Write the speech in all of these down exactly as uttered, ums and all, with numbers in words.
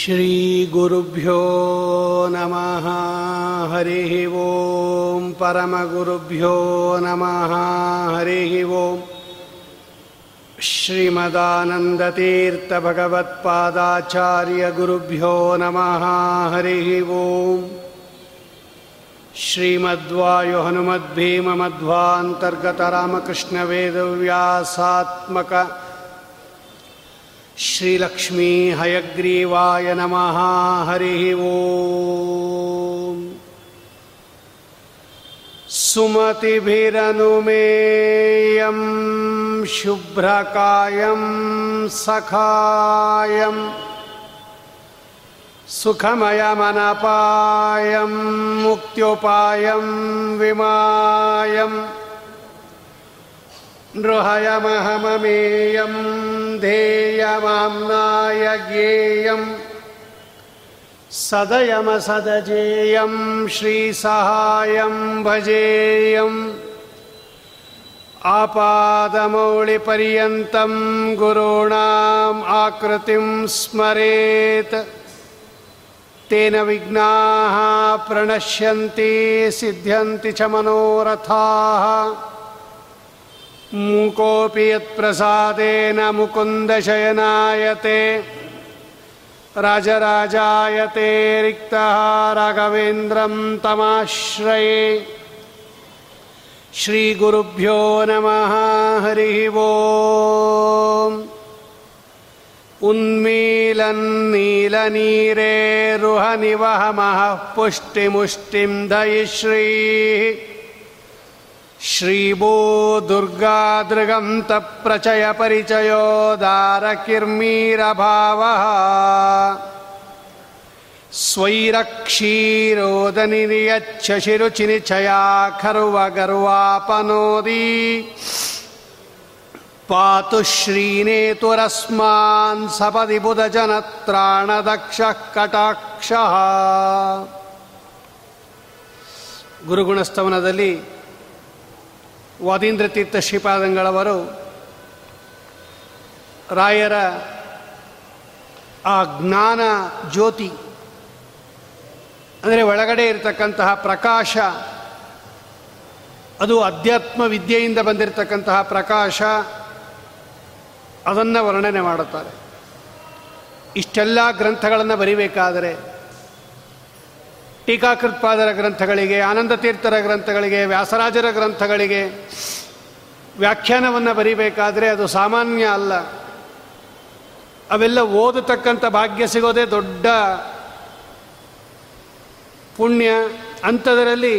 ಶ್ರೀಗುರುಭ್ಯೋ ನಮಃ ಹರಿಃ ಓಂ ಪರಮಗುರುಭ್ಯೋ ನಮಃ ಹರಿಃ ಓಂ ಶ್ರೀಮದಾನಂದತೀರ್ಥಭಗವತ್ಪಾದಾಚಾರ್ಯಗುರುಭ್ಯೋ ನಮಃ ಹರಿಃ ಓಂ ಶ್ರೀಮಧ್ವಾಯುಹನುಮದ್ಭೀಮಮಧ್ವಾಂತರ್ಗತರಾಮಕೃಷ್ಣವೇದವ್ಯಾಸಾತ್ಮಕ ಶ್ರೀಲಕ್ಷ್ಮೀ ಹಯಗ್ರೀವಾಯ ನಮಃ ಹರಿಃ ಓಂ ಸುಮತಿಭಿರನುಮೇಯಂ ಶುಭ್ರಕಾಯಂ ಸಖಾಯಂ ಸುಖಮಯಮನಪಾಯಂ ಮುಕ್ತ್ಯೋಪಾಯಂ ವಿಮಾಯಂ ನೃಹಯಮಹಮಮೇಯಂ ಧೇಯಮಾಮ್ನಾಯ ಜ್ಞೇಯಂ ಸದಯಮಸದಜೇಯಂ ಶ್ರೀಸಹಾಯಂ ಭಜೇಯಂ ಆಪಾದಮೌಳಿಪರ್ಯಂತಂ ಗುರುಣಾಂ ಆಕೃತಿಂ ಸ್ಮರೇತ್ ತೇನ ವಿಘ್ನಾಃ ಪ್ರಣಶ್ಯಂತಿ ಸಿದ್ಧ್ಯಂತಿ ಚ ಮನೋರಥಾಃ ಮೂಕೋಪಿ ಯತ್ಪ್ರಸಾದೇನ ಮುಕುಂದಶಯನಾಯತೆ ರಾಜರಾಜಾಯತೆ ರಿಕ್ತಃ ರಾಘವೇಂದ್ರಂ ತಮಾಶ್ರಯೇ ಶ್ರೀಗುರುಭ್ಯೋ ನಮಃ ಹರಿಃ ಓಂ ಉನ್ಮೀಲನ್ ನೀಲನೀರೇರುಹ ನಿವಹಮಃ ಪುಷ್ಟಿಮುಷ್ಟಿಂ ಧಯಿಶ್ರೀಃ ಶ್ರೀಭೋ ದುರ್ಗಾದೃಗಂತ ಪ್ರಚಯ ಪರಿಚಯೋ ದಾರಕಿರ್ಮೀರಭಾವಃ ಸ್ವೈರಕ್ಷೀರೋದನಿ ನಿಯಚ್ಛ ಶಿರುಚಿನಿಚಯಾ ಖರ್ವಗರ್ವಾಪನೋದಿ ಪಾತು ಶ್ರೀನೇತುರಸ್ಮಾನ್ ಸಪದಿ ಬುಧಜನತ್ರಾಣದಕ್ಷಃ ಕಟಾಕ್ಷಃ. ಗುರುಗುಣಸ್ತವನದಲ್ಲಿ ವಾದೀಂದ್ರ ತೀರ್ಥ ಶ್ರೀಪಾದಂಗಳವರು ರಾಯರ ಆ ಜ್ಞಾನ ಜ್ಯೋತಿ ಅಂದರೆ ಒಳಗಡೆ ಇರತಕ್ಕಂತಹ ಪ್ರಕಾಶ, ಅದು ಅಧ್ಯಾತ್ಮ ವಿದ್ಯೆಯಿಂದ ಬಂದಿರತಕ್ಕಂತಹ ಪ್ರಕಾಶ, ಅದನ್ನು ವರ್ಣನೆ ಮಾಡುತ್ತಾರೆ. ಇಷ್ಟೆಲ್ಲ ಗ್ರಂಥಗಳನ್ನು ಬರಿಬೇಕಾದರೆ ಟೀಕಾಕೃತ್ಪಾದರ ಗ್ರಂಥಗಳಿಗೆ, ಆನಂದ ತೀರ್ಥರ ಗ್ರಂಥಗಳಿಗೆ, ವ್ಯಾಸರಾಜರ ಗ್ರಂಥಗಳಿಗೆ ವ್ಯಾಖ್ಯಾನವನ್ನು ಬರಿಬೇಕಾದರೆ ಅದು ಸಾಮಾನ್ಯ ಅಲ್ಲ. ಅವೆಲ್ಲ ಓದತಕ್ಕಂಥ ಭಾಗ್ಯ ಸಿಗೋದೇ ದೊಡ್ಡ ಪುಣ್ಯ. ಅಂಥದರಲ್ಲಿ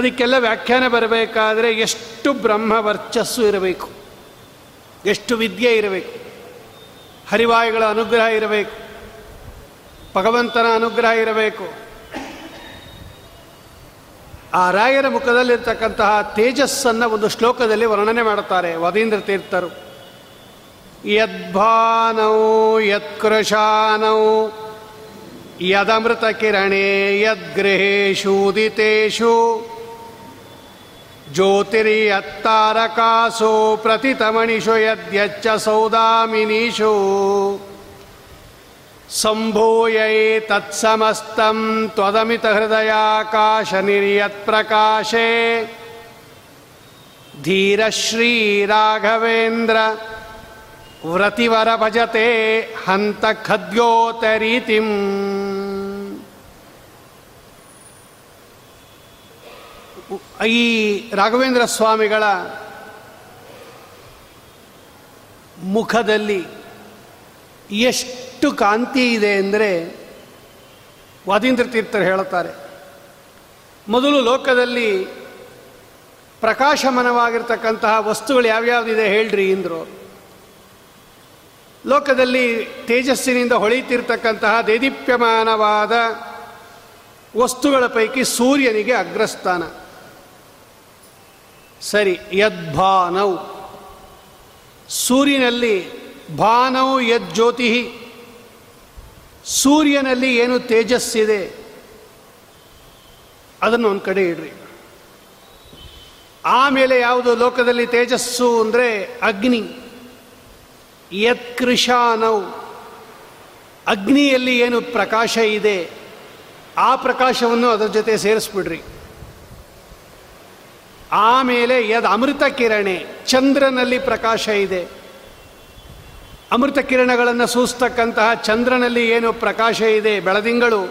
ಅದಕ್ಕೆಲ್ಲ ವ್ಯಾಖ್ಯಾನ ಬರಬೇಕಾದರೆ ಎಷ್ಟು ಬ್ರಹ್ಮ ವರ್ಚಸ್ಸು ಇರಬೇಕು, ಎಷ್ಟು ವಿದ್ಯೆ ಇರಬೇಕು, ಹರಿವಾಯುಗಳ ಅನುಗ್ರಹ ಇರಬೇಕು, ಭಗವಂತನ ಅನುಗ್ರಹ ಇರಬೇಕು. ಆ ರಾಯರ ಮುಖದಲ್ಲಿರ್ತಕ್ಕಂತಹ ತೇಜಸ್ಸನ್ನು ಒಂದು ಶ್ಲೋಕದಲ್ಲಿ ವರ್ಣನೆ ಮಾಡುತ್ತಾರೆ ವಾದೀಂದ್ರ ತೀರ್ಥರು. ಯದ್ಭಾನೌ ಯತ್ಕೃಶಾನೌ ಯದಮೃತಕಿರಣೇ ಯದ್ಗೃಹೇಶೂದಿತೇಷು ಜ್ಯೋತಿರಿಯತ್ತಾರಕಾಸು ಪ್ರತಿತಮಣಿಷು ಯದ್ಯಚ್ಚ ಸೌದಾಮಿನೀಷು ಸಂಭೂಯೈ ತತ್ಸಮಸ್ತಂ ತ್ವದಮಿತ ಹೃದಯಾಕಾಶ ನಿರ್ಯತ್ ಪ್ರಕಾಶೇ ಧೀರಶ್ರೀ ರಾಘವೇಂದ್ರ ವ್ರತಿವರ ಭಜತೆ ಹಂತ ಖದ್ಯೋತರೀತಿಂ. ಈ ರಾಘವೇಂದ್ರ ಸ್ವಾಮಿಗಳ ಮುಖದಲ್ಲಿ ಎಷ್ಟು ಎಷ್ಟು ಕಾಂತಿ ಇದೆ ಅಂದರೆ ವಾದೀಂದ್ರ ತೀರ್ಥರು ಹೇಳುತ್ತಾರೆ, ಮೊದಲು ಲೋಕದಲ್ಲಿ ಪ್ರಕಾಶಮನವಾಗಿರ್ತಕ್ಕಂತಹ ವಸ್ತುಗಳು ಯಾವ್ಯಾವ್ದಿದೆ ಹೇಳ್ರಿ ಇಂದ್ರು. ಲೋಕದಲ್ಲಿ ತೇಜಸ್ಸಿನಿಂದ ಹೊಳೆಯುತ್ತಿರ್ತಕ್ಕಂತಹ ದೇದೀಪ್ಯಮಾನವಾದ ವಸ್ತುಗಳ ಪೈಕಿ ಸೂರ್ಯನಿಗೆ ಅಗ್ರಸ್ಥಾನ. ಸರಿ, ಯದ್ಭಾನವ್ ಸೂರ್ಯನಲ್ಲಿ, ಭಾನವ್ ಯಜ್ಜ್ಯೋತಿ ಸೂರ್ಯನಲ್ಲಿ ಏನು ತೇಜಸ್ಸಿದೆ ಅದನ್ನು ಒಂದು ಕಡೆ ಇಡ್ರಿ. ಆಮೇಲೆ ಯಾವುದು ಲೋಕದಲ್ಲಿ ತೇಜಸ್ಸು ಅಂದರೆ ಅಗ್ನಿ. ಯತ್ಕೃಶಾನೌ ಅಗ್ನಿಯಲ್ಲಿ ಏನು ಪ್ರಕಾಶ ಇದೆ ಆ ಪ್ರಕಾಶವನ್ನು ಅದರ ಜೊತೆ ಸೇರಿಸ್ಬಿಡ್ರಿ. ಆಮೇಲೆ ಅದು ಅಮೃತ ಕಿರಣೆ, ಚಂದ್ರನಲ್ಲಿ ಪ್ರಕಾಶ ಇದೆ, ಅಮೃತ ಕಿರಣಗಳನ್ನು ಸೂಸ್ತಕ್ಕಂತಹ ಚಂದ್ರನಲ್ಲಿ ಏನು ಪ್ರಕಾಶ ಇದೆ ಬೆಳದಿಂಗಳು,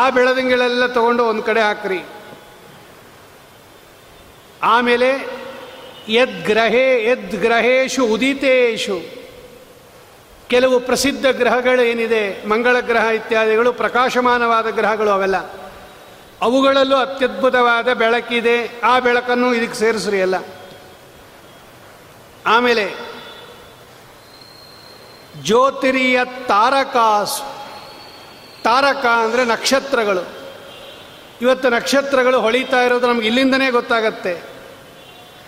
ಆ ಬೆಳದಿಂಗಳೆಲ್ಲ ತಗೊಂಡು ಒಂದು ಕಡೆ ಹಾಕ್ರಿ. ಆಮೇಲೆ ಯದ್ಗ್ರಹೇ ಯದ್ಗ್ರಹೇಶು ಉದಿತೇಶು, ಕೆಲವು ಪ್ರಸಿದ್ಧ ಗ್ರಹಗಳು ಏನಿದೆ, ಮಂಗಳ ಗ್ರಹ ಇತ್ಯಾದಿಗಳು ಪ್ರಕಾಶಮಾನವಾದ ಗ್ರಹಗಳು, ಅವೆಲ್ಲ ಅವುಗಳಲ್ಲೂ ಅತ್ಯದ್ಭುತವಾದ ಬೆಳಕಿದೆ, ಆ ಬೆಳಕನ್ನು ಇದಕ್ಕೆ ಸೇರಿಸ್ರಿ ಎಲ್ಲ. ಆಮೇಲೆ ಜ್ಯೋತಿರಿಯ ತಾರಕಾಸು, ತಾರಕ ಅಂದರೆ ನಕ್ಷತ್ರಗಳು. ಇವತ್ತು ನಕ್ಷತ್ರಗಳು ಹೊಳಿತಾ ಇರೋದು ನಮ್ಗೆ ಇಲ್ಲಿಂದನೇ ಗೊತ್ತಾಗತ್ತೆ.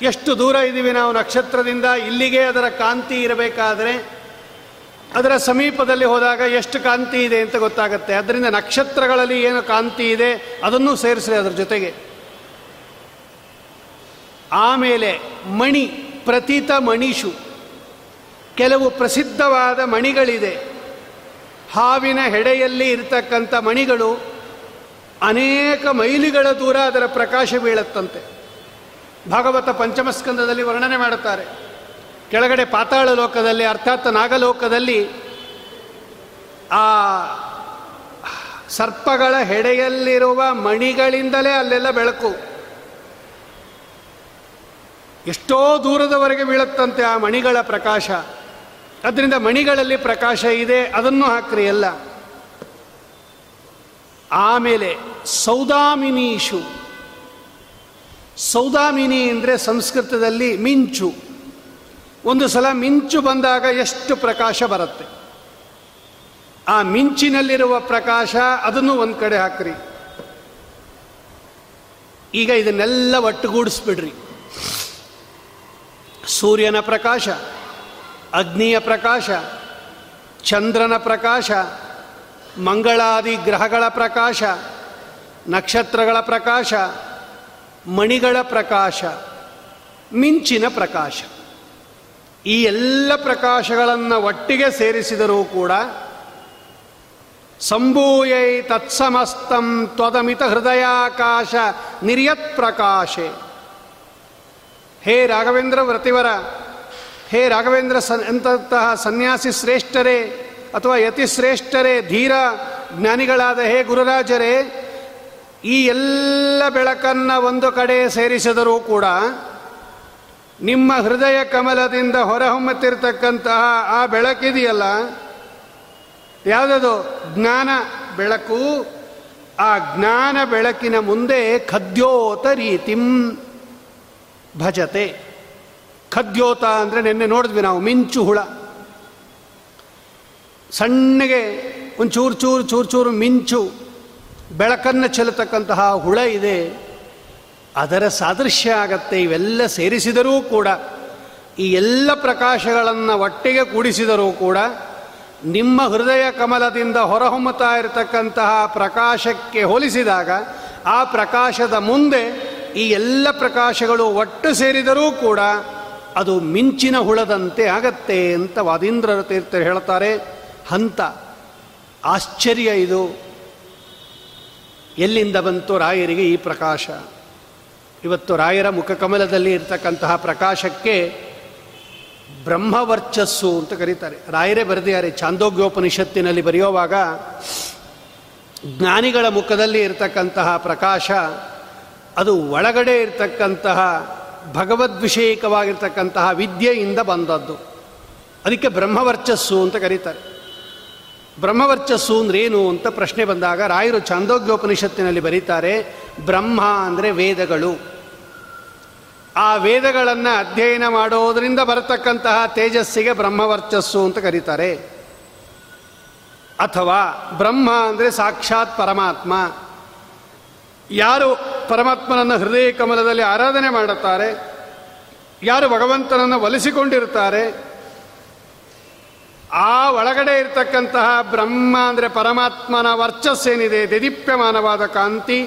ಎಷ್ಟು ದೂರ ಇದ್ದೀವಿ ನಾವು ನಕ್ಷತ್ರದಿಂದ ಇಲ್ಲಿಗೆ ಅದರ ಕಾಂತಿ ಇರಬೇಕಾದರೆ ಅದರ ಸಮೀಪದಲ್ಲಿ ಹೋದಾಗ ಎಷ್ಟು ಕಾಂತಿ ಇದೆ ಅಂತ ಗೊತ್ತಾಗುತ್ತೆ. ಅದರಿಂದ ನಕ್ಷತ್ರಗಳಲ್ಲಿ ಏನು ಕಾಂತಿ ಇದೆ ಅದನ್ನು ಸೇರಿಸ್ರಿ ಅದರ ಜೊತೆಗೆ. ಆಮೇಲೆ ಮಣಿ, ಪ್ರತಿತ ಮಣಿಷು, ಕೆಲವು ಪ್ರಸಿದ್ಧವಾದ ಮಣಿಗಳಿದೆ. ಹಾವಿನ ಹೆಡೆಯಲ್ಲಿ ಇರತಕ್ಕಂಥ ಮಣಿಗಳು ಅನೇಕ ಮೈಲಿಗಳ ದೂರ ಅದರ ಪ್ರಕಾಶ ಬೀಳತ್ತಂತೆ. ಭಾಗವತ ಪಂಚಮಸ್ಕಂದದಲ್ಲಿ ವರ್ಣನೆ ಮಾಡುತ್ತಾರೆ. ಕೆಳಗಡೆ ಪಾತಾಳ ಲೋಕದಲ್ಲಿ ಅರ್ಥಾತ್ ನಾಗಲೋಕದಲ್ಲಿ ಆ ಸರ್ಪಗಳ ಹೆಡೆಯಲ್ಲಿರುವ ಮಣಿಗಳಿಂದಲೇ ಅಲ್ಲೆಲ್ಲ ಬೆಳಕು ಎಷ್ಟೋ ದೂರದವರೆಗೆ ಬೀಳುತ್ತಂತೆ ಆ ಮಣಿಗಳ ಪ್ರಕಾಶ. ಅದರಿಂದ ಮಣಿಗಳಲ್ಲಿ ಪ್ರಕಾಶ ಇದೆ, ಅದನ್ನು ಹಾಕ್ರಿ ಎಲ್ಲ. ಆಮೇಲೆ ಸೌದಾಮಿನೀಶು, ಸೌದಾಮಿನಿ ಅಂದರೆ ಸಂಸ್ಕೃತದಲ್ಲಿ ಮಿಂಚು. ಒಂದು ಸಲ ಮಿಂಚು ಬಂದಾಗ ಎಷ್ಟು ಪ್ರಕಾಶ ಬರುತ್ತೆ, ಆ ಮಿಂಚಿನಲ್ಲಿರುವ ಪ್ರಕಾಶ ಅದನ್ನು ಒಂದು ಕಡೆ ಹಾಕ್ರಿ. ಈಗ ಇದನ್ನೆಲ್ಲ ಒಟ್ಟುಗೂಡಿಸ್ಬಿಡ್ರಿ. ಸೂರ್ಯನ ಪ್ರಕಾಶ, ಅಗ್ನಿಯ ಪ್ರಕಾಶ, ಚಂದ್ರನ ಪ್ರಕಾಶ, ಮಂಗಳಾದಿ ಗ್ರಹಗಳ ಪ್ರಕಾಶ, ನಕ್ಷತ್ರಗಳ ಪ್ರಕಾಶ, ಮಣಿಗಳ ಪ್ರಕಾಶ, ಮಿಂಚಿನ ಪ್ರಕಾಶ, ಈ ಎಲ್ಲ ಪ್ರಕಾಶಗಳನ್ನು ಒಟ್ಟಿಗೆ ಸೇರಿಸಿದರೂ ಕೂಡ ಸಂಭೂಯೈ ತತ್ಸಮಸ್ತಂ ತ್ವದಮಿತ ಹೃದಯಾಕಾಶ ನಿರ್ಯತ್ ಪ್ರಕಾಶೆ. ಹೇ ರಾಘವೇಂದ್ರ ವ್ರತಿವರ, ಹೇ ರಾಘವೇಂದ್ರ ಸನ್ ಎಂತಹ ಸನ್ಯಾಸಿ ಶ್ರೇಷ್ಠರೇ ಅಥವಾ ಯತಿಶ್ರೇಷ್ಠರೇ, ಧೀರ ಜ್ಞಾನಿಗಳಾದ ಹೇ ಗುರುರಾಜರೇ, ಈ ಎಲ್ಲ ಬೆಳಕನ್ನು ಒಂದು ಕಡೆ ಸೇರಿಸಿದರೂ ಕೂಡ ನಿಮ್ಮ ಹೃದಯ ಕಮಲದಿಂದ ಹೊರಹೊಮ್ಮುತ್ತಿರತಕ್ಕಂತಹ ಆ ಬೆಳಕಿದೆಯಲ್ಲ, ಯಾವುದದು ಜ್ಞಾನ ಬೆಳಕು, ಆ ಜ್ಞಾನ ಬೆಳಕಿನ ಮುಂದೆ ಖದ್ಯೋತ ರೀತಿಂ ಭಜತೆ. ಖದ್ಯೋತ ಅಂದರೆ ನಿನ್ನೆ ನೋಡಿದ್ವಿ ನಾವು, ಮಿಂಚು ಹುಳ ಸಣ್ಣಗೆ ಒಂದು ಚೂರು ಚೂರು ಚೂರು ಚೂರು ಮಿಂಚು ಬೆಳಕನ್ನು ಚೆಲ್ಲತಕ್ಕಂತಹ ಹುಳ ಇದೆ, ಅದರ ಸಾದೃಶ್ಯ ಆಗತ್ತೆ. ಇವೆಲ್ಲ ಸೇರಿಸಿದರೂ ಕೂಡ, ಈ ಎಲ್ಲ ಪ್ರಕಾಶಗಳನ್ನು ಒಟ್ಟಿಗೆ ಕೂಡಿಸಿದರೂ ಕೂಡ ನಿಮ್ಮ ಹೃದಯ ಕಮಲದಿಂದ ಹೊರಹೊಮ್ಮುತ್ತಾ ಇರತಕ್ಕಂತಹ ಪ್ರಕಾಶಕ್ಕೆ ಹೋಲಿಸಿದಾಗ ಆ ಪ್ರಕಾಶದ ಮುಂದೆ ಈ ಎಲ್ಲ ಪ್ರಕಾಶಗಳು ಒಟ್ಟು ಸೇರಿದರೂ ಕೂಡ ಅದು ಮಿಂಚಿನ ಹುಳದಂತೆ ಆಗತ್ತೆ ಅಂತ ವಾದೀಂದ್ರರ ತೀರ್ಥರು ಹೇಳ್ತಾರೆ. ಹಂತ ಆಶ್ಚರ್ಯ ಇದು. ಎಲ್ಲಿಂದ ಬಂತು ರಾಯರಿಗೆ ಈ ಪ್ರಕಾಶ? ಇವತ್ತು ರಾಯರ ಮುಖಕಮಲದಲ್ಲಿ ಇರತಕ್ಕಂತಹ ಪ್ರಕಾಶಕ್ಕೆ ಬ್ರಹ್ಮವರ್ಚಸ್ಸು ಅಂತ ಕರೀತಾರೆ. ರಾಯರೇ ಬರೆದಿದ್ದಾರೆ ಛಾಂದೋಗ್ಯೋಪನಿಷತ್ತಿನಲ್ಲಿ ಬರೆಯುವಾಗ, ಜ್ಞಾನಿಗಳ ಮುಖದಲ್ಲಿ ಇರತಕ್ಕಂತಹ ಪ್ರಕಾಶ ಅದು ಒಳಗಡೆ ಇರತಕ್ಕಂತಹ ಭಗವದ್ವಿಷಯಕವಾಗಿರ್ತಕ್ಕಂತಹ ವಿದ್ಯೆಯಿಂದ ಬಂದದ್ದು, ಅದಕ್ಕೆ ಬ್ರಹ್ಮವರ್ಚಸ್ಸು ಅಂತ ಕರೀತಾರೆ. ಬ್ರಹ್ಮವರ್ಚಸ್ಸು ಅಂದರೆ ಏನು ಅಂತ ಪ್ರಶ್ನೆ ಬಂದಾಗ ರಾಯರು ಛಾಂದೋಗ್ಯೋಪನಿಷತ್ತಿನಲ್ಲಿ ಬರೀತಾರೆ, ಬ್ರಹ್ಮ ಅಂದರೆ ವೇದಗಳು, ಆ ವೇದಗಳನ್ನು ಅಧ್ಯಯನ ಮಾಡೋದರಿಂದ ಬರತಕ್ಕಂತಹ ತೇಜಸ್ಸಿಗೆ ಬ್ರಹ್ಮವರ್ಚಸ್ಸು ಅಂತ ಕರೀತಾರೆ. ಅಥವಾ ಬ್ರಹ್ಮ ಅಂದರೆ ಸಾಕ್ಷಾತ್ ಪರಮಾತ್ಮ. ಯಾರು ಪರಮಾತ್ಮನನ್ನು ಹೃದಯ ಕಮಲದಲ್ಲಿ ಆರಾಧನೆ ಮಾಡುತ್ತಾರೆ, ಯಾರು ಭಗವಂತನನ್ನು ಒಲಿಸಿಕೊಂಡಿರ್ತಾರೆ, ಆ ಒಳಗಡೆ ಇರತಕ್ಕಂತಹ ಬ್ರಹ್ಮ ಅಂದರೆ ಪರಮಾತ್ಮನ ವರ್ಚಸ್ಸೇನಿದೆ, ದೇದೀಪ್ಯಮಾನವಾದ ಕಾಂತಿ,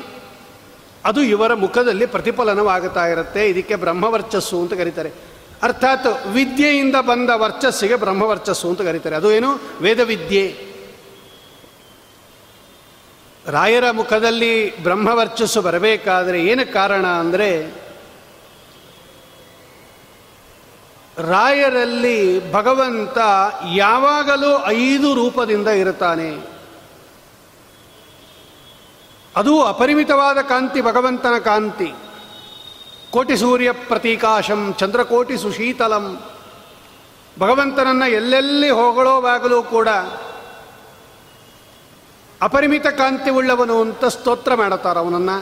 ಅದು ಇವರ ಮುಖದಲ್ಲಿ ಪ್ರತಿಫಲನವಾಗುತ್ತಾ ಇರುತ್ತೆ. ಇದಕ್ಕೆ ಬ್ರಹ್ಮವರ್ಚಸ್ಸು ಅಂತ ಕರೀತಾರೆ. ಅರ್ಥಾತ್ ವಿದ್ಯೆಯಿಂದ ಬಂದ ವರ್ಚಸ್ಸಿಗೆ ಬ್ರಹ್ಮವರ್ಚಸ್ಸು ಅಂತ ಕರೀತಾರೆ. ಅದು ಏನು? ವೇದವಿದ್ಯೆ. ರಾಯರ ಮುಖದಲ್ಲಿ ಬ್ರಹ್ಮವರ್ಚಸ್ಸು ಬರಬೇಕಾದರೆ ಏನು ಕಾರಣ ಅಂದರೆ, ರಾಯರಲ್ಲಿ ಭಗವಂತ ಯಾವಾಗಲೂ ಐದು ರೂಪದಿಂದ ಇರುತ್ತಾನೆ. ಅದು ಅಪರಿಮಿತವಾದ ಕಾಂತಿ, ಭಗವಂತನ ಕಾಂತಿ. ಕೋಟಿ ಸೂರ್ಯ ಪ್ರತೀಕಾಶಂ ಚಂದ್ರಕೋಟಿ ಸುಶೀತಲಂ. ಭಗವಂತನನ್ನು ಎಲ್ಲೆಲ್ಲಿ ಹೊಗಳೋವಾಗಲೂ ಕೂಡ ಅಪರಿಮಿತ ಕಾಂತಿ ಉಳ್ಳವನು ಅಂತ ಸ್ತೋತ್ರ ಮಾಡುತ್ತಾರೆ ಅವನನ್ನು.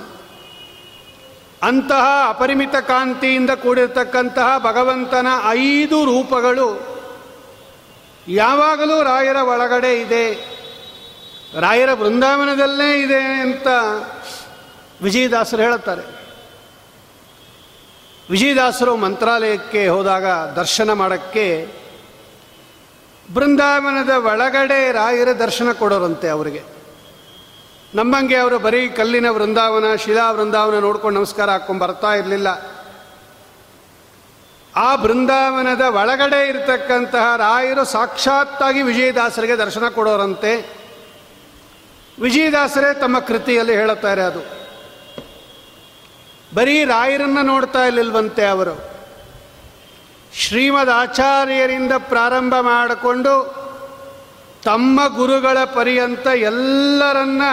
ಅಂತಹ ಅಪರಿಮಿತ ಕಾಂತಿಯಿಂದ ಕೂಡಿರತಕ್ಕಂತಹ ಭಗವಂತನ ಐದು ರೂಪಗಳು ಯಾವಾಗಲೂ ರಾಯರ ಒಳಗಡೆ ಇದೆ, ರಾಯರ ಬೃಂದಾವನದಲ್ಲೇ ಇದೆ ಅಂತ ವಿಜಯದಾಸರು ಹೇಳುತ್ತಾರೆ. ವಿಜಯದಾಸರು ಮಂತ್ರಾಲಯಕ್ಕೆ ಹೋದಾಗ ದರ್ಶನ ಮಾಡೋಕ್ಕೆ ಬೃಂದಾವನದ ಒಳಗಡೆ ರಾಯರ ದರ್ಶನ ಕೊಡೋರಂತೆ ಅವರಿಗೆ. ನಮ್ಮಂಗೆ ಅವರು ಬರೀ ಕಲ್ಲಿನ ವೃಂದಾವನ, ಶಿಲಾ ವೃಂದಾವನ ನೋಡ್ಕೊಂಡು ನಮಸ್ಕಾರ ಹಾಕ್ಕೊಂಡು ಬರ್ತಾ ಇರಲಿಲ್ಲ. ಆ ಬೃಂದಾವನದ ಒಳಗಡೆ ಇರತಕ್ಕಂತಹ ರಾಯರು ಸಾಕ್ಷಾತ್ತಾಗಿ ವಿಜಯದಾಸರಿಗೆ ದರ್ಶನ ಕೊಡೋರಂತೆ. ವಿಜಯದಾಸರೇ ತಮ್ಮ ಕೃತಿಯಲ್ಲಿ ಹೇಳುತ್ತಾರೆ, ಅದು ಬರೀ ರಾಯರನ್ನು ನೋಡ್ತಾ ಇರಲಿಲ್ವಂತೆ ಅವರು. ಶ್ರೀಮದ್ ಆಚಾರ್ಯರಿಂದ ಪ್ರಾರಂಭ ಮಾಡಿಕೊಂಡು ತಮ್ಮ ಗುರುಗಳ ಪರ್ಯಂತ ಎಲ್ಲರನ್ನ,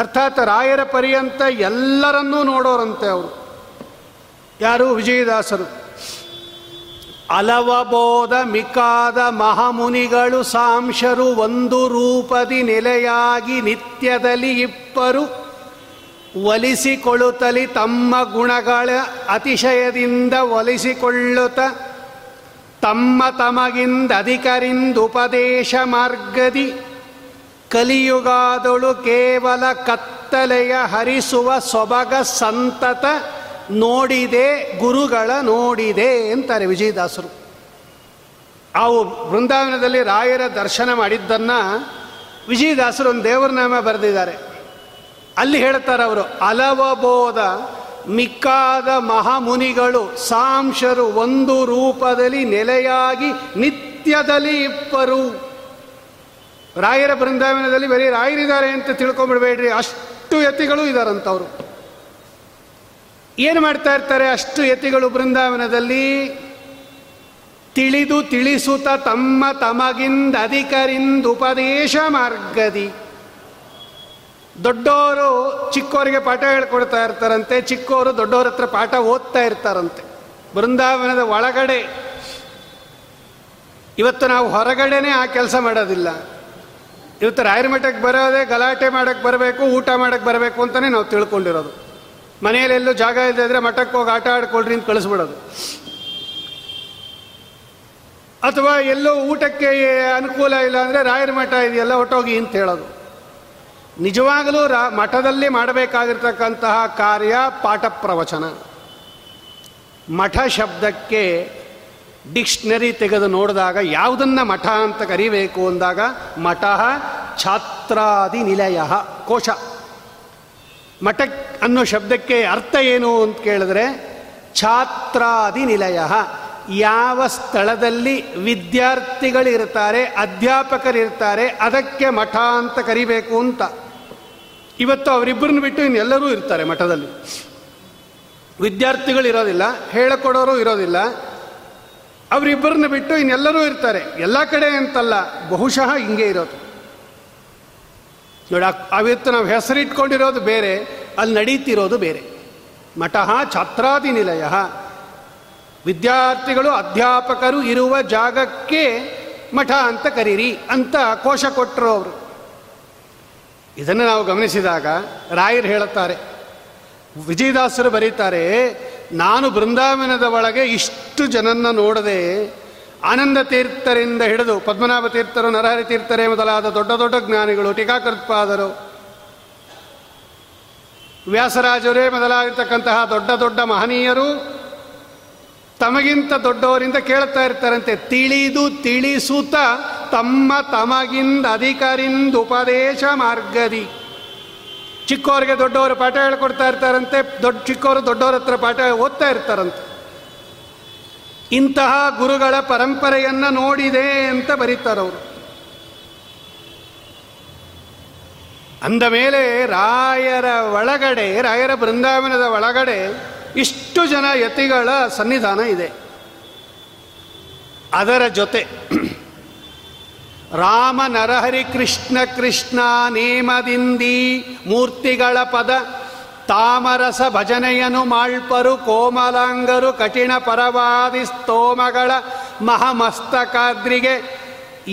ಅರ್ಥಾತ್ ರಾಯರ ಪರ್ಯಂತ ಎಲ್ಲರನ್ನೂ ನೋಡೋರಂತೆ ಅವರು. ಯಾರು? ವಿಜಯದಾಸರು. ಅಲವಬೋಧ ಮಿಕಾದ ಮಹಾಮುನಿಗಳು ಸಾಂಶರು ಒಂದು ರೂಪದಿ ನೆಲೆಯಾಗಿ ನಿತ್ಯದಲ್ಲಿ ಇಬ್ಬರು ಒಲಿಸಿಕೊಳ್ಳುತ್ತಲಿ ತಮ್ಮ ಗುಣಗಳ ಅತಿಶಯದಿಂದ ಒಲಿಸಿಕೊಳ್ಳುತ್ತ ತಮ್ಮ ತಮಗಿಂದ ಅಧಿಕರಿಂದುಪದೇಶ ಮಾರ್ಗದಿ ಕಲಿಯುಗಾದಳು ಕೇವಲ ಕತ್ತಲೆಯ ಹರಿಸುವ ಸೊಬಗ ಸಂತತ ನೋಡಿದೆ ಗುರುಗಳ ನೋಡಿದೆ ಅಂತಾರೆ ವಿಜಯದಾಸರು. ಅವು ಬೃಂದಾವನದಲ್ಲಿ ರಾಯರ ದರ್ಶನ ಮಾಡಿದ್ದನ್ನು ವಿಜಯದಾಸರು ಒಂದು ದೇವರನಾಮ ಬರೆದಿದ್ದಾರೆ. ಅಲ್ಲಿ ಹೇಳ್ತಾರೆ ಅವರು, ಅಲವಬೋಧ ಮಿಕ್ಕಾದ ಮಹಾಮುನಿಗಳು ಸಾಂಶರು ಒಂದು ರೂಪದಲ್ಲಿ ನೆಲೆಯಾಗಿ ನಿತ್ಯದಲ್ಲಿ ಇಬ್ಬರು. ರಾಯರ ಬೃಂದಾವನದಲ್ಲಿ ಬರೀ ರಾಯರಿದ್ದಾರೆ ಅಂತ ತಿಳ್ಕೊಂಡ್ಬಿಡ್ಬೇಡ್ರಿ, ಅಷ್ಟು ಯತಿಗಳು ಇದ್ದಾರಂತವರು. ಏನು ಮಾಡ್ತಾ ಇರ್ತಾರೆ ಅಷ್ಟು ಯತಿಗಳು ಬೃಂದಾವನದಲ್ಲಿ? ತಿಳಿದು ತಿಳಿಸುತ್ತ ತಮ್ಮ ತಮಗಿಂದ ಅಧಿಕರಿಂದ ಉಪದೇಶ ಮಾರ್ಗದಿ. ದೊಡ್ಡವರು ಚಿಕ್ಕವರಿಗೆ ಪಾಠ ಹೇಳ್ಕೊಡ್ತಾ ಇರ್ತಾರಂತೆ, ಚಿಕ್ಕವರು ದೊಡ್ಡವ್ರ ಹತ್ರ ಪಾಠ ಓದ್ತಾ ಇರ್ತಾರಂತೆ ಬೃಂದಾವನದ ಒಳಗಡೆ. ಇವತ್ತು ನಾವು ಹೊರಗಡೆನೇ ಆ ಕೆಲಸ ಮಾಡೋದಿಲ್ಲ. ಇವತ್ತು ರಾಯರ ಮಠಕ್ಕೆ ಬರೋದೇ ಗಲಾಟೆ ಮಾಡೋಕ್ಕೆ ಬರಬೇಕು, ಊಟ ಮಾಡೋಕ್ಕೆ ಬರಬೇಕು ಅಂತಲೇ ನಾವು ತಿಳ್ಕೊಂಡಿರೋದು. ಮನೆಯಲ್ಲೆಲ್ಲೂ ಜಾಗ ಇದ್ದರೆ ಮಠಕ್ಕೆ ಹೋಗಿ ಆಟ ಆಡ್ಕೊಳ್ರಿ ಅಂತ ಕಳಿಸ್ಬಿಡೋದು, ಅಥವಾ ಎಲ್ಲೋ ಊಟಕ್ಕೆ ಅನುಕೂಲ ಇಲ್ಲ ಅಂದರೆ ರಾಯರ ಮಠ ಇದೆಯಲ್ಲ ಹೊಟ್ಟೋಗಿ ಅಂತ ಹೇಳೋದು. ನಿಜವಾಗಲೂ ರಾ ಮಠದಲ್ಲಿ ಮಾಡಬೇಕಾಗಿರ್ತಕ್ಕಂತಹ ಕಾರ್ಯ ಪಾಠ ಪ್ರವಚನ. ಮಠ ಶಬ್ದಕ್ಕೆ ಡಿಕ್ಷನರಿ ತೆಗೆದು ನೋಡಿದಾಗ ಯಾವುದನ್ನು ಮಠ ಅಂತ ಕರಿಬೇಕು ಅಂದಾಗ ಮಠ ಛಾತ್ರಾದಿ ನಿಲಯ ಕೋಶ. ಮಠ ಅನ್ನೋ ಶಬ್ದಕ್ಕೆ ಅರ್ಥ ಏನು ಅಂತ ಕೇಳಿದ್ರೆ ಛಾತ್ರಾದಿ ನಿಲಯ, ಯಾವ ಸ್ಥಳದಲ್ಲಿ ವಿದ್ಯಾರ್ಥಿಗಳಿರ್ತಾರೆ, ಅಧ್ಯಾಪಕರಿರ್ತಾರೆ, ಅದಕ್ಕೆ ಮಠ ಅಂತ ಕರಿಬೇಕು ಅಂತ. ಇವತ್ತು ಅವರಿಬ್ಬರನ್ನ ಬಿಟ್ಟು ಇನ್ನೆಲ್ಲರೂ ಇರ್ತಾರೆ ಮಠದಲ್ಲಿ. ವಿದ್ಯಾರ್ಥಿಗಳಿರೋದಿಲ್ಲ, ಹೇಳಿಕೊಡೋರು ಇರೋದಿಲ್ಲ, ಅವರಿಬ್ಬರನ್ನ ಬಿಟ್ಟು ಇನ್ನೆಲ್ಲರೂ ಇರ್ತಾರೆ. ಎಲ್ಲ ಕಡೆ ಅಂತಲ್ಲ, ಬಹುಶಃ ಹಿಂಗೆ ಇರೋದು ನೋಡಿ. ಅವತ್ತು ನಾವು ಹೆಸರಿಟ್ಕೊಂಡಿರೋದು ಬೇರೆ, ಅಲ್ಲಿ ನಡೀತಿರೋದು ಬೇರೆ. ಮಠ ಛಾತ್ರಾದಿ ನಿಲಯ, ವಿದ್ಯಾರ್ಥಿಗಳು ಅಧ್ಯಾಪಕರು ಇರುವ ಜಾಗಕ್ಕೆ ಮಠ ಅಂತ ಕರೀರಿ ಅಂತ ಕೋಶ ಕೊಟ್ಟರು ಅವರು. ಇದನ್ನು ನಾವು ಗಮನಿಸಿದಾಗ ರಾಯರು ಹೇಳುತ್ತಾರೆ, ವಿಜಯದಾಸರು ಬರೀತಾರೆ, ನಾನು ಬೃಂದಾವನದ ಒಳಗೆ ಇಷ್ಟು ಜನನ್ನ ನೋಡದೆ ಆನಂದ ತೀರ್ಥರಿಂದ ಹಿಡಿದು ಪದ್ಮನಾಭ ತೀರ್ಥರು, ನರಹರಿ ತೀರ್ಥರೇ ಮೊದಲಾದ ದೊಡ್ಡ ದೊಡ್ಡ ಜ್ಞಾನಿಗಳು, ಟೀಕಾಕೃತ್ಪಾದರು, ವ್ಯಾಸರಾಜರೇ ಮೊದಲಾಗಿರ್ತಕ್ಕಂತಹ ದೊಡ್ಡ ದೊಡ್ಡ ಮಹನೀಯರು ತಮಗಿಂತ ದೊಡ್ಡವರಿಂದ ಕೇಳ್ತಾ ಇರ್ತಾರಂತೆ. ತಿಳಿದು ತಿಳಿಸುತ್ತ ತಮ್ಮ ತಮಗಿಂದ ಅಧಿಕರಿಂದ ಉಪದೇಶ ಮಾರ್ಗದಿ. ಚಿಕ್ಕವರಿಗೆ ದೊಡ್ಡವರು ಪಾಠ ಹೇಳ್ಕೊಡ್ತಾ ಇರ್ತಾರಂತೆ, ದೊಡ್ಡ ಚಿಕ್ಕವರು ದೊಡ್ಡವ್ರ ಹತ್ರ ಪಾಠ ಓದ್ತಾ ಇರ್ತಾರಂತೆ. ಇಂತಹ ಗುರುಗಳ ಪರಂಪರೆಯನ್ನು ನೋಡಿದೆ ಅಂತ ಬರೀತಾರವರು. ಅಂದ ಮೇಲೆ ರಾಯರ ಒಳಗಡೆ, ರಾಯರ ಬೃಂದಾವನದ ಒಳಗಡೆ ಇಷ್ಟು ಜನ ಯತಿಗಳ ಸನ್ನಿಧಾನ ಇದೆ. ಅದರ ಜೊತೆ ರಾಮ ನರಹರಿ ಕೃಷ್ಣ ಕೃಷ್ಣ ನೇಮದಿಂದಿ ಮೂರ್ತಿಗಳ ಪದ ತಾಮರಸ ಭಜನೆಯನು ಮಾಳ್ಪರು ಕೋಮಲಾಂಗರು ಕಠಿಣ ಪರವಾದಿ ಸ್ತೋಮಗಳ ಮಹಾಮಸ್ತಕಾದ್ರಿಗೆ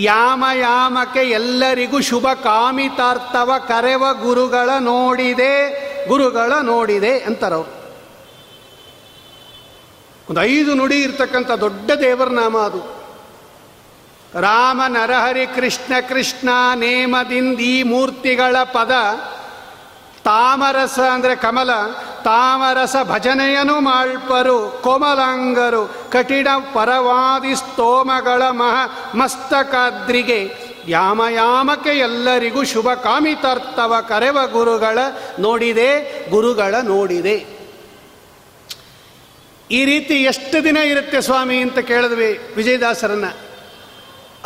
ಯಾಮಯಾಮಕ್ಕೆ ಎಲ್ಲರಿಗೂ ಶುಭ ಕಾಮಿತಾರ್ಥವ ಕರೆವ ಗುರುಗಳ ನೋಡಿದೆ ಗುರುಗಳ ನೋಡಿದೆ ಅಂತಾರವ್ರು. ಒಂದು ಐದು ನುಡಿ ಇರ್ತಕ್ಕಂಥ ದೊಡ್ಡ ದೇವರ ನಾಮ ಅದು. ರಾಮ ನರಹರಿ ಕೃಷ್ಣ ಕೃಷ್ಣ ನೇಮದಿಂದ ಈ ಮೂರ್ತಿಗಳ ಪದ ತಾಮರಸ ಅಂದರೆ ಕಮಲ, ತಾಮರಸ ಭಜನೆಯನು ಮಾಳ್ಪರು ಕೋಮಲಾಂಗರು ಕಠಿಣ ಪರವಾದಿ ಸ್ತೋಮಗಳ ಮಹ ಮಸ್ತಕಾದ್ರಿಗೆ ಯಾಮಯಾಮಕ್ಕೆ ಎಲ್ಲರಿಗೂ ಶುಭ ಕಾಮಿತಾರ್ಥವ ಕರೆವ ಗುರುಗಳ ನೋಡಿದೆ ಗುರುಗಳ ನೋಡಿದೆ. ಈ ರೀತಿ ಎಷ್ಟು ದಿನ ಇರುತ್ತೆ ಸ್ವಾಮಿ ಅಂತ ಕೇಳಿದ್ವಿ ವಿಜಯದಾಸರನ್ನ.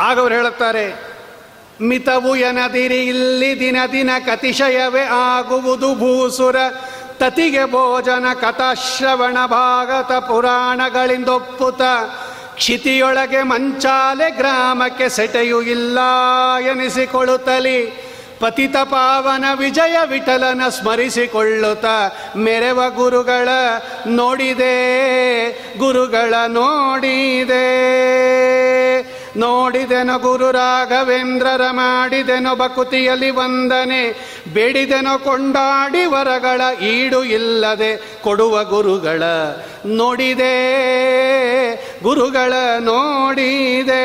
ಆಗ ಅವ್ರು ಹೇಳುತ್ತಾರೆ, ಮಿತವು ಎನದಿರಿ ಇಲ್ಲಿ ದಿನ ದಿನ ಕತಿಶಯವೇ ಆಗುವುದು ಭೂಸುರ ತತಿಗೆ ಭೋಜನ ಕಥಾಶ್ರವಣ ಭಾಗತ ಪುರಾಣಗಳಿಂದೊಪ್ಪುತ ಕ್ಷಿತಿಯೊಳಗೆ ಮಂಚಾಲೆ ಗ್ರಾಮಕ್ಕೆ ಸೆಟೆಯೂ ಇಲ್ಲ ಎನಿಸಿಕೊಳ್ಳುತ್ತಲಿ ಪತಿತ ಪಾವನ ವಿಜಯ ವಿಠಲನ ಸ್ಮರಿಸಿಕೊಳ್ಳುತ್ತ ಮೆರೆವ ಗುರುಗಳ ನೋಡಿದೆ ಗುರುಗಳ ನೋಡಿದೆ ನೋಡಿದೆನೋ ಗುರು ರಾಘವೇಂದ್ರರ ಮಾಡಿದೆನೋ ಬಕುತಿಯಲ್ಲಿ ವಂದನೆ ಬೇಡಿದೆನೋ ಕೊಂಡಾಡಿ ವರಗಳ ಈಡು ಇಲ್ಲದೆ ಕೊಡುವ ಗುರುಗಳ ನೋಡಿದೆ ಗುರುಗಳ ನೋಡಿದೆ.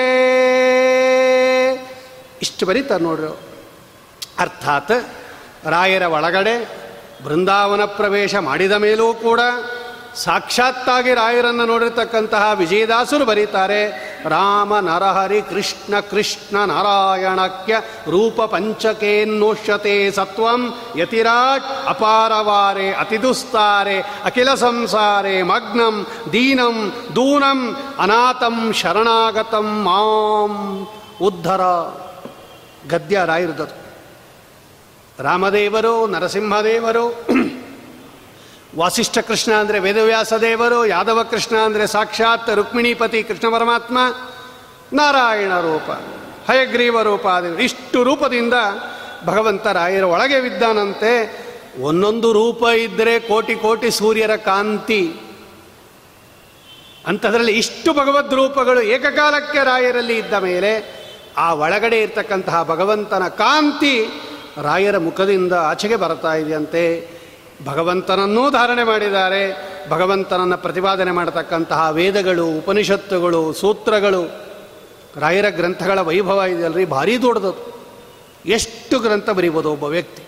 ಇಷ್ಟು ಬರೀತಾರೆ ನೋಡ್ರಿ. ಅರ್ಥಾತ್ ರಾಯರ ಒಳಗಡೆ ಬೃಂದಾವನ ಪ್ರವೇಶ ಮಾಡಿದ ಮೇಲೂ ಕೂಡ ಸಾಕ್ಷಾತ್ತಾಗಿ ರಾಯರನ್ನು ನೋಡಿರ್ತಕ್ಕಂತಹ ವಿಜಯದಾಸರು ಬರೀತಾರೆ, ರಾಮ ನರಹರಿ ಕೃಷ್ಣ ಕೃಷ್ಣ ನಾರಾಯಣಕ್ಯ ರೂಪ ಪಂಚಕೇನ್ನೋಷ್ಯತೆ ಸತ್ವಂ ಯತಿರಾಟ್ ಅಪಾರವಾರೆ ಅತಿದುಸ್ತಾರೆ ಅಖಿಲ ಸಂಸಾರೆ ಮಗ್ನಂ ದೀನಂ ದೂನಂ ಅನಾಥಂ ಶರಣಾಗತಂ ಮಾಂ ಉದ್ಧರ. ಗದ್ಯ ರಾಯರದ್ದು. ರಾಮದೇವರು, ನರಸಿಂಹದೇವರು, ವಾಸಿಷ್ಠ ಕೃಷ್ಣ ಅಂದರೆ ವೇದವ್ಯಾಸ ದೇವರು, ಯಾದವ ಕೃಷ್ಣ ಅಂದರೆ ಸಾಕ್ಷಾತ್ ರುಕ್ಮಿಣೀಪತಿ ಕೃಷ್ಣ ಪರಮಾತ್ಮ, ನಾರಾಯಣ ರೂಪ, ಹಯಗ್ರೀವ ರೂಪ ದೇವರು. ಇಷ್ಟು ರೂಪದಿಂದ ಭಗವಂತ ರಾಯರ ಒಳಗೆ ವಿದ್ದಾನಂತೆ. ಒಂದೊಂದು ರೂಪ ಇದ್ದರೆ ಕೋಟಿ ಕೋಟಿ ಸೂರ್ಯರ ಕಾಂತಿ ಅಂಥದ್ರಲ್ಲಿ ಇಷ್ಟು ಭಗವದ್ ರೂಪಗಳು ಏಕಕಾಲಕ್ಕೆ ರಾಯರಲ್ಲಿ ಇದ್ದ ಮೇಲೆ ಆ ಒಳಗಡೆ ಇರ್ತಕ್ಕಂತಹ ಭಗವಂತನ ಕಾಂತಿ ರಾಯರ ಮುಖದಿಂದ ಆಚೆಗೆ ಬರ್ತಾ ಇದೆಯಂತೆ. ಭಗವಂತನನ್ನೂ ಧಾರಣೆ ಮಾಡಿದ್ದಾರೆ. ಭಗವಂತನನ್ನು ಪ್ರತಿಪಾದನೆ ಮಾಡತಕ್ಕಂತಹ ವೇದಗಳು, ಉಪನಿಷತ್ತುಗಳು, ಸೂತ್ರಗಳು, ರಾಯರ ಗ್ರಂಥಗಳ ವೈಭವ ಇದೆಯಲ್ರಿ, ಭಾರೀ ದೊಡ್ಡದು. ಎಷ್ಟು ಗ್ರಂಥ ಬರೀಬೋದು ಒಬ್ಬ ವ್ಯಕ್ತಿ?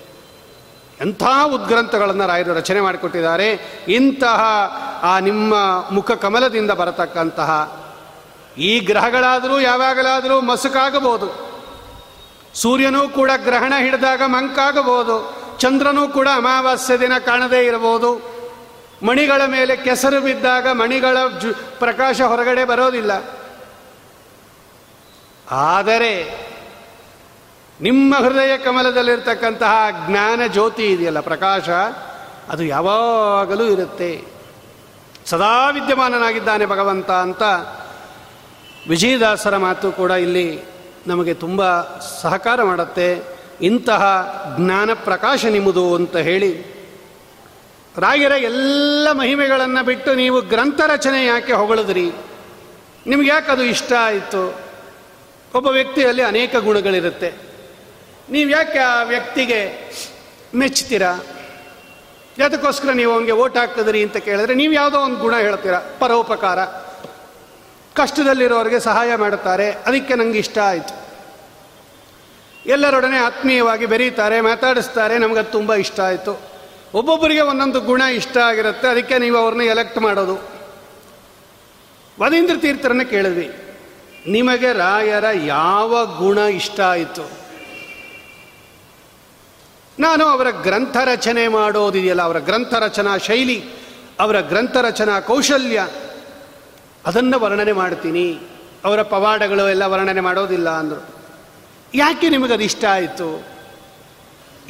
ಎಂಥ ಉದ್ಗ್ರಂಥಗಳನ್ನು ರಾಯರು ರಚನೆ ಮಾಡಿಕೊಟ್ಟಿದ್ದಾರೆ. ಇಂತಹ ಆ ನಿಮ್ಮ ಮುಖ ಕಮಲದಿಂದ ಬರತಕ್ಕಂತಹ ಈ ಗ್ರಹಗಳಾದರೂ ಯಾವಾಗಲಾದರೂ ಮಸುಕಾಗಬಹುದು. ಸೂರ್ಯನೂ ಕೂಡ ಗ್ರಹಣ ಹಿಡಿದಾಗ ಮಂಕಾಗಬಹುದು. ಚಂದ್ರನೂ ಕೂಡ ಅಮಾವಾಸ್ಯ ದಿನ ಕಾಣದೇ ಇರಬಹುದು. ಮಣಿಗಳ ಮೇಲೆ ಕೆಸರು ಬಿದ್ದಾಗ ಮಣಿಗಳ ಜು ಪ್ರಕಾಶ ಹೊರಗಡೆ ಬರೋದಿಲ್ಲ. ಆದರೆ ನಿಮ್ಮ ಹೃದಯ ಕಮಲದಲ್ಲಿರ್ತಕ್ಕಂತಹ ಜ್ಞಾನ ಜ್ಯೋತಿ ಇದೆಯಲ್ಲ, ಪ್ರಕಾಶ, ಅದು ಯಾವಾಗಲೂ ಇರುತ್ತೆ. ಸದಾ ವಿದ್ಯಮಾನನಾಗಿದ್ದಾನೆ ಭಗವಂತ ಅಂತ ವಿಜಯದಾಸರ ಮಾತು ಕೂಡ ಇಲ್ಲಿ ನಮಗೆ ತುಂಬ ಸಹಕಾರ ಮಾಡುತ್ತೆ. ಇಂತಹ ಜ್ಞಾನ ಪ್ರಕಾಶ ನಿಮ್ಮದು ಅಂತ ಹೇಳಿ ರಾಯರ ಎಲ್ಲ ಮಹಿಮೆಗಳನ್ನು ಬಿಟ್ಟು ನೀವು ಗ್ರಂಥ ರಚನೆ ಯಾಕೆ ಹೊಗಳಿದ್ರಿ? ನಿಮ್ಗೆ ಯಾಕೆ ಅದು ಇಷ್ಟ ಆಯಿತು? ಒಬ್ಬ ವ್ಯಕ್ತಿಯಲ್ಲಿ ಅನೇಕ ಗುಣಗಳಿರುತ್ತೆ. ನೀವು ಯಾಕೆ ಆ ವ್ಯಕ್ತಿಗೆ ಮೆಚ್ತೀರಾ? ಅದಕ್ಕೋಸ್ಕರ ನೀವು ಅವನಿಗೆ ಓಟ್ ಹಾಕಿದ್ರಿ ಅಂತ ಕೇಳಿದ್ರೆ ನೀವು ಯಾವುದೋ ಒಂದು ಗುಣ ಹೇಳ್ತೀರಾ, ಪರೋಪಕಾರ, ಕಷ್ಟದಲ್ಲಿರೋರಿಗೆ ಸಹಾಯ ಮಾಡುತ್ತಾರೆ, ಅದಕ್ಕೆ ನನಗೆ ಇಷ್ಟ ಆಯಿತು. ಎಲ್ಲರೊಡನೆ ಆತ್ಮೀಯವಾಗಿ ಬೆರೀತಾರೆ, ಮಾತಾಡಿಸ್ತಾರೆ, ನಮಗದು ತುಂಬ ಇಷ್ಟ ಆಯಿತು. ಒಬ್ಬೊಬ್ಬರಿಗೆ ಒಂದೊಂದು ಗುಣ ಇಷ್ಟ ಆಗಿರುತ್ತೆ, ಅದಕ್ಕೆ ನೀವು ಅವ್ರನ್ನ ಎಲೆಕ್ಟ್ ಮಾಡೋದು. ವದೀಂದ್ರ ತೀರ್ಥರನ್ನ ಕೇಳಿದ್ವಿ, ನಿಮಗೆ ರಾಯರ ಯಾವ ಗುಣ ಇಷ್ಟ ಆಯಿತು? ನಾನು ಅವರ ಗ್ರಂಥ ರಚನೆ ಮಾಡೋದಿದೆಯಲ್ಲ, ಅವರ ಗ್ರಂಥ ರಚನಾ ಶೈಲಿ, ಅವರ ಗ್ರಂಥ ರಚನಾ ಕೌಶಲ್ಯ, ಅದನ್ನು ವರ್ಣನೆ ಮಾಡ್ತೀನಿ. ಅವರ ಪವಾಡಗಳು ಎಲ್ಲ ವರ್ಣನೆ ಮಾಡೋದಿಲ್ಲ ಅಂದರು. ಯಾಕೆ ನಿಮಗದು ಇಷ್ಟ ಆಯಿತು?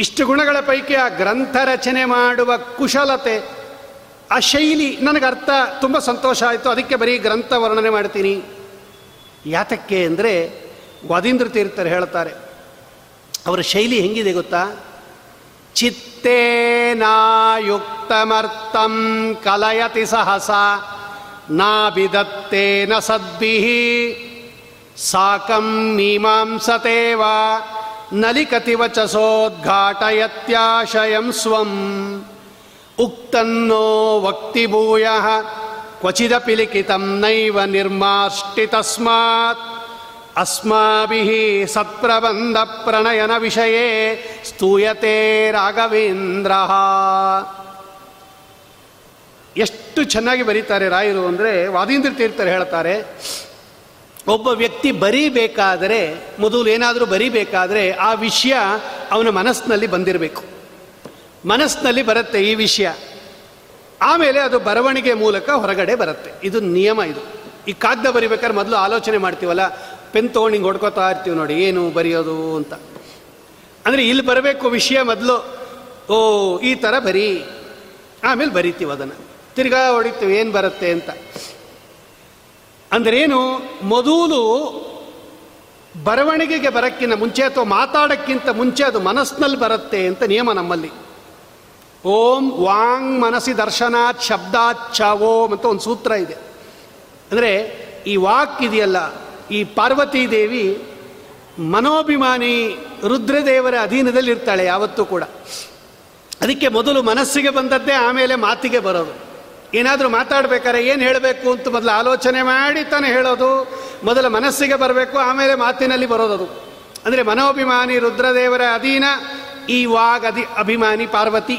ಇಷ್ಟು ಗುಣಗಳ ಪೈಕಿ ಆ ಗ್ರಂಥ ರಚನೆ ಮಾಡುವ ಕುಶಲತೆ, ಆ ಶೈಲಿ ನನಗರ್ಥ, ತುಂಬ ಸಂತೋಷ ಆಯಿತು. ಅದಕ್ಕೆ ಬರೀ ಗ್ರಂಥ ವರ್ಣನೆ ಮಾಡ್ತೀನಿ. ಯಾತಕ್ಕೆ ಅಂದರೆ ವಾದೀಂದ್ರ ತೀರ್ಥರು ಹೇಳ್ತಾರೆ, ಅವರ ಶೈಲಿ ಹೆಂಗಿದೆ ಗೊತ್ತಾ? ಚಿತ್ತೇನಾಯುಕ್ತಮರ್ಥಂ ಕಲಯತಿ ಸಹಸ ನಾಭಿದತ್ತೇನ ಸದ್ಭಿಹಿ ಸಾಕಂ ಮೀಮಾಂಸತೇವ ನಲಿಕತಿ ವಚಸೋದ್ಘಾಟಯತ್ಯಾಶಯಂ ಸ್ವಂ ಉಕ್ತನ್ನೋ ವಕ್ತಿಭೂಯಃ ಕ್ವಚಿದಪಿ ಲಿಖಿತಂ ನೈವ ನಿರ್ಮಾಷ್ಟಿ ತಸ್ಮಾತ್ ಅಸ್ಮಾಭಿಃ ಸತ್ಪ್ರಬಂಧ ಪ್ರಣಯನ ವಿಷಯೇ ಸ್ತೂಯತೆ ರಾಘವೇಂದ್ರಃ. ಎಷ್ಟು ಚೆನ್ನಾಗಿ ಬರೀತಾರೆ ರಾಯರು ಅಂದರೆ, ವಾದೀಂದ್ರ ತೀರ್ಥರು ಹೇಳ್ತಾರೆ, ಒಬ್ಬ ವ್ಯಕ್ತಿ ಬರೀಬೇಕಾದರೆ ಮೊದಲು ಏನಾದರೂ ಬರೀಬೇಕಾದರೆ ಆ ವಿಷಯ ಅವನ ಮನಸ್ಸಿನಲ್ಲಿ ಬಂದಿರಬೇಕು. ಮನಸ್ಸಿನಲ್ಲಿ ಬರುತ್ತೆ ಈ ವಿಷಯ, ಆಮೇಲೆ ಅದು ಬರವಣಿಗೆ ಮೂಲಕ ಹೊರಗಡೆ ಬರುತ್ತೆ. ಇದು ನಿಯಮ. ಇದು ಈ ಕಾಗ್ದ ಬರಿಬೇಕಾದ್ರೆ ಮೊದಲು ಆಲೋಚನೆ ಮಾಡ್ತೀವಲ್ಲ, ಪೆನ್ ತೊಗೊಂಡು ಹಿಂಗೆ ಹೊಡ್ಕೋತಾ ಇರ್ತೀವಿ ನೋಡಿ, ಏನು ಬರೆಯೋದು ಅಂತ. ಅಂದರೆ ಇಲ್ಲಿ ಬರಬೇಕು ವಿಷಯ ಮೊದಲು, ಓ ಈ ಥರ ಬರೀ, ಆಮೇಲೆ ಬರಿತೀವಿ ಅದನ್ನು, ತಿರ್ಗಾ ಹೊಡಿತೀವಿ ಏನು ಬರುತ್ತೆ ಅಂತ. ಅಂದ್ರೇನು, ಮೊದಲು ಬರವಣಿಗೆಗೆ ಬರೋಕ್ಕಿಂತ ಮುಂಚೆ ಅಥವಾ ಮಾತಾಡೋಕ್ಕಿಂತ ಮುಂಚೆ ಅದು ಮನಸ್ಸಿನಲ್ಲಿ ಬರುತ್ತೆ ಅಂತ ನಿಯಮ ನಮ್ಮಲ್ಲಿ. ಓಂ ವಾಂಗ್ ಮನಸಿ ದರ್ಶನಾತ್ ಶಬ್ದಾತ್ ಚಾವೋ ಅಂತ ಒಂದು ಸೂತ್ರ ಇದೆ. ಅಂದರೆ ಈ ವಾಕ್ ಇದೆಯಲ್ಲ, ಈ ಪಾರ್ವತೀ ದೇವಿ ಮನೋಭಿಮಾನಿ ರುದ್ರದೇವರ ಅಧೀನದಲ್ಲಿ ಇರ್ತಾಳೆ ಯಾವತ್ತೂ ಕೂಡ. ಅದಕ್ಕೆ ಮೊದಲು ಮನಸ್ಸಿಗೆ ಬಂದದ್ದೇ ಆಮೇಲೆ ಮಾತಿಗೆ ಬರೋದು. ಏನಾದರೂ ಮಾತಾಡಬೇಕಾದ್ರೆ ಏನು ಹೇಳಬೇಕು ಅಂತ ಮೊದಲು ಆಲೋಚನೆ ಮಾಡಿ ತಾನೇ ಹೇಳೋದು. ಮೊದಲು ಮನಸ್ಸಿಗೆ ಬರಬೇಕು, ಆಮೇಲೆ ಮಾತಿನಲ್ಲಿ ಬರೋದದು. ಅಂದರೆ ಮನೋಭಿಮಾನಿ ರುದ್ರದೇವರ ಅಧೀನ ಈ ವಾಗ್ ಅಧಿ ಅಭಿಮಾನಿ ಪಾರ್ವತಿ.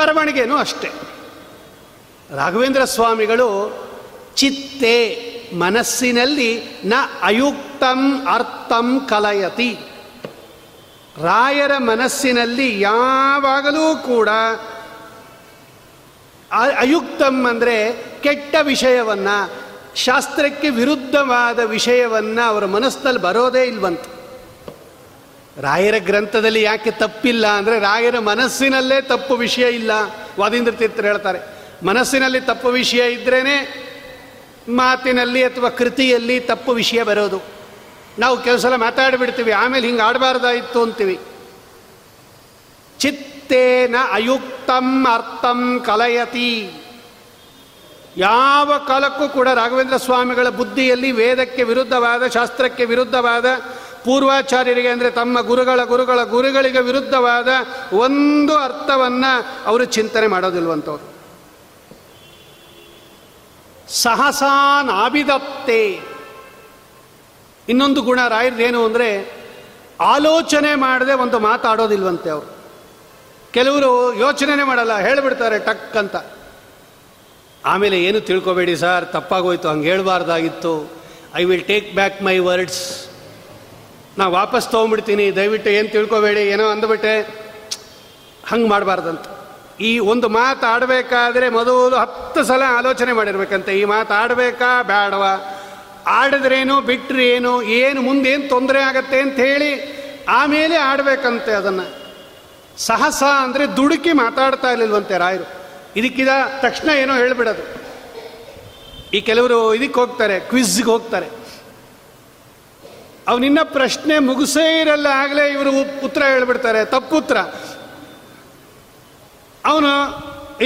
ಬರವಣಿಗೆನೂ ಅಷ್ಟೆ. ರಾಘವೇಂದ್ರ ಸ್ವಾಮಿಗಳು ಚಿತ್ತೆ ಮನಸ್ಸಿನಲ್ಲಿ ನ ಅಯುಕ್ತಂ ಅರ್ಥಂ ಕಲಯತಿ. ರಾಯರ ಮನಸ್ಸಿನಲ್ಲಿ ಯಾವಾಗಲೂ ಕೂಡ ಅಯುಕ್ತಂ ಅಂದರೆ ಕೆಟ್ಟ ವಿಷಯವನ್ನು, ಶಾಸ್ತ್ರಕ್ಕೆ ವಿರುದ್ಧವಾದ ವಿಷಯವನ್ನು ಅವರ ಮನಸ್ಸಿನಲ್ಲಿ ಬರೋದೇ ಇಲ್ವಂತ. ರಾಯರ ಗ್ರಂಥದಲ್ಲಿ ಯಾಕೆ ತಪ್ಪಿಲ್ಲ ಅಂದರೆ ರಾಯರ ಮನಸ್ಸಿನಲ್ಲೇ ತಪ್ಪು ವಿಷಯ ಇಲ್ಲ. ವಾದೀಂದ್ರ ತೀರ್ಥರು ಹೇಳ್ತಾರೆ, ಮನಸ್ಸಿನಲ್ಲಿ ತಪ್ಪು ವಿಷಯ ಇದ್ರೇ ಮಾತಿನಲ್ಲಿ ಅಥವಾ ಕೃತಿಯಲ್ಲಿ ತಪ್ಪು ವಿಷಯ ಬರೋದು. ನಾವು ಕೆಲವು ಸಲ ಮಾತಾಡಿಬಿಡ್ತೀವಿ, ಆಮೇಲೆ ಹಿಂಗೆ ಆಡಬಾರ್ದಾಯಿತು ಅಂತೀವಿ. ಚಿತ್ತೇನ ಅಯುಕ್ತಂ ಅರ್ಥಂ ಕಲಯತಿ. ಯಾವ ಕಾಲಕ್ಕೂ ಕೂಡ ರಾಘವೇಂದ್ರ ಸ್ವಾಮಿಗಳ ಬುದ್ಧಿಯಲ್ಲಿ ವೇದಕ್ಕೆ ವಿರುದ್ಧವಾದ, ಶಾಸ್ತ್ರಕ್ಕೆ ವಿರುದ್ಧವಾದ, ಪೂರ್ವಾಚಾರ್ಯರಿಗೆ ಅಂದರೆ ತಮ್ಮ ಗುರುಗಳ ಗುರುಗಳ ಗುರುಗಳಿಗೆ ವಿರುದ್ಧವಾದ ಒಂದು ಅರ್ಥವನ್ನು ಅವರು ಚಿಂತನೆ ಮಾಡೋದಿಲ್ವಂಥವ್ರು. ಸಹಸಾ ನಾಭಿದಪ್ತೆ. ಇನ್ನೊಂದು ಗುಣ ರಾಯರ್ದೇನು ಅಂದರೆ ಆಲೋಚನೆ ಮಾಡದೆ ಒಂದು ಮಾತಾಡೋದಿಲ್ವಂತೆ ಅವರು. ಕೆಲವರು ಯೋಚನೆ ಮಾಡಲ್ಲ, ಹೇಳಿಬಿಡ್ತಾರೆ ಟಕ್ ಅಂತ. ಆಮೇಲೆ ಏನು ತಿಳ್ಕೊಬೇಡಿ ಸರ್, ತಪ್ಪಾಗೋಯ್ತು, ಹಂಗೆ ಹೇಳ್ಬಾರ್ದಾಗಿತ್ತು, I will take back my words, ನಾ ವಾಪಸ್ ತೊಗೊಂಡ್ಬಿಡ್ತೀನಿ, ದಯವಿಟ್ಟು ಏನು ತಿಳ್ಕೊಬೇಡಿ, ಏನೋ ಅಂದ್ಬಿಟ್ಟೆ, ಹಂಗೆ ಮಾಡಬಾರ್ದಂತ. ಈ ಒಂದು ಮಾತು ಆಡಬೇಕಾದ್ರೆ ಮೊದಲು ಹತ್ತು ಸಲ ಆಲೋಚನೆ ಮಾಡಿರ್ಬೇಕಂತೆ, ಈ ಮಾತು ಆಡಬೇಕಾ ಬೇಡವಾ, ಆಡಿದ್ರೇನು ಬಿಟ್ರೇನು, ಏನು ಮುಂದೇನು ತೊಂದರೆ ಆಗತ್ತೆ ಅಂಥೇಳಿ ಆಮೇಲೆ ಆಡಬೇಕಂತೆ ಅದನ್ನು. ಸಹಸ ಅಂದರೆ ದುಡುಕಿ ಮಾತಾಡ್ತಾ ಇರಲಿಲ್ವಂತೆ ರಾಯರು. ಇದಕ್ಕಿದ ತಕ್ಷಣ ಏನೋ ಹೇಳಿಬಿಡೋದು. ಈ ಕೆಲವರು ಇದಕ್ಕೆ ಹೋಗ್ತಾರೆ, ಕ್ವಿಜ್ಗೆ ಹೋಗ್ತಾರೆ, ಅವನಿನ್ನ ಪ್ರಶ್ನೆ ಮುಗಿಸೇ ಇರಲ್ಲ, ಆಗಲೇ ಇವರು ಉತ್ತರ ಹೇಳ್ಬಿಡ್ತಾರೆ, ತಪ್ಪು ಉತ್ತರ. ಅವನು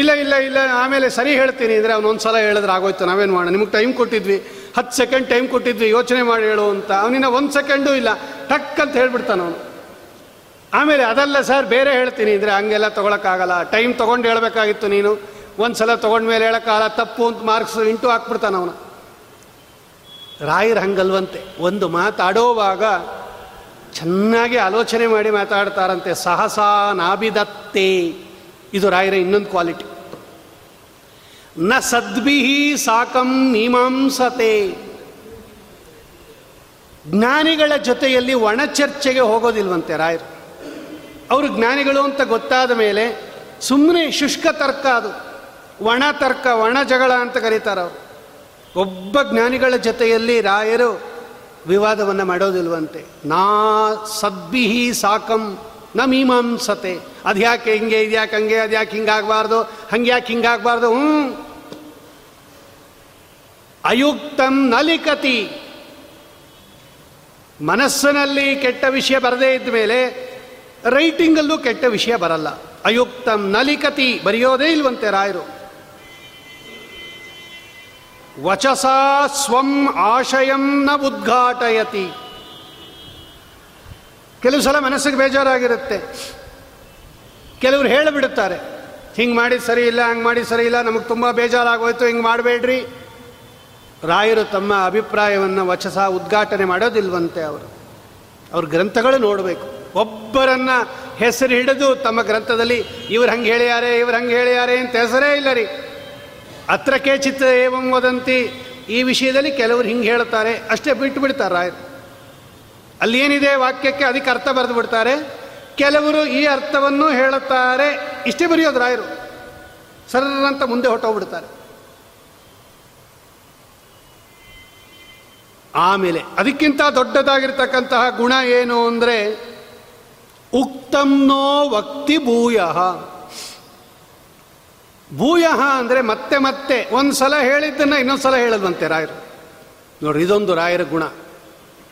ಇಲ್ಲ ಇಲ್ಲ ಇಲ್ಲ ಆಮೇಲೆ ಸರಿ ಹೇಳ್ತೀನಿ ಅಂದರೆ ಅವನೊಂದು ಸಲ ಹೇಳಿದ್ರೆ ಆಗೋಯ್ತು, ನಾವೇನು ಮಾಡೋಣ, ನಿಮಗೆ ಟೈಮ್ ಕೊಟ್ಟಿದ್ವಿ, ಹತ್ತು ಸೆಕೆಂಡ್ ಟೈಮ್ ಕೊಟ್ಟಿದ್ವಿ, ಯೋಚನೆ ಮಾಡಿ ಹೇಳು ಅಂತ. ಅವನಿನ್ನ ಒಂದು ಸೆಕೆಂಡು ಇಲ್ಲ, ಟಕ್ ಅಂತ ಹೇಳ್ಬಿಡ್ತಾನೆ ಅವನು. ಆಮೇಲೆ ಅದಲ್ಲ ಸರ್ ಬೇರೆ ಹೇಳ್ತೀನಿ ಅಂದರೆ ಹಂಗೆಲ್ಲ ತೊಗೊಳಕ್ಕಾಗಲ್ಲ, ಟೈಮ್ ತೊಗೊಂಡು ಹೇಳಬೇಕಾಗಿತ್ತು, ನೀನು ಒಂದು ಸಲ ತೊಗೊಂಡ್ಮೇಲೆ ಹೇಳೋಕ್ಕಾಗಲ್ಲ, ತಪ್ಪು ಅಂತ ಮಾರ್ಕ್ಸ್ ಇಂಟು ಹಾಕ್ಬಿಡ್ತಾನೆ ಅವನು. ರಾಯರು ಹಂಗಲ್ವಂತೆ, ಒಂದು ಮಾತಾಡೋವಾಗ ಚೆನ್ನಾಗಿ ಆಲೋಚನೆ ಮಾಡಿ ಮಾತಾಡ್ತಾರಂತೆ. ಸಹಸಾ ನಾಭಿದತ್ತೇ, ಇದು ರಾಯರ ಇನ್ನೊಂದು ಕ್ವಾಲಿಟಿ. ನ ಸದ್ಭಿಹಿ ಸಾಕಂ ಮೀಮಾಂಸತೆ. ಜ್ಞಾನಿಗಳ ಜೊತೆಯಲ್ಲಿ ಒಣಚರ್ಚೆಗೆ ಹೋಗೋದಿಲ್ವಂತೆ ರಾಯರು. ಅವರು ಜ್ಞಾನಿಗಳು ಅಂತ ಗೊತ್ತಾದ ಮೇಲೆ ಸುಮ್ಮನೆ ಶುಷ್ಕ ತರ್ಕ, ಅದು ಒಣ ತರ್ಕ, ಒಣ ಜಗಳ ಅಂತ ಕರೀತಾರೆ ಅವರು. ಒಬ್ಬ ಜ್ಞಾನಿಗಳ ಜೊತೆಯಲ್ಲಿ ರಾಯರು ವಿವಾದವನ್ನು ಮಾಡೋದಿಲ್ವಂತೆ. ನಾ ಸದ್ಭಿಹಿ ಸಾಕಂ ನ ಮೀಮಾಂಸತೆ. ಅದು ಯಾಕೆ ಹಿಂಗೆ, ಇದ್ಯಾಕೆ ಹಂಗೆ, ಅದು ಯಾಕೆ ಹಿಂಗಾಗಬಾರ್ದು, ಹಂಗೆ ಯಾಕೆ ಹಿಂಗಾಗಬಾರ್ದು? ಹ್ಞೂ ಅಯುಕ್ತಂ ನಲಿಕತಿ. ಮನಸ್ಸಿನಲ್ಲಿ ಕೆಟ್ಟ ವಿಷಯ ಬರದೇ ಇದ್ದ ಮೇಲೆ ರೈಟಿಂಗಲ್ಲೂ ಕೆಟ್ಟ ವಿಷಯ ಬರಲ್ಲ. ಅಯುಕ್ತಂ ನಲಿಕತಿ, ಬರೆಯೋದೇ ಇಲ್ವಂತೆ ರಾಯರು. ವಚಸಾ ಸ್ವಂ ಆಶಯಂ ನ ಉದ್ಘಾಟಯತಿ. ಕೆಲವು ಸಲ ಮನಸ್ಸಿಗೆ ಬೇಜಾರಾಗಿರುತ್ತೆ, ಕೆಲವರು ಹೇಳಿಬಿಡುತ್ತಾರೆ, ಹಿಂಗೆ ಮಾಡಿ ಸರಿ ಇಲ್ಲ, ಹಂಗೆ ಮಾಡಿ ಸರಿ ಇಲ್ಲ, ನಮಗೆ ತುಂಬ ಬೇಜಾರಾಗೋಯ್ತು, ಹಿಂಗೆ ಮಾಡಬೇಡ್ರಿ. ರಾಯರು ತಮ್ಮ ಅಭಿಪ್ರಾಯವನ್ನು ವಚಸ ಉದ್ಘಾಟನೆ ಮಾಡೋದಿಲ್ವಂತೆ. ಅವರು ಅವ್ರ ಗ್ರಂಥಗಳು ನೋಡಬೇಕು. ಒಬ್ಬರನ್ನು ಹೆಸರು ಹಿಡಿದು ತಮ್ಮ ಗ್ರಂಥದಲ್ಲಿ ಇವ್ರು ಹಂಗೆ ಹೇಳ್ಯಾರೆ, ಇವ್ರು ಹಂಗೆ ಹೇಳ್ಯಾರೆ ಅಂತ ಹೆಸರೇ ಇಲ್ಲ ರೀ. ಅತ್ರ ಕೇಚಿತ್ ಏವಂ ವದಂತಿ, ಈ ವಿಷಯದಲ್ಲಿ ಕೆಲವರು ಹಿಂಗೆ ಹೇಳ್ತಾರೆ ಅಷ್ಟೇ, ಬಿಟ್ಟು ಬಿಡ್ತಾರೆ ರಾಯರು. ಅಲ್ಲೇನಿದೆ ವಾಕ್ಯಕ್ಕೆ ಅದಕ್ಕೆ ಅರ್ಥ ಬರೆದು ಬಿಡ್ತಾರೆ. ಕೆಲವರು ಈ ಅರ್ಥವನ್ನು ಹೇಳುತ್ತಾರೆ, ಇಷ್ಟೇ ಬರೆಯೋದು ರಾಯರು. ಸರರಂತ ಮುಂದೆ ಹೊಟ್ಟೋಗ್ಬಿಡ್ತಾರೆ. ಆಮೇಲೆ ಅದಕ್ಕಿಂತ ದೊಡ್ಡದಾಗಿರ್ತಕ್ಕಂತಹ ಗುಣ ಏನು ಅಂದರೆ ಉಕ್ತಂನೋ ವಕ್ತಿ ಭೂಯಃ. ಭೂಯಃ ಅಂದರೆ ಮತ್ತೆ ಮತ್ತೆ, ಒಂದು ಸಲ ಹೇಳಿದ್ದನ್ನು ಇನ್ನೊಂದು ಸಲ ಹೇಳಲ್ವಂತೆ ರಾಯರು. ನೋಡ್ರಿ, ಇದೊಂದು ರಾಯರ ಗುಣ.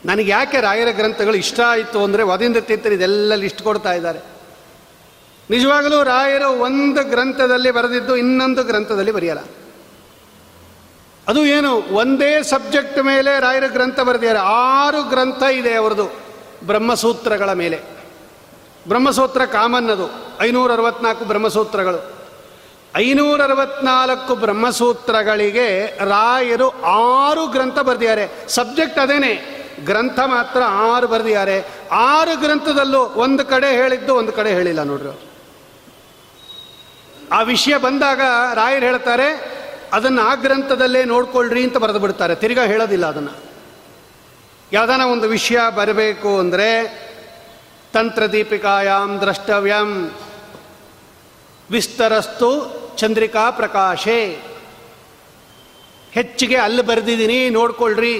ನನಗೆ ಯಾಕೆ ರಾಯರ ಗ್ರಂಥಗಳು ಇಷ್ಟ ಆಯಿತು ಅಂದರೆ ವದಿಂದ ತಿತ್ತರು ಇದೆಲ್ಲ ಲಿಸ್ಟ್ ಕೊಡ್ತಾ ಇದ್ದಾರೆ. ನಿಜವಾಗಲೂ ರಾಯರು ಒಂದು ಗ್ರಂಥದಲ್ಲಿ ಬರೆದಿದ್ದು ಇನ್ನೊಂದು ಗ್ರಂಥದಲ್ಲಿ ಬರೆಯಲ್ಲ. ಅದು ಏನು, ಒಂದೇ ಸಬ್ಜೆಕ್ಟ್ ಮೇಲೆ ರಾಯರ ಗ್ರಂಥ ಬರೆದಿದ್ದಾರೆ. ಆರು ಗ್ರಂಥ ಇದೆ ಅವ್ರದ್ದು ಬ್ರಹ್ಮಸೂತ್ರಗಳ ಮೇಲೆ. ಬ್ರಹ್ಮಸೂತ್ರ ಕಾಮನ್, ಅದು ಐನೂರ ಅರವತ್ನಾಲ್ಕು ಬ್ರಹ್ಮಸೂತ್ರಗಳು. ಐನೂರ ಅರವತ್ನಾಲ್ಕು ಬ್ರಹ್ಮಸೂತ್ರಗಳಿಗೆ ರಾಯರು ಆರು ಗ್ರಂಥ ಬರೆದಿದ್ದಾರೆ. ಸಬ್ಜೆಕ್ಟ್ ಅದೇನೆ, ಗ್ರಂಥ ಮಾತ್ರ ಆರು ಬರೆದಿದ್ದಾರೆ. ಆರು ಗ್ರಂಥದಲ್ಲೂ ಒಂದು ಕಡೆ ಹೇಳಿದ್ದು ಒಂದು ಕಡೆ ಹೇಳಿಲ್ಲ ನೋಡ್ರಿ. ಅವರು ಆ ವಿಷಯ ಬಂದಾಗ ರಾಯರು ಹೇಳ್ತಾರೆ, ಅದನ್ನು ಆ ಗ್ರಂಥದಲ್ಲೇ ನೋಡ್ಕೊಳ್ರಿ ಅಂತ ಬರೆದು ಬಿಡ್ತಾರೆ, ತಿರ್ಗಾ ಹೇಳೋದಿಲ್ಲ. ಅದನ್ನು ಯಾವ್ದಾನ ಒಂದು ವಿಷಯ ಬರಬೇಕು ಅಂದರೆ ತಂತ್ರದೀಪಿಕಾಯಾಂ ದ್ರಷ್ಟವ್ಯಂ ವಿಸ್ತರಸ್ತು ಚಂದ್ರಿಕಾ ಪ್ರಕಾಶೆ, ಹೆಚ್ಚಿಗೆ ಅಲ್ಲಿ ಬರೆದಿದ್ದೀನಿ ನೋಡ್ಕೊಳ್ರಿ.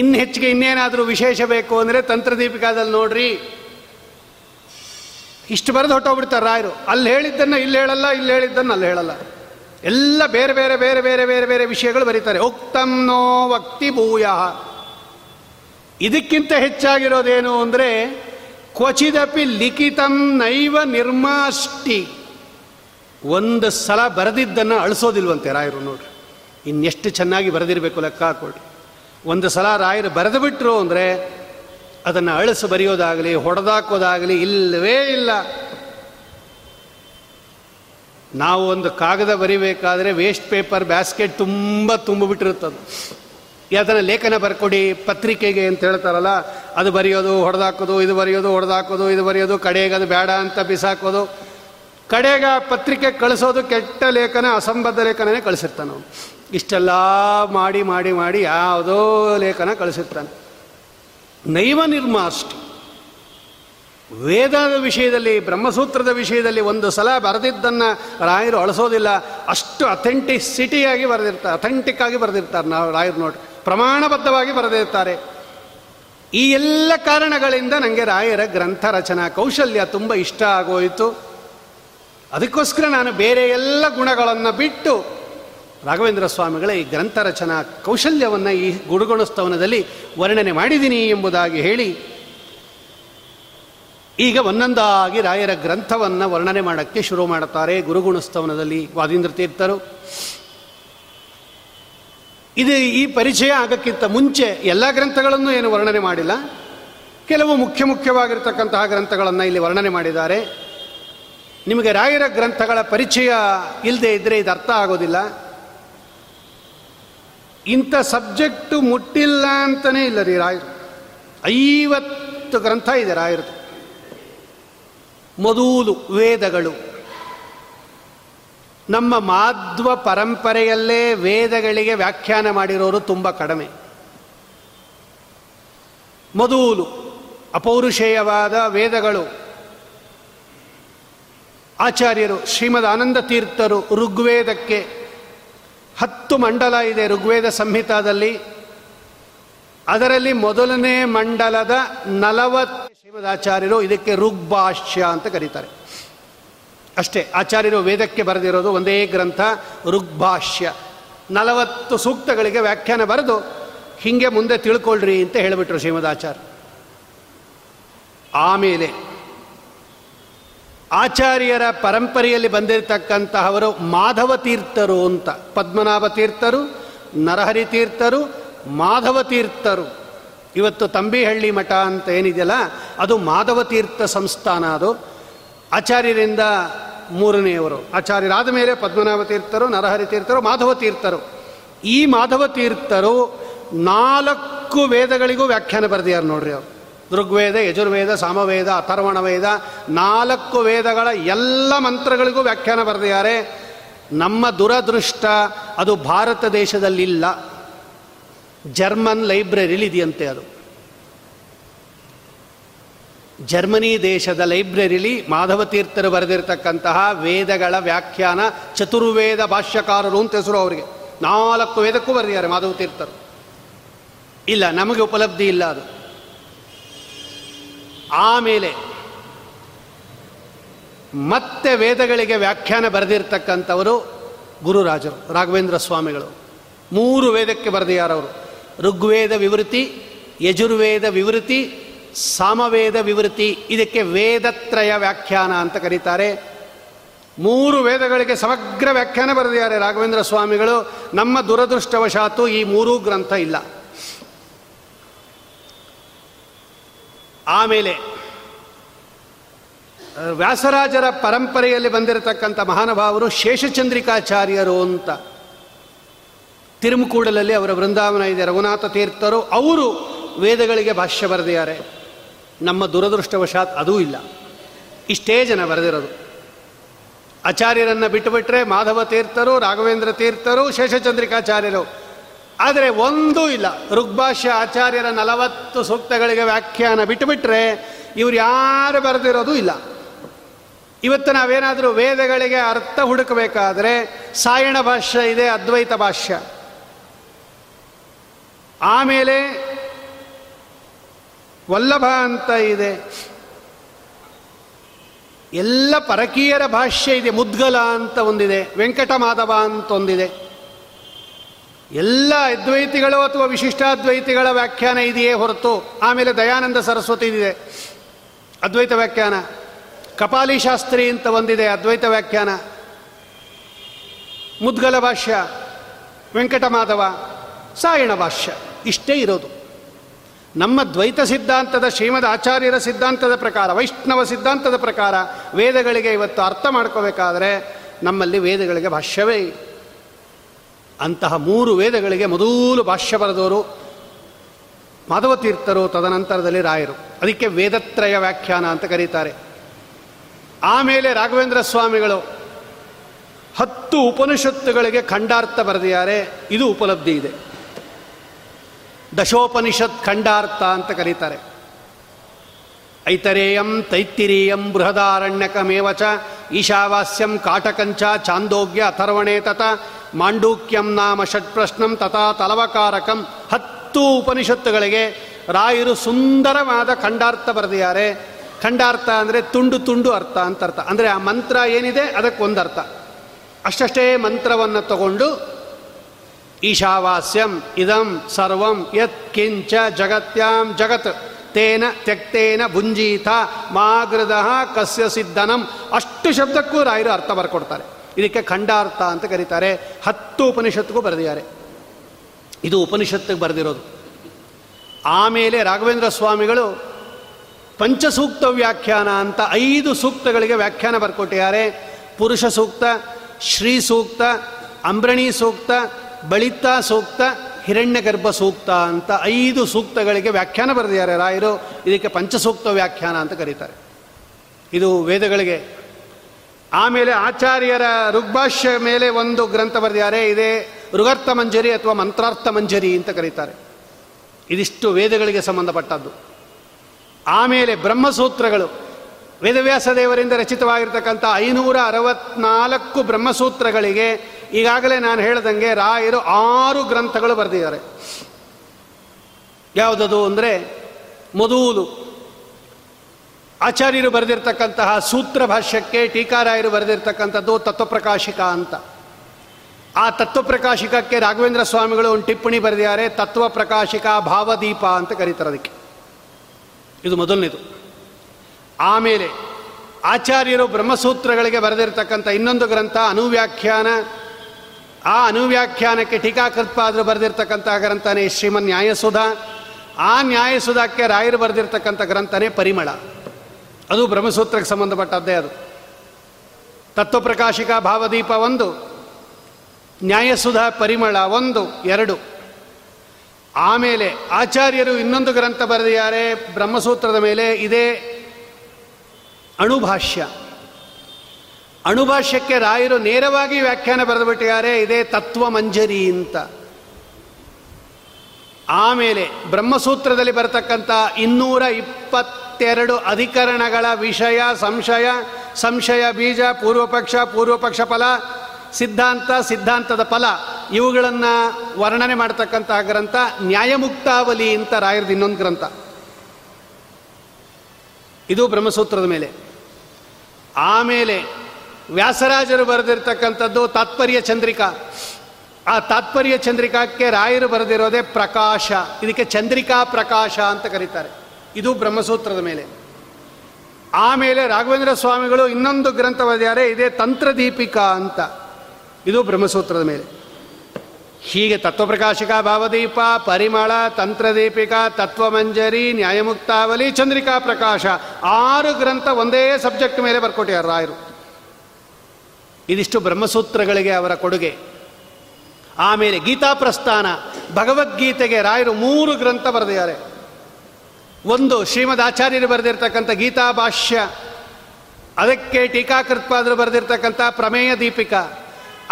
ಇನ್ನು ಹೆಚ್ಚಿಗೆ ಇನ್ನೇನಾದರೂ ವಿಶೇಷ ಬೇಕು ಅಂದರೆ ತಂತ್ರದೀಪಿಕಾದಲ್ಲಿ ನೋಡ್ರಿ. ಇಷ್ಟು ಬರೆದು ಹೊಟ್ಟೋಗ್ಬಿಡ್ತಾರೆ ರಾಯರು. ಅಲ್ಲಿ ಹೇಳಿದ್ದನ್ನು ಇಲ್ಲಿ ಹೇಳಲ್ಲ, ಇಲ್ಲಿ ಹೇಳಿದ್ದನ್ನು ಅಲ್ಲಿ ಹೇಳಲ್ಲ. ಎಲ್ಲ ಬೇರೆ ಬೇರೆ ಬೇರೆ ಬೇರೆ ಬೇರೆ ಬೇರೆ ವಿಷಯಗಳು ಬರೀತಾರೆ. ಉಕ್ತಂ ನೋ ವಕ್ತಿ ಭೂಯಃ. ಇದಕ್ಕಿಂತ ಹೆಚ್ಚಾಗಿರೋದೇನು ಅಂದರೆ ಕ್ವಚಿದಪಿ ಲಿಖಿತಂ ನೈವ ನಿರ್ಮಾಷ್ಟಿ. ಒಂದು ಸಲ ಬರೆದಿದ್ದನ್ನು ಅಳಿಸೋದಿಲ್ವಂತೆ ರಾಯರು ನೋಡ್ರಿ. ಇನ್ನೆಷ್ಟು ಚೆನ್ನಾಗಿ ಬರೆದಿರಬೇಕು ಲೆಕ್ಕ ಹಾಕೊಳ್ರಿ. ಒಂದು ಸಲ ರಾಯರು ಬರೆದು ಬಿಟ್ಟರು ಅಂದರೆ ಅದನ್ನು ಅಳಿಸಿ ಬರೆಯೋದಾಗಲಿ ಹೊಡೆದಾಕೋದಾಗಲಿ ಇಲ್ಲವೇ ಇಲ್ಲ. ನಾವು ಒಂದು ಕಾಗದ ಬರಿಬೇಕಾದ್ರೆ ವೇಸ್ಟ್ ಪೇಪರ್ ಬ್ಯಾಸ್ಕೆಟ್ ತುಂಬ ತುಂಬಿಬಿಟ್ಟಿರುತ್ತದು. ಅದನ್ನು ಲೇಖನ ಬರ್ಕೊಡಿ ಪತ್ರಿಕೆಗೆ ಅಂತ ಹೇಳ್ತಾರಲ್ಲ, ಅದು ಬರೆಯೋದು ಹೊಡೆದಾಕೋದು, ಇದು ಬರೆಯೋದು ಹೊಡೆದಾಕೋದು, ಇದು ಬರೆಯೋದು, ಕಡೆಗೆ ಅದು ಬೇಡ ಅಂತ ಬಿಸಾಕೋದು, ಕಡೆಗೆ ಪತ್ರಿಕೆ ಕಳಿಸೋದು. ಕೆಟ್ಟ ಲೇಖನ, ಅಸಂಬದ್ಧ ಲೇಖನನೇ ಕಳಿಸಿರ್ತಾನೆ ಅವನು. ಇಷ್ಟೆಲ್ಲ ಮಾಡಿ ಮಾಡಿ ಮಾಡಿ ಯಾವುದೋ ಲೇಖನ ಕಳಿಸಿರ್ತಾನೆ. ನೈವ ನಿರ್ಮಾಷ್ಟಿ. ವೇದದ ವಿಷಯದಲ್ಲಿ, ಬ್ರಹ್ಮಸೂತ್ರದ ವಿಷಯದಲ್ಲಿ ಒಂದು ಸಲ ಬರೆದಿದ್ದನ್ನು ರಾಯರು ಅಳಿಸೋದಿಲ್ಲ. ಅಷ್ಟು ಅಥೆಂಟಿಸಿಟಿಯಾಗಿ ಬರೆದಿರ್ತಾರೆ, ಅಥೆಂಟಿಕ್ ಆಗಿ ಬರೆದಿರ್ತಾರೆ. ನಾವು ರಾಯರು ನೋಡ್ರಿ ಪ್ರಮಾಣಬದ್ಧವಾಗಿ ಬರೆದಿರ್ತಾರೆ. ಈ ಎಲ್ಲ ಕಾರಣಗಳಿಂದ ನನಗೆ ರಾಯರ ಗ್ರಂಥ ರಚನಾ ಕೌಶಲ್ಯ ತುಂಬ ಇಷ್ಟ ಆಗೋಯಿತು. ಅದಕ್ಕೋಸ್ಕರ ನಾನು ಬೇರೆ ಎಲ್ಲ ಗುಣಗಳನ್ನು ಬಿಟ್ಟು ರಾಘವೇಂದ್ರ ಸ್ವಾಮಿಗಳ ಈ ಗ್ರಂಥ ರಚನಾ ಕೌಶಲ್ಯವನ್ನು ಈ ಗುರುಗುಣಸ್ತವನದಲ್ಲಿ ವರ್ಣನೆ ಮಾಡಿದ್ದೀನಿ ಎಂಬುದಾಗಿ ಹೇಳಿ, ಈಗ ಒಂದೊಂದಾಗಿ ರಾಯರ ಗ್ರಂಥವನ್ನು ವರ್ಣನೆ ಮಾಡೋಕ್ಕೆ ಶುರು ಮಾಡುತ್ತಾರೆ ಗುರುಗುಣಸ್ತವನದಲ್ಲಿ ವಾದೀಂದ್ರ ತೀರ್ಥರು. ಇದು ಈ ಪರಿಚಯ ಆಗೋಕ್ಕಿಂತ ಮುಂಚೆ ಎಲ್ಲ ಗ್ರಂಥಗಳನ್ನು ಏನು ವರ್ಣನೆ ಮಾಡಿಲ್ಲ, ಕೆಲವು ಮುಖ್ಯ ಮುಖ್ಯವಾಗಿರ್ತಕ್ಕಂತಹ ಗ್ರಂಥಗಳನ್ನು ಇಲ್ಲಿ ವರ್ಣನೆ ಮಾಡಿದ್ದಾರೆ. ನಿಮಗೆ ರಾಯರ ಗ್ರಂಥಗಳ ಪರಿಚಯ ಇಲ್ಲದೆ ಇದ್ದರೆ ಇದು ಅರ್ಥ ಆಗೋದಿಲ್ಲ. ಇಂಥ ಸಬ್ಜೆಕ್ಟು ಮುಟ್ಟಿಲ್ಲ ಅಂತಲೇ ಇಲ್ಲ ರೀ ರಾಯರು. ಐವತ್ತು ಗ್ರಂಥ ಇದೆ ರಾಯರದು. ಮೊದಲು ವೇದಗಳು, ನಮ್ಮ ಮಾಧ್ವ ಪರಂಪರೆಯಲ್ಲೇ ವೇದಗಳಿಗೆ ವ್ಯಾಖ್ಯಾನ ಮಾಡಿರೋರು ತುಂಬ ಕಡಿಮೆ. ಮೊದಲು ಅಪೌರುಷೇಯವಾದ ವೇದಗಳು ಆಚಾರ್ಯರು ಶ್ರೀಮದ್ ಆನಂದ ತೀರ್ಥರು ಋಗ್ವೇದಕ್ಕೆ ಹತ್ತು ಮಂಡಲ ಇದೆ ಋಗ್ವೇದ ಸಂಹಿತಾದಲ್ಲಿ. ಅದರಲ್ಲಿ ಮೊದಲನೇ ಮಂಡಲದ ನಲವತ್ತು ಶ್ರೀಮದಾಚಾರ್ಯರು ಇದಕ್ಕೆ ಋಗ್ಭಾಷ್ಯ ಅಂತ ಕರೀತಾರೆ. ಅಷ್ಟೇ, ಆಚಾರ್ಯರು ವೇದಕ್ಕೆ ಬರೆದಿರೋದು ಒಂದೇ ಗ್ರಂಥ ಋಗ್ಭಾಷ್ಯ. ನಲವತ್ತು ಸೂಕ್ತಗಳಿಗೆ ವ್ಯಾಖ್ಯಾನ ಬರೆದು ಹೀಗೆ ಮುಂದೆ ತಿಳ್ಕೊಳ್ರಿ ಅಂತ ಹೇಳಿಬಿಟ್ರು ಶ್ರೀಮದಾಚಾರ್ಯ. ಆಮೇಲೆ ಆಚಾರ್ಯರ ಪರಂಪರೆಯಲ್ಲಿ ಬಂದಿರತಕ್ಕಂತಹವರು ಮಾಧವ ತೀರ್ಥರು ಅಂತ, ಪದ್ಮನಾಭ ತೀರ್ಥರು, ನರಹರಿ ತೀರ್ಥರು, ಮಾಧವ ತೀರ್ಥರು. ಇವತ್ತು ತಂಬಿಹಳ್ಳಿ ಮಠ ಅಂತ ಏನಿದೆಯಲ್ಲ ಅದು ಮಾಧವ ತೀರ್ಥ ಸಂಸ್ಥಾನ. ಅದು ಆಚಾರ್ಯರಿಂದ ಮೂರನೆಯವರು. ಆಚಾರ್ಯರಾದ ಮೇಲೆ ಪದ್ಮನಾಭ ತೀರ್ಥರು, ನರಹರಿ ತೀರ್ಥರು, ಮಾಧವ ತೀರ್ಥರು. ಈ ಮಾಧವ ತೀರ್ಥರು ನಾಲ್ಕು ವೇದಗಳಿಗೂ ವ್ಯಾಖ್ಯಾನ ಬರೆದಿದ್ದಾರೆ ನೋಡ್ರಿ ಅವರು. ಋಗ್ವೇದ, ಯಜುರ್ವೇದ, ಸಾಮವೇದ, ಅಥರ್ವಣ ವೇದ, ನಾಲ್ಕು ವೇದಗಳ ಎಲ್ಲ ಮಂತ್ರಗಳಿಗೂ ವ್ಯಾಖ್ಯಾನ ಬರೆದಿದ್ದಾರೆ. ನಮ್ಮ ದುರದೃಷ್ಟ ಅದು ಭಾರತ ದೇಶದಲ್ಲಿಲ್ಲ. ಜರ್ಮನ್ ಲೈಬ್ರರಿಲಿ ಇದೆಯಂತೆ ಅದು. ಜರ್ಮನಿ ದೇಶದ ಲೈಬ್ರರಿಲಿ ಮಾಧವ ತೀರ್ಥರು ಬರೆದಿರತಕ್ಕಂತಹ ವೇದಗಳ ವ್ಯಾಖ್ಯಾನ ಚತುರ್ವೇದ ಭಾಷ್ಯಕಾರರು ಅಂತ ಹೆಸರು ಅವರಿಗೆ. ನಾಲ್ಕು ವೇದಕ್ಕೂ ಬರೆದಿದ್ದಾರೆ ಮಾಧವ ತೀರ್ಥರು. ಇಲ್ಲ, ನಮಗೆ ಉಪಲಬ್ಧಿ ಇಲ್ಲ ಅದು. ಆಮೇಲೆ ಮತ್ತೆ ವೇದಗಳಿಗೆ ವ್ಯಾಖ್ಯಾನ ಬರೆದಿರ್ತಕ್ಕಂಥವರು ಗುರುರಾಜರು ರಾಘವೇಂದ್ರ ಸ್ವಾಮಿಗಳು. ಮೂರು ವೇದಕ್ಕೆ ಬರೆದಿದ್ದಾರವರು. ಋಗ್ವೇದ ವಿವೃತಿ, ಯಜುರ್ವೇದ ವಿವೃತಿ, ಸಾಮವೇದ ವಿವೃತಿ. ಇದಕ್ಕೆ ವೇದತ್ರಯ ವ್ಯಾಖ್ಯಾನ ಅಂತ ಕರೀತಾರೆ. ಮೂರು ವೇದಗಳಿಗೆ ಸಮಗ್ರ ವ್ಯಾಖ್ಯಾನ ಬರೆದಿದ್ದಾರೆ ರಾಘವೇಂದ್ರ ಸ್ವಾಮಿಗಳು. ನಮ್ಮ ದುರದೃಷ್ಟವಶಾತು ಈ ಮೂರೂ ಗ್ರಂಥ ಇಲ್ಲ. ಆಮೇಲೆ ವ್ಯಾಸರಾಜರ ಪರಂಪರೆಯಲ್ಲಿ ಬಂದಿರತಕ್ಕಂಥ ಮಹಾನುಭಾವರು ಶೇಷಚಂದ್ರಿಕಾಚಾರ್ಯರು ಅಂತ, ತಿರುಮಕೂಡಲಲ್ಲಿ ಅವರ ಬೃಂದಾವನ ಇದೆ, ರಘುನಾಥ ತೀರ್ಥರು. ಅವರು ವೇದಗಳಿಗೆ ಭಾಷ್ಯ ಬರೆದಿದ್ದಾರೆ. ನಮ್ಮ ದುರದೃಷ್ಟವಶಾತ್ ಅದೂ ಇಲ್ಲ. ಇಷ್ಟೇ ಜನ ಬರೆದಿರೋದು. ಆಚಾರ್ಯರನ್ನು ಬಿಟ್ಟುಬಿಟ್ರೆ ಮಾಧವ ತೀರ್ಥರು, ರಾಘವೇಂದ್ರ ತೀರ್ಥರು, ಶೇಷಚಂದ್ರಿಕಾಚಾರ್ಯರು. ಆದರೆ ಒಂದೂ ಇಲ್ಲ. ಋಗ್ಭಾಷ್ಯ ಆಚಾರ್ಯರ ನಲವತ್ತು ಸೂಕ್ತಗಳಿಗೆ ವ್ಯಾಖ್ಯಾನ ಬಿಟ್ಟುಬಿಟ್ರೆ ಇವ್ರು ಯಾರು ಬರೆದಿರೋದು ಇಲ್ಲ. ಇವತ್ತು ನಾವೇನಾದರೂ ವೇದಗಳಿಗೆ ಅರ್ಥ ಹುಡುಕಬೇಕಾದ್ರೆ ಸಾಯಣ ಭಾಷ್ಯ ಇದೆ, ಅದ್ವೈತ ಭಾಷ್ಯ. ಆಮೇಲೆ ವಲ್ಲಭ ಅಂತ ಇದೆ. ಎಲ್ಲ ಪರಕೀಯರ ಭಾಷ್ಯ ಇದೆ. ಮುದ್ಗಲ ಅಂತ ಒಂದಿದೆ, ವೆಂಕಟಮಾಧವ ಅಂತ ಒಂದಿದೆ. ಎಲ್ಲ ಅದ್ವೈತಿಗಳು ಅಥವಾ ವಿಶಿಷ್ಟಾದ್ವೈತಿಗಳ ವ್ಯಾಖ್ಯಾನ ಇದೆಯೇ ಹೊರತು. ಆಮೇಲೆ ದಯಾನಂದ ಸರಸ್ವತಿ ಇದೆ ಅದ್ವೈತ ವ್ಯಾಖ್ಯಾನ. ಕಪಾಲಿ ಶಾಸ್ತ್ರಿ ಅಂತ ಒಂದಿದೆ ಅದ್ವೈತ ವ್ಯಾಖ್ಯಾನ. ಮುದ್ಗಲ ಭಾಷ್ಯ, ವೆಂಕಟಮಾಧವ, ಸಾಯಣ ಭಾಷ್ಯ. ಇಷ್ಟೇ ಇರೋದು. ನಮ್ಮ ದ್ವೈತ ಸಿದ್ಧಾಂತದ, ಶ್ರೀಮದ್ ಆಚಾರ್ಯರ ಸಿದ್ಧಾಂತದ ಪ್ರಕಾರ, ವೈಷ್ಣವ ಸಿದ್ಧಾಂತದ ಪ್ರಕಾರ ವೇದಗಳಿಗೆ ಇವತ್ತು ಅರ್ಥ ಮಾಡ್ಕೋಬೇಕಾದ್ರೆ ನಮ್ಮಲ್ಲಿ ವೇದಗಳಿಗೆ ಭಾಷ್ಯವೇ. ಅಂತಹ ಮೂರು ವೇದಗಳಿಗೆ ಮೊದಲು ಭಾಷ್ಯ ಬರೆದವರು ಮಾಧವ ತೀರ್ಥರು, ತದನಂತರದಲ್ಲಿ ರಾಯರು. ಅದಕ್ಕೆ ವೇದತ್ರಯ ವ್ಯಾಖ್ಯಾನ ಅಂತ ಕರೀತಾರೆ. ಆಮೇಲೆ ರಾಘವೇಂದ್ರ ಸ್ವಾಮಿಗಳು ಹತ್ತು ಉಪನಿಷತ್ತುಗಳಿಗೆ ಖಂಡಾರ್ಥ ಬರೆದಿದ್ದಾರೆ. ಇದು ಉಪಲಬ್ಧಿ ಇದೆ. ದಶೋಪನಿಷತ್ ಖಂಡಾರ್ಥ ಅಂತ ಕರೀತಾರೆ. ಐತರೇಯಂ, ತೈತ್ತಿರೀಯಂ, ಬೃಹದಾರಣ್ಯಕಮೇವಚ, ಈಶಾವಾಸ್ಯಂ, ಕಾಟಕಂಚ, ಚಾಂದೋಗ್ಯ, ಅಥರ್ವಣೇ ತತ, ಮಾಂಡೂಕ್ಯಂ ನಾಮ ಷಟ್ ಪ್ರಶ್ನಂ ತಥಾ ತಲವಕಾರಕಂ. ಹತ್ತು ಉಪನಿಷತ್ತುಗಳಿಗೆ ರಾಯರು ಸುಂದರವಾದ ಖಂಡಾರ್ಥ ಬರೆದಿದ್ದಾರೆ. ಖಂಡಾರ್ಥ ಅಂದರೆ ತುಂಡು ತುಂಡು ಅರ್ಥ ಅಂತ ಅರ್ಥ. ಅಂದರೆ ಆ ಮಂತ್ರ ಏನಿದೆ ಅದಕ್ಕೊಂದು ಅರ್ಥ. ಅಷ್ಟಷ್ಟೇ ಮಂತ್ರವನ್ನು ತಗೊಂಡು ಈಶಾವಾಸ್ಯಂ ಇದಂ ಸರ್ವಂ ಯತ್ ಕಿಂಚ ಜಗತ್ಯಾಂ ಜಗತ್ ತೇನ ತ್ಯಕ್ತೇನ ಭುಂಜೀತ ಮಾಗೃದ ಕಸ್ಯ ಸಿದ್ಧನಂ. ಅಷ್ಟು ಶಬ್ದಕ್ಕೂ ರಾಯರು ಅರ್ಥ ಬರ್ಕೊಡ್ತಾರೆ. ಇದಕ್ಕೆ ಖಂಡಾರ್ಥ ಅಂತ ಕರೀತಾರೆ. ಹತ್ತು ಉಪನಿಷತ್ತಿಗೂ ಬರೆದಿದ್ದಾರೆ. ಇದು ಉಪನಿಷತ್ತಿಗೆ ಬರೆದಿರೋದು. ಆಮೇಲೆ ರಾಘವೇಂದ್ರ ಸ್ವಾಮಿಗಳು ಪಂಚಸೂಕ್ತ ವ್ಯಾಖ್ಯಾನ ಅಂತ ಐದು ಸೂಕ್ತಗಳಿಗೆ ವ್ಯಾಖ್ಯಾನ ಬರ್ಕೊಟ್ಟಿದ್ದಾರೆ. ಪುರುಷ ಸೂಕ್ತ, ಶ್ರೀ ಸೂಕ್ತ, ಅಂಬ್ರಣಿ ಸೂಕ್ತ, ಬಳಿತಾ ಸೂಕ್ತ, ಹಿರಣ್ಯಗರ್ಭ ಸೂಕ್ತ ಅಂತ ಐದು ಸೂಕ್ತಗಳಿಗೆ ವ್ಯಾಖ್ಯಾನ ಬರೆದಿದ್ದಾರೆ ರಾಯರು. ಇದಕ್ಕೆ ಪಂಚಸೂಕ್ತ ವ್ಯಾಖ್ಯಾನ ಅಂತ ಕರೀತಾರೆ. ಇದು ವೇದಗಳಿಗೆ. ಆಮೇಲೆ ಆಚಾರ್ಯರ ಋಗ್ಭಾಷ್ಯ ಮೇಲೆ ಒಂದು ಗ್ರಂಥ ಬರೆದಿದ್ದಾರೆ. ಇದೇ ಋಗರ್ಥ ಮಂಜರಿ ಅಥವಾ ಮಂತ್ರಾರ್ಥ ಮಂಜರಿ ಅಂತ ಕರೀತಾರೆ. ಇದಿಷ್ಟು ವೇದಗಳಿಗೆ ಸಂಬಂಧಪಟ್ಟದ್ದು. ಆಮೇಲೆ ಬ್ರಹ್ಮಸೂತ್ರಗಳು, ವೇದವ್ಯಾಸ ದೇವರಿಂದ ರಚಿತವಾಗಿರ್ತಕ್ಕಂಥ ಐನೂರ ಅರವತ್ನಾಲ್ಕು ಬ್ರಹ್ಮಸೂತ್ರಗಳಿಗೆ ಈಗಾಗಲೇ ನಾನು ಹೇಳ್ದಂಗೆ ರಾಯರು ಆರು ಗ್ರಂಥಗಳು ಬರೆದಿದ್ದಾರೆ. ಯಾವುದದು ಅಂದರೆ ಮೊದಲು ಆಚಾರ್ಯರು ಬರೆದಿರ್ತಕ್ಕಂತಹ ಸೂತ್ರ ಭಾಷ್ಯಕ್ಕೆ ಟೀಕಾರಾಯರು ಬರೆದಿರ್ತಕ್ಕಂಥದ್ದು ತತ್ವಪ್ರಕಾಶಿಕ ಅಂತ. ಆ ತತ್ವಪ್ರಕಾಶಿಕಕ್ಕೆ ರಾಘವೇಂದ್ರ ಸ್ವಾಮಿಗಳು ಒಂದು ಟಿಪ್ಪಣಿ ಬರೆದಿದ್ದಾರೆ, ತತ್ವಪ್ರಕಾಶಿಕ ಭಾವದೀಪ ಅಂತ ಕರೀತಾರೆ ಅದಕ್ಕೆ. ಇದು ಮೊದಲನೇದು. ಆಮೇಲೆ ಆಚಾರ್ಯರು ಬ್ರಹ್ಮಸೂತ್ರಗಳಿಗೆ ಬರೆದಿರ್ತಕ್ಕಂಥ ಇನ್ನೊಂದು ಗ್ರಂಥ ಅನುವ್ಯಾಖ್ಯಾನ. ಆ ಅನುವ್ಯಾಖ್ಯಾನಕ್ಕೆ ಟೀಕಾಕೃತ್ಪಾದರು ಬರೆದಿರ್ತಕ್ಕಂತಹ ಗ್ರಂಥನೇ ಶ್ರೀಮನ್ ನ್ಯಾಯಸುಧ. ಆ ನ್ಯಾಯಸುಧಕ್ಕೆ ರಾಯರು ಬರೆದಿರ್ತಕ್ಕಂಥ ಗ್ರಂಥನೇ ಪರಿಮಳ. ಅದು ಬ್ರಹ್ಮಸೂತ್ರಕ್ಕೆ ಸಂಬಂಧಪಟ್ಟದ್ದೇ. ಅದು ತತ್ವಪ್ರಕಾಶಿಕ ಭಾವದೀಪ ಒಂದು, ನ್ಯಾಯಸುಧ ಪರಿಮಳ ಒಂದು ಎರಡು. ಆಮೇಲೆ ಆಚಾರ್ಯರು ಇನ್ನೊಂದು ಗ್ರಂಥ ಬರೆದಿದ್ದಾರೆ ಬ್ರಹ್ಮಸೂತ್ರದ ಮೇಲೆ, ಇದೇ ಅಣುಭಾಷ್ಯ. ಅಣುಭಾಷ್ಯಕ್ಕೆ ರಾಯರು ನೇರವಾಗಿ ವ್ಯಾಖ್ಯಾನ ಬರೆದುಬಿಟ್ಟಿದ್ದಾರೆ, ಇದೇ ತತ್ವಮಂಜರಿ ಅಂತ. ಆಮೇಲೆ ಬ್ರಹ್ಮಸೂತ್ರದಲ್ಲಿ ಬರತಕ್ಕಂಥ ಇನ್ನೂರ ಇಪ್ಪತ್ತೆರಡು ಅಧಿಕರಣಗಳ ವಿಷಯ, ಸಂಶಯ, ಸಂಶಯ ಬೀಜ, ಪೂರ್ವಪಕ್ಷ, ಪೂರ್ವಪಕ್ಷ ಫಲ, ಸಿದ್ಧಾಂತ, ಸಿದ್ಧಾಂತದ ಫಲ ಇವುಗಳನ್ನು ವರ್ಣನೆ ಮಾಡತಕ್ಕಂತಹ ಗ್ರಂಥ ನ್ಯಾಯಮುಕ್ತಾವಲಿ ಅಂತ ರಾಯರದ ಇನ್ನೊಂದು ಗ್ರಂಥ. ಇದು ಬ್ರಹ್ಮಸೂತ್ರದ ಮೇಲೆ. ಆಮೇಲೆ ವ್ಯಾಸರಾಜರು ಬರೆದಿರ್ತಕ್ಕಂಥದ್ದು ತಾತ್ಪರ್ಯ ಚಂದ್ರಿಕಾ. ಆ ತಾತ್ಪರ್ಯ ಚಂದ್ರಿಕಾಕ್ಕೆ ರಾಯರು ಬರೆದಿರೋದೇ ಪ್ರಕಾಶ. ಇದಕ್ಕೆ ಚಂದ್ರಿಕಾ ಪ್ರಕಾಶ ಅಂತ ಕರೀತಾರೆ. ಇದು ಬ್ರಹ್ಮಸೂತ್ರದ ಮೇಲೆ. ಆಮೇಲೆ ರಾಘವೇಂದ್ರ ಸ್ವಾಮಿಗಳು ಇನ್ನೊಂದು ಗ್ರಂಥ ಬರೆದಿದ್ದಾರೆ, ಇದೇ ತಂತ್ರದೀಪಿಕಾ ಅಂತ. ಇದು ಬ್ರಹ್ಮಸೂತ್ರದ ಮೇಲೆ. ಹೀಗೆ ತತ್ವಪ್ರಕಾಶಿಕ ಭಾವದೀಪ, ಪರಿಮಳ, ತಂತ್ರದೀಪಿಕಾ, ತತ್ವಮಂಜರಿ, ನ್ಯಾಯಮುಕ್ತಾವಲಿ, ಚಂದ್ರಿಕಾ ಪ್ರಕಾಶ, ಆರು ಗ್ರಂಥ ಒಂದೇ ಸಬ್ಜೆಕ್ಟ್ ಮೇಲೆ ಬರ್ಕೊಟ್ಟಿದ್ದಾರೆ ರಾಯರು. ಇದಿಷ್ಟು ಬ್ರಹ್ಮಸೂತ್ರಗಳಿಗೆ ಅವರ ಕೊಡುಗೆ. ಆಮೇಲೆ ಗೀತಾ ಪ್ರಸ್ಥಾನ, ಭಗವದ್ಗೀತೆಗೆ ರಾಯರು ಮೂರು ಗ್ರಂಥ ಬರೆದಿದ್ದಾರೆ. ಒಂದು ಶ್ರೀಮದ್ ಆಚಾರ್ಯರು ಬರೆದಿರ್ತಕ್ಕಂಥ ಗೀತಾ ಭಾಷ್ಯ, ಅದಕ್ಕೆ ಟೀಕಾಕೃತ್ಪಾದರು ಬರೆದಿರ್ತಕ್ಕಂಥ ಪ್ರಮೇಯ ದೀಪಿಕಾ.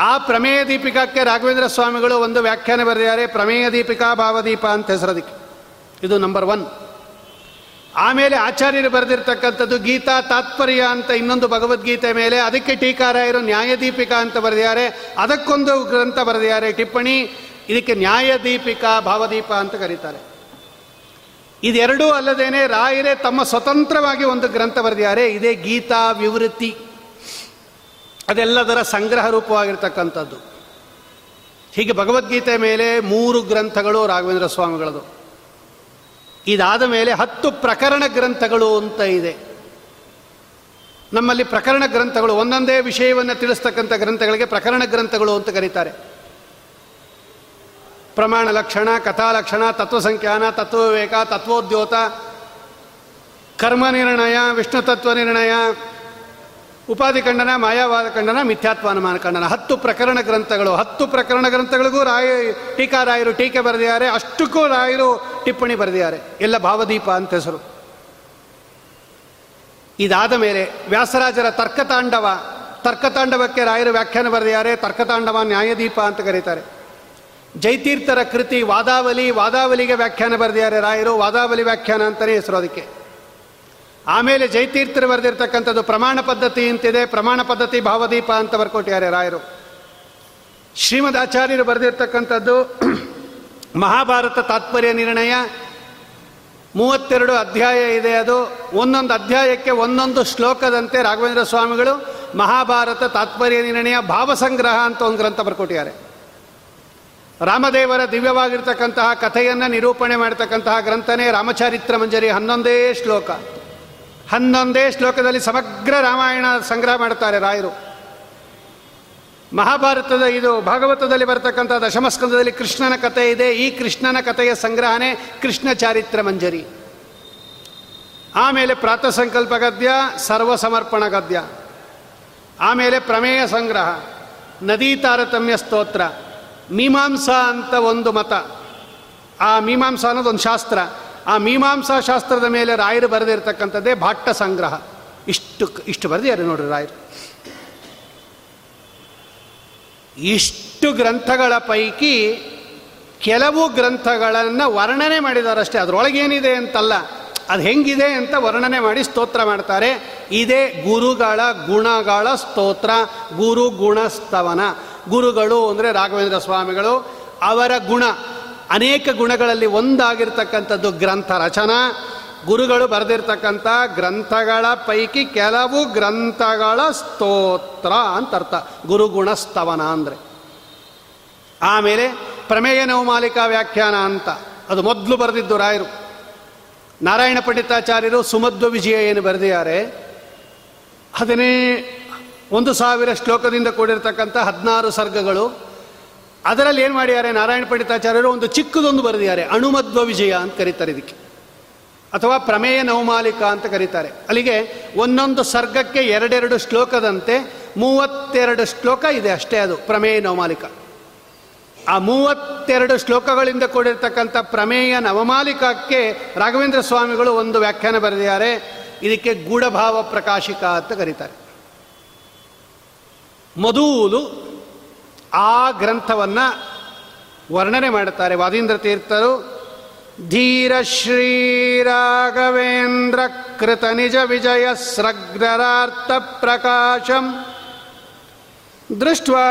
ಆ ಪ್ರಮೇಯ ದೀಪಿಕಾಕ್ಕೆ ರಾಘವೇಂದ್ರ ಸ್ವಾಮಿಗಳು ಒಂದು ವ್ಯಾಖ್ಯಾನ ಬರೆದಿದ್ದಾರೆ, ಪ್ರಮೇಯ ದೀಪಿಕಾ ಭಾವದೀಪ ಅಂತ ಹೆಸರದಕ್ಕೆ. ಇದು ನಂಬರ್ ಒನ್. ಆಮೇಲೆ ಆಚಾರ್ಯರು ಬರೆದಿರ್ತಕ್ಕಂಥದ್ದು ಗೀತಾ ತಾತ್ಪರ್ಯ ಅಂತ ಇನ್ನೊಂದು ಭಗವದ್ಗೀತೆ ಮೇಲೆ, ಅದಕ್ಕೆ ಟೀಕಾರಾಯರು ನ್ಯಾಯದೀಪಿಕಾ ಅಂತ ಬರೆದಿದ್ದಾರೆ. ಅದಕ್ಕೊಂದು ಗ್ರಂಥ ಬರೆದಿದ್ದಾರೆ ಟಿಪ್ಪಣಿ, ಇದಕ್ಕೆ ನ್ಯಾಯದೀಪಿಕಾ ಭಾವದೀಪ ಅಂತ ಕರೀತಾರೆ. ಇದೆರಡೂ ಅಲ್ಲದೇನೆ ರಾಯರೇ ತಮ್ಮ ಸ್ವತಂತ್ರವಾಗಿ ಒಂದು ಗ್ರಂಥ ಬರೆದಿದ್ದಾರೆ, ಇದೇ ಗೀತಾ ವಿವೃತ್ತಿ. ಅದೆಲ್ಲದರ ಸಂಗ್ರಹ ರೂಪವಾಗಿರ್ತಕ್ಕಂಥದ್ದು. ಹೀಗೆ ಭಗವದ್ಗೀತೆ ಮೇಲೆ ಮೂರು ಗ್ರಂಥಗಳು ರಾಘವೇಂದ್ರ ಸ್ವಾಮಿಗಳದು. ಇದಾದ ಮೇಲೆ ಹತ್ತು ಪ್ರಕರಣ ಗ್ರಂಥಗಳು ಅಂತ ಇದೆ. ನಮ್ಮಲ್ಲಿ ಪ್ರಕರಣ ಗ್ರಂಥಗಳು, ಒಂದೊಂದೇ ವಿಷಯವನ್ನು ತಿಳಿಸ್ತಕ್ಕಂಥ ಗ್ರಂಥಗಳಿಗೆ ಪ್ರಕರಣ ಗ್ರಂಥಗಳು ಅಂತ ಕರೀತಾರೆ. ಪ್ರಮಾಣ ಲಕ್ಷಣ, ಕಥಾಲಕ್ಷಣ, ತತ್ವಸಂಖ್ಯಾನ, ತತ್ವವಿವೇಕ, ತತ್ವೋದ್ಯೋತ, ಕರ್ಮ ನಿರ್ಣಯ, ವಿಷ್ಣು ತತ್ವ ನಿರ್ಣಯ, ಉಪಾಧಿ ಖಂಡನ, ಮಾಯಾವಾದ ಖಂಡನ, ಮಿಥ್ಯಾತ್ಮಾನುಮಾನ ಖಂಡನ, ಹತ್ತು ಪ್ರಕರಣ ಗ್ರಂಥಗಳು. ಹತ್ತು ಪ್ರಕರಣ ಗ್ರಂಥಗಳಿಗೂ ರಾಯ ಟೀಕಾರಾಯರು ಟೀಕೆ ಬರೆದಿದ್ದಾರೆ, ಅಷ್ಟಕ್ಕೂ ರಾಯರು ಟಿಪ್ಪಣಿ ಬರೆದಿದ್ದಾರೆ. ಎಲ್ಲ ಭಾವದೀಪ ಅಂತ ಹೆಸರು. ಇದಾದ ಮೇಲೆ ವ್ಯಾಸರಾಜರ ತರ್ಕತಾಂಡವ, ತರ್ಕತಾಂಡವಕ್ಕೆ ರಾಯರು ವ್ಯಾಖ್ಯಾನ ಬರೆದಿದ್ದಾರೆ, ತರ್ಕತಾಂಡವ ನ್ಯಾಯದೀಪ ಅಂತ ಕರೀತಾರೆ. ಜೈತೀರ್ಥರ ಕೃತಿ ವಾದಾವಲಿ, ವಾದಾವಲಿಗೆ ವ್ಯಾಖ್ಯಾನ ಬರೆದಿದ್ದಾರೆ ರಾಯರು, ವಾದಾವಲಿ ವ್ಯಾಖ್ಯಾನ ಅಂತಲೇ ಹೆಸರು ಅದಕ್ಕೆ. ಆಮೇಲೆ ಜೈತೀರ್ಥರು ಬರೆದಿರ್ತಕ್ಕಂಥದ್ದು ಪ್ರಮಾಣ ಪದ್ಧತಿ ಅಂತಿದೆ, ಪ್ರಮಾಣ ಪದ್ಧತಿ ಭಾವದೀಪ ಅಂತ ಬರ್ಕೊಟ್ಟಿದ್ದಾರೆ ರಾಯರು. ಶ್ರೀಮದ್ ಆಚಾರ್ಯರು ಬರೆದಿರ್ತಕ್ಕಂಥದ್ದು ಮಹಾಭಾರತ ತಾತ್ಪರ್ಯ ನಿರ್ಣಯ, ಮೂವತ್ತೆರಡು ಅಧ್ಯಾಯ ಇದೆ ಅದು. ಒಂದೊಂದು ಅಧ್ಯಾಯಕ್ಕೆ ಒಂದೊಂದು ಶ್ಲೋಕದಂತೆ ರಾಘವೇಂದ್ರ ಸ್ವಾಮಿಗಳು ಮಹಾಭಾರತ ತಾತ್ಪರ್ಯ ನಿರ್ಣಯ ಭಾವಸಂಗ್ರಹ ಅಂತ ಒಂದು ಗ್ರಂಥ ಬರ್ಕೊಟ್ಟಿದ್ದಾರೆ. ರಾಮದೇವರ ದಿವ್ಯವಾಗಿರ್ತಕ್ಕಂತಹ ಕಥೆಯನ್ನು ನಿರೂಪಣೆ ಮಾಡ್ತಕ್ಕಂತಹ ಗ್ರಂಥನೇ ರಾಮಚರಿತ್ರ ಮಂಜರಿ. ಹನ್ನೊಂದೇ ಶ್ಲೋಕ, ಹನ್ನೊಂದೇ ಶ್ಲೋಕದಲ್ಲಿ ಸಮಗ್ರ ರಾಮಾಯಣ ಸಂಗ್ರಹ ಮಾಡ್ತಾರೆ ರಾಯರು. ಮಹಾಭಾರತದ ಇದು ಭಾಗವತದಲ್ಲಿ ಬರತಕ್ಕಂಥ ದಶಮಸ್ಕಂದದಲ್ಲಿ ಕೃಷ್ಣನ ಕಥೆ ಇದೆ, ಈ ಕೃಷ್ಣನ ಕಥೆಯ ಸಂಗ್ರಹನೇ ಕೃಷ್ಣ ಚಾರಿತ್ರ ಮಂಜರಿ. ಆಮೇಲೆ ಪ್ರಾತಃ ಸಂಕಲ್ಪ ಗದ್ಯ, ಸರ್ವಸಮರ್ಪಣ ಗದ್ಯ, ಆಮೇಲೆ ಪ್ರಮೇಯ ಸಂಗ್ರಹ, ನದೀ ತಾರತಮ್ಯ ಸ್ತೋತ್ರ, ಮೀಮಾಂಸಾ ಅಂತ ಒಂದು ಮತ, ಆ ಮೀಮಾಂಸಾ ಅನ್ನೋದು ಒಂದು ಶಾಸ್ತ್ರ, ಆ ಮೀಮಾಂಸಾ ಶಾಸ್ತ್ರದ ಮೇಲೆ ರಾಯರು ಬರೆದಿರ್ತಕ್ಕಂಥದ್ದೇ ಭಾಟ್ಟ ಸಂಗ್ರಹ. ಇಷ್ಟು ಇಷ್ಟು ಬರೆದಿದ್ದಾರೆ ನೋಡ್ರಿ ರಾಯರು. ಇಷ್ಟು ಗ್ರಂಥಗಳ ಪೈಕಿ ಕೆಲವು ಗ್ರಂಥಗಳನ್ನು ವರ್ಣನೆ ಮಾಡಿದಾರಷ್ಟೇ, ಅದರೊಳಗೇನಿದೆ ಅಂತಲ್ಲ, ಅದು ಹೆಂಗಿದೆ ಅಂತ ವರ್ಣನೆ ಮಾಡಿ ಸ್ತೋತ್ರ ಮಾಡ್ತಾರೆ. ಇದೇ ಗುರುಗಳ ಗುಣಗಳ ಸ್ತೋತ್ರ, ಗುರು ಗುಣಸ್ತವನ. ಗುರುಗಳು ಅಂದರೆ ರಾಘವೇಂದ್ರ ಸ್ವಾಮಿಗಳು, ಅವರ ಗುಣ ಅನೇಕ ಗುಣಗಳಲ್ಲಿ ಒಂದಾಗಿರ್ತಕ್ಕಂಥದ್ದು ಗ್ರಂಥ ರಚನಾ. ಗುರುಗಳು ಬರೆದಿರ್ತಕ್ಕಂಥ ಗ್ರಂಥಗಳ ಪೈಕಿ ಕೆಲವು ಗ್ರಂಥಗಳ ಸ್ತೋತ್ರ ಅಂತ ಅರ್ಥ, ಗುರುಗುಣ ಸ್ತವನ ಅಂದರೆ. ಆಮೇಲೆ ಪ್ರಮೇಯ ನವಮಾಲಿಕಾ ವ್ಯಾಖ್ಯಾನ ಅಂತ, ಅದು ಮೊದಲು ಬರೆದಿದ್ದು ರಾಯರು. ನಾರಾಯಣ ಪಂಡಿತಾಚಾರ್ಯರು ಸುಮಧ್ವ ವಿಜಯ ಏನು ಬರೆದಿದ್ದಾರೆ, ಅದನ್ನೇ ಒಂದು ಸಾವಿರ ಶ್ಲೋಕದಿಂದ ಕೂಡಿರ್ತಕ್ಕಂಥ ಹದಿನಾರು ಸರ್ಗಗಳು, ಅದರಲ್ಲಿ ಏನು ಮಾಡಿದ್ದಾರೆ ನಾರಾಯಣ ಪಂಡಿತಾಚಾರ್ಯರು, ಒಂದು ಚಿಕ್ಕದೊಂದು ಬರೆದಿದ್ದಾರೆ ಅಣುಮಧ್ವ ವಿಜಯ ಅಂತ ಕರೀತಾರೆ ಇದಕ್ಕೆ, ಅಥವಾ ಪ್ರಮೇಯ ನವಮಾಲಿಕ ಅಂತ ಕರೀತಾರೆ. ಅಲ್ಲಿಗೆ ಒಂದೊಂದು ಸರ್ಗಕ್ಕೆ ಎರಡೆರಡು ಶ್ಲೋಕದಂತೆ ಮೂವತ್ತೆರಡು ಶ್ಲೋಕ ಇದೆ ಅಷ್ಟೇ ಅದು ಪ್ರಮೇಯ ನವಮಾಲಿಕ. ಆ ಮೂವತ್ತೆರಡು ಶ್ಲೋಕಗಳಿಂದ ಕೂಡಿರ್ತಕ್ಕಂಥ ಪ್ರಮೇಯ ನವಮಾಲಿಕಕ್ಕೆ ರಾಘವೇಂದ್ರ ಸ್ವಾಮಿಗಳು ಒಂದು ವ್ಯಾಖ್ಯಾನ ಬರೆದಿದ್ದಾರೆ. ಇದಕ್ಕೆ ಗೂಢಭಾವ ಪ್ರಕಾಶಿಕ ಅಂತ ಕರೀತಾರೆ. ಮಧೂಲು ಆ ಗ್ರಂಥವನ್ನು ವರ್ಣನೆ ಮಾಡುತ್ತಾರೆ ವಾದೀಂದ್ರ ತೀರ್ಥರು. ಧೀರ ಶ್ರೀ ರಾಘವೇಂದ್ರ ಕೃತ ನಿಜ ವಿಜಯ ಸ್ರಗ್ನರಾರ್ಥ ಪ್ರಕಾಶಂ ದೃಷ್ಟ್ವಾ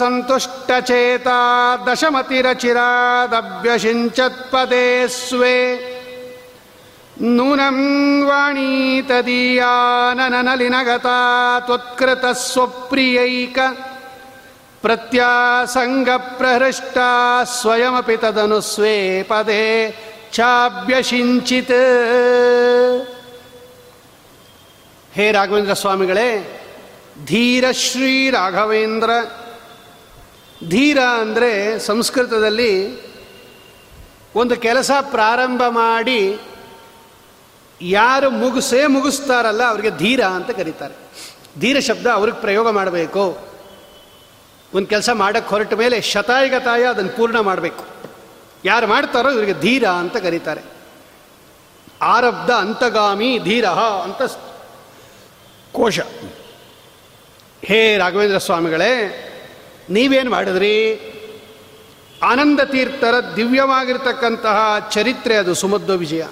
ಸಂತುಷ್ಟಚೇತ ದಶಮತಿರಚಿರಾದವ್ಯಷಿಂಚತ್ಪದೇ ಸ್ವೇ ನೂನಂ ವಾಣೀ ತದೀಯಾನನಲಿನಗತಾ ತ್ವತ್ಕೃತ ಸ್ವಪ್ರಿಯೈಕ ಪ್ರತ್ಯಾಸಂಗ ಪ್ರಹೃಷ್ಟ ಸ್ವಯಮಪಿ ತದನು ಸ್ವೇ ಪದೇ ಚಾಭ್ಯಷಿಂಚಿತ್. ಹೇ ರಾಘವೇಂದ್ರ ಸ್ವಾಮಿಗಳೇ, ಧೀರ ಶ್ರೀ ರಾಘವೇಂದ್ರ, ಧೀರ ಅಂದರೆ ಸಂಸ್ಕೃತದಲ್ಲಿ ಒಂದು ಕೆಲಸ ಪ್ರಾರಂಭ ಮಾಡಿ ಯಾರು ಮುಗಿಸೇ ಮುಗಿಸ್ತಾರಲ್ಲ ಅವರಿಗೆ ಧೀರ ಅಂತ ಕರೀತಾರೆ. ಧೀರ ಶಬ್ದ ಅವ್ರಿಗೆ ಪ್ರಯೋಗ ಮಾಡಬೇಕು. ಒಂದು ಕೆಲಸ ಮಾಡೋಕ್ಕೆ ಹೊರಟ ಮೇಲೆ ಶತಾಯಿಗತಾಯ ಅದನ್ನು ಪೂರ್ಣ ಮಾಡಬೇಕು. ಯಾರು ಮಾಡ್ತಾರೋ ಇವರಿಗೆ ಧೀರ ಅಂತ ಕರೀತಾರೆ. ಆರಬ್ಧ ಅಂತಗಾಮಿ ಧೀರ ಅಂತ ಕೋಶ. ಹೇ ರಾಘವೇಂದ್ರ ಸ್ವಾಮಿಗಳೇ, ನೀವೇನು ಮಾಡಿದ್ರಿ? ಆನಂದ ತೀರ್ಥರ ದಿವ್ಯವಾಗಿರ್ತಕ್ಕಂತಹ ಚರಿತ್ರೆ ಅದು ಸುಮಧ್ವ ವಿಜಯ.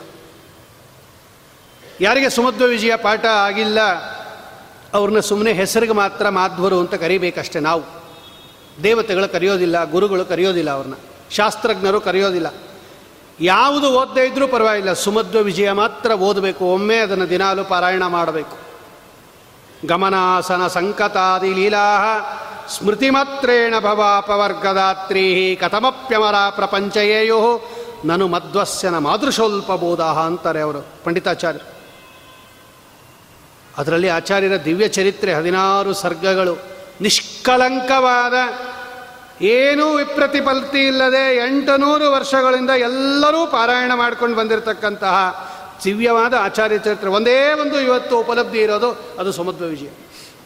ಯಾರಿಗೆ ಸುಮಧ್ವ ವಿಜಯ ಪಾಠ ಆಗಿಲ್ಲ ಅವ್ರನ್ನ ಸುಮ್ಮನೆ ಹೆಸರಿಗೆ ಮಾತ್ರ ಮಾಧ್ವರು ಅಂತ ಕರಿಬೇಕಷ್ಟೆ ನಾವು. ದೇವತೆಗಳು ಕರೆಯೋದಿಲ್ಲ, ಗುರುಗಳು ಕರೆಯೋದಿಲ್ಲ, ಅವ್ರನ್ನ ಶಾಸ್ತ್ರಜ್ಞರು ಕರೆಯೋದಿಲ್ಲ. ಯಾವುದು ಓದದೇ ಇದ್ರೂ ಪರವಾಗಿಲ್ಲ, ಸುಮಧ್ವ ವಿಜಯ ಮಾತ್ರ ಓದಬೇಕು. ಒಮ್ಮೆ ಅದನ್ನು ದಿನಾಲು ಪಾರಾಯಣ ಮಾಡಬೇಕು. ಗಮನಾಸನ ಸಂಕತಾದಿ ಲೀಲಾ ಸ್ಮೃತಿಮಾತ್ರೇಣ ಭವಾಪವರ್ಗದಾತ್ರಿ ಕಥಮಪ್ಯಮರ ಪ್ರಪಂಚಯೇಯೋ ನನು ಮಧ್ವಸ್ಯನ ಮಾದೃಶೋಲ್ಪಬೋಧ ಅಂತಾರೆ ಅವರು ಪಂಡಿತಾಚಾರ್ಯರು. ಅದರಲ್ಲಿ ಆಚಾರ್ಯರ ದಿವ್ಯ ಚರಿತ್ರೆ ಹದಿನಾರು ಸರ್ಗಗಳು ನಿಷ್ಕಲಂಕವಾದ, ಏನೂ ವಿಪ್ರತಿಫಲತಿ ಇಲ್ಲದೆ ಎಂಟು ನೂರು ವರ್ಷಗಳಿಂದ ಎಲ್ಲರೂ ಪಾರಾಯಣ ಮಾಡ್ಕೊಂಡು ಬಂದಿರತಕ್ಕಂತಹ ದಿವ್ಯವಾದ ಆಚಾರ್ಯ ಚರಿತ್ರೆ. ಒಂದೇ ಒಂದು ಇವತ್ತು ಉಪಲಬ್ಧಿ ಇರೋದು ಅದು ಸುಮಧ್ವ ವಿಜಯ.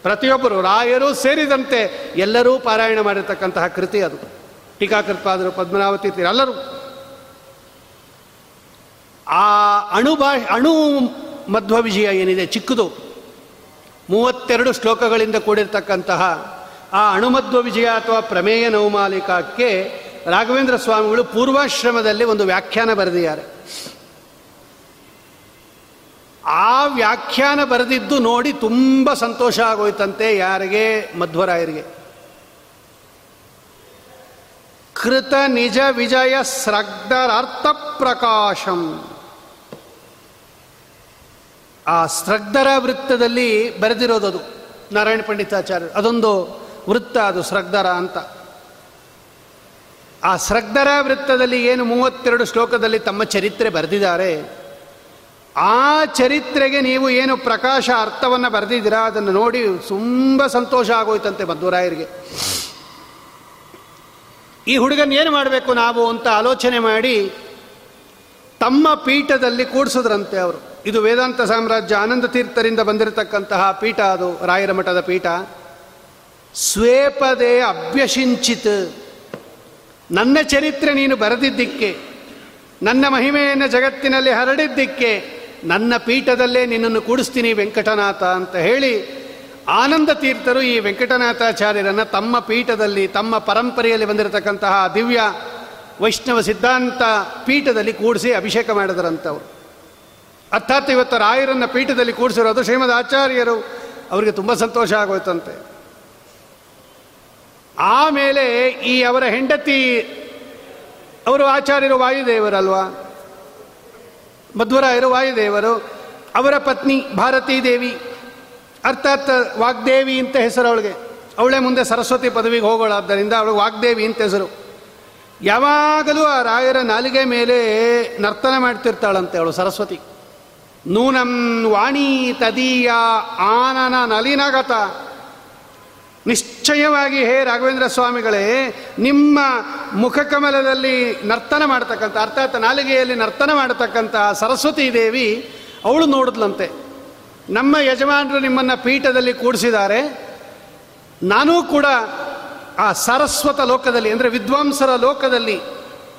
ಪ್ರತಿಯೊಬ್ಬರು ರಾಯರು ಸೇರಿದಂತೆ ಎಲ್ಲರೂ ಪಾರಾಯಣ ಮಾಡಿರ್ತಕ್ಕಂತಹ ಕೃತಿ ಅದು. ಟೀಕಾಕೃತ್ಪಾದರು, ಪದ್ಮನಾಭ ತೀರ್ಥರು ಎಲ್ಲರೂ ಆ ಅಣುಭಾ ಅಣು ಮಧ್ವ ವಿಜಯ ಏನಿದೆ ಚಿಕ್ಕದು, ಮೂವತ್ತೆರಡು ಶ್ಲೋಕಗಳಿಂದ ಕೂಡಿರ್ತಕ್ಕಂತಹ ಆ ಅಣುಮಧ್ವ ವಿಜಯ ಅಥವಾ ಪ್ರಮೇಯ ನವಮಾಲಿಕಕ್ಕೆ ರಾಘವೇಂದ್ರ ಸ್ವಾಮಿಗಳು ಪೂರ್ವಾಶ್ರಮದಲ್ಲಿ ಒಂದು ವ್ಯಾಖ್ಯಾನ ಬರೆದಿದ್ದಾರೆ. ಆ ವ್ಯಾಖ್ಯಾನ ಬರೆದಿದ್ದು ನೋಡಿ ತುಂಬ ಸಂತೋಷ ಆಗೋಯ್ತಂತೆ ಯಾರಿಗೆ? ಮಧ್ವರಾಯರಿಗೆ. ಕೃತ ನಿಜ ವಿಜಯ ಸ್ರಗ್ಧರಾರ್ಥ ಪ್ರಕಾಶಂ. ಆ ಸ್ರಗ್ಧರ ವೃತ್ತದಲ್ಲಿ ಬರೆದಿರೋದದು ನಾರಾಯಣ ಪಂಡಿತಾಚಾರ್ಯರು. ಅದೊಂದು ವೃತ್ತ ಅದು ಸ್ರಗ್ಧರ ಅಂತ. ಆ ಸ್ರಗ್ಧರ ವೃತ್ತದಲ್ಲಿ ಏನು ಮೂವತ್ತೆರಡು ಶ್ಲೋಕದಲ್ಲಿ ತಮ್ಮ ಚರಿತ್ರೆ ಬರೆದಿದ್ದಾರೆ, ಆ ಚರಿತ್ರೆಗೆ ನೀವು ಏನು ಪ್ರಕಾಶ ಅರ್ಥವನ್ನು ಬರೆದಿದ್ದೀರಾ ಅದನ್ನು ನೋಡಿ ತುಂಬ ಸಂತೋಷ ಆಗೋಯ್ತಂತೆ ಮಧ್ವರಾಯರಿಗೆ. ಈ ಹುಡುಗನ ಏನು ಮಾಡಬೇಕು ನಾವು ಅಂತ ಆಲೋಚನೆ ಮಾಡಿ ತಮ್ಮ ಪೀಠದಲ್ಲಿ ಕೂಡಿಸಿದ್ರಂತೆ ಅವರು. ಇದು ವೇದಾಂತ ಸಾಮ್ರಾಜ್ಯ ಆನಂದ ತೀರ್ಥರಿಂದ ಬಂದಿರತಕ್ಕಂತಹ ಪೀಠ ಅದು, ರಾಯರ ಮಠದ ಪೀಠ. ಸ್ವೇಪದೇ ಅಭ್ಯಷಿಂಚಿತ್, ನನ್ನ ಚರಿತ್ರೆ ನೀನು ಬರೆದಿದ್ದಕ್ಕೆ, ನನ್ನ ಮಹಿಮೆಯನ್ನು ಜಗತ್ತಿನಲ್ಲಿ ಹರಡಿದ್ದಕ್ಕೆ ನನ್ನ ಪೀಠದಲ್ಲೇ ನಿನ್ನನ್ನು ಕೂಡಿಸ್ತೀನಿ ವೆಂಕಟನಾಥ ಅಂತ ಹೇಳಿ ಆನಂದ ತೀರ್ಥರು ಈ ವೆಂಕಟನಾಥಾಚಾರ್ಯರನ್ನು ತಮ್ಮ ಪೀಠದಲ್ಲಿ, ತಮ್ಮ ಪರಂಪರೆಯಲ್ಲಿ ಬಂದಿರತಕ್ಕಂತಹ ದಿವ್ಯ ವೈಷ್ಣವ ಸಿದ್ಧಾಂತ ಪೀಠದಲ್ಲಿ ಕೂಡಿಸಿ ಅಭಿಷೇಕ ಮಾಡಿದರಂಥವ್ರು. ಅರ್ಥಾತ್ ಇವತ್ತು ರಾಯರನ್ನು ಪೀಠದಲ್ಲಿ ಕೂಡಿಸಿರೋದು ಶ್ರೀಮದ್ ಆಚಾರ್ಯರು. ಅವರಿಗೆ ತುಂಬ ಸಂತೋಷ ಆಗೋಯ್ತಂತೆ. ಆಮೇಲೆ ಈ ಅವರ ಹೆಂಡತಿ, ಅವರು ಆಚಾರ್ಯರು ವಾಯುದೇವರಲ್ವಾ, ಮಧ್ವರಾಯರು ವಾಯುದೇವರು, ಅವರ ಪತ್ನಿ ಭಾರತೀ ದೇವಿ, ಅರ್ಥಾತ್ ವಾಗ್ದೇವಿ ಅಂತ ಹೆಸರು ಅವಳಿಗೆ. ಅವಳೇ ಮುಂದೆ ಸರಸ್ವತಿ ಪದವಿಗೆ ಹೋಗೋಳಾದ್ದರಿಂದ ಅವಳಿಗೆ ವಾಗ್ದೇವಿ ಅಂತ ಹೆಸರು. ಯಾವಾಗಲೂ ಆ ರಾಯರ ನಾಲಿಗೆ ಮೇಲೆ ನರ್ತನ ಮಾಡ್ತಿರ್ತಾಳಂತೆ ಅವಳು ಸರಸ್ವತಿ. ನೂನಂ ವಾಣಿ ತದೀಯ ಆನನ ನಲಿನಗತ. ನಿಶ್ಚಯವಾಗಿ ಹೇ ರಾಘವೇಂದ್ರ ಸ್ವಾಮಿಗಳೇ, ನಿಮ್ಮ ಮುಖಕಮಲದಲ್ಲಿ ನರ್ತನ ಮಾಡ್ತಕ್ಕಂಥ, ಅರ್ಥಾತ್ ನಾಲಿಗೆಯಲ್ಲಿ ನರ್ತನ ಮಾಡ್ತಕ್ಕಂಥ ಸರಸ್ವತೀ ದೇವಿ ಅವಳು ನೋಡಿದ್ಲಂತೆ, ನಮ್ಮ ಯಜಮಾನರು ನಿಮ್ಮನ್ನು ಪೀಠದಲ್ಲಿ ಕೂಡಿಸಿದ್ದಾರೆ, ನಾನೂ ಕೂಡ ಆ ಸಾರಸ್ವತ ಲೋಕದಲ್ಲಿ ಅಂದರೆ ವಿದ್ವಾಂಸರ ಲೋಕದಲ್ಲಿ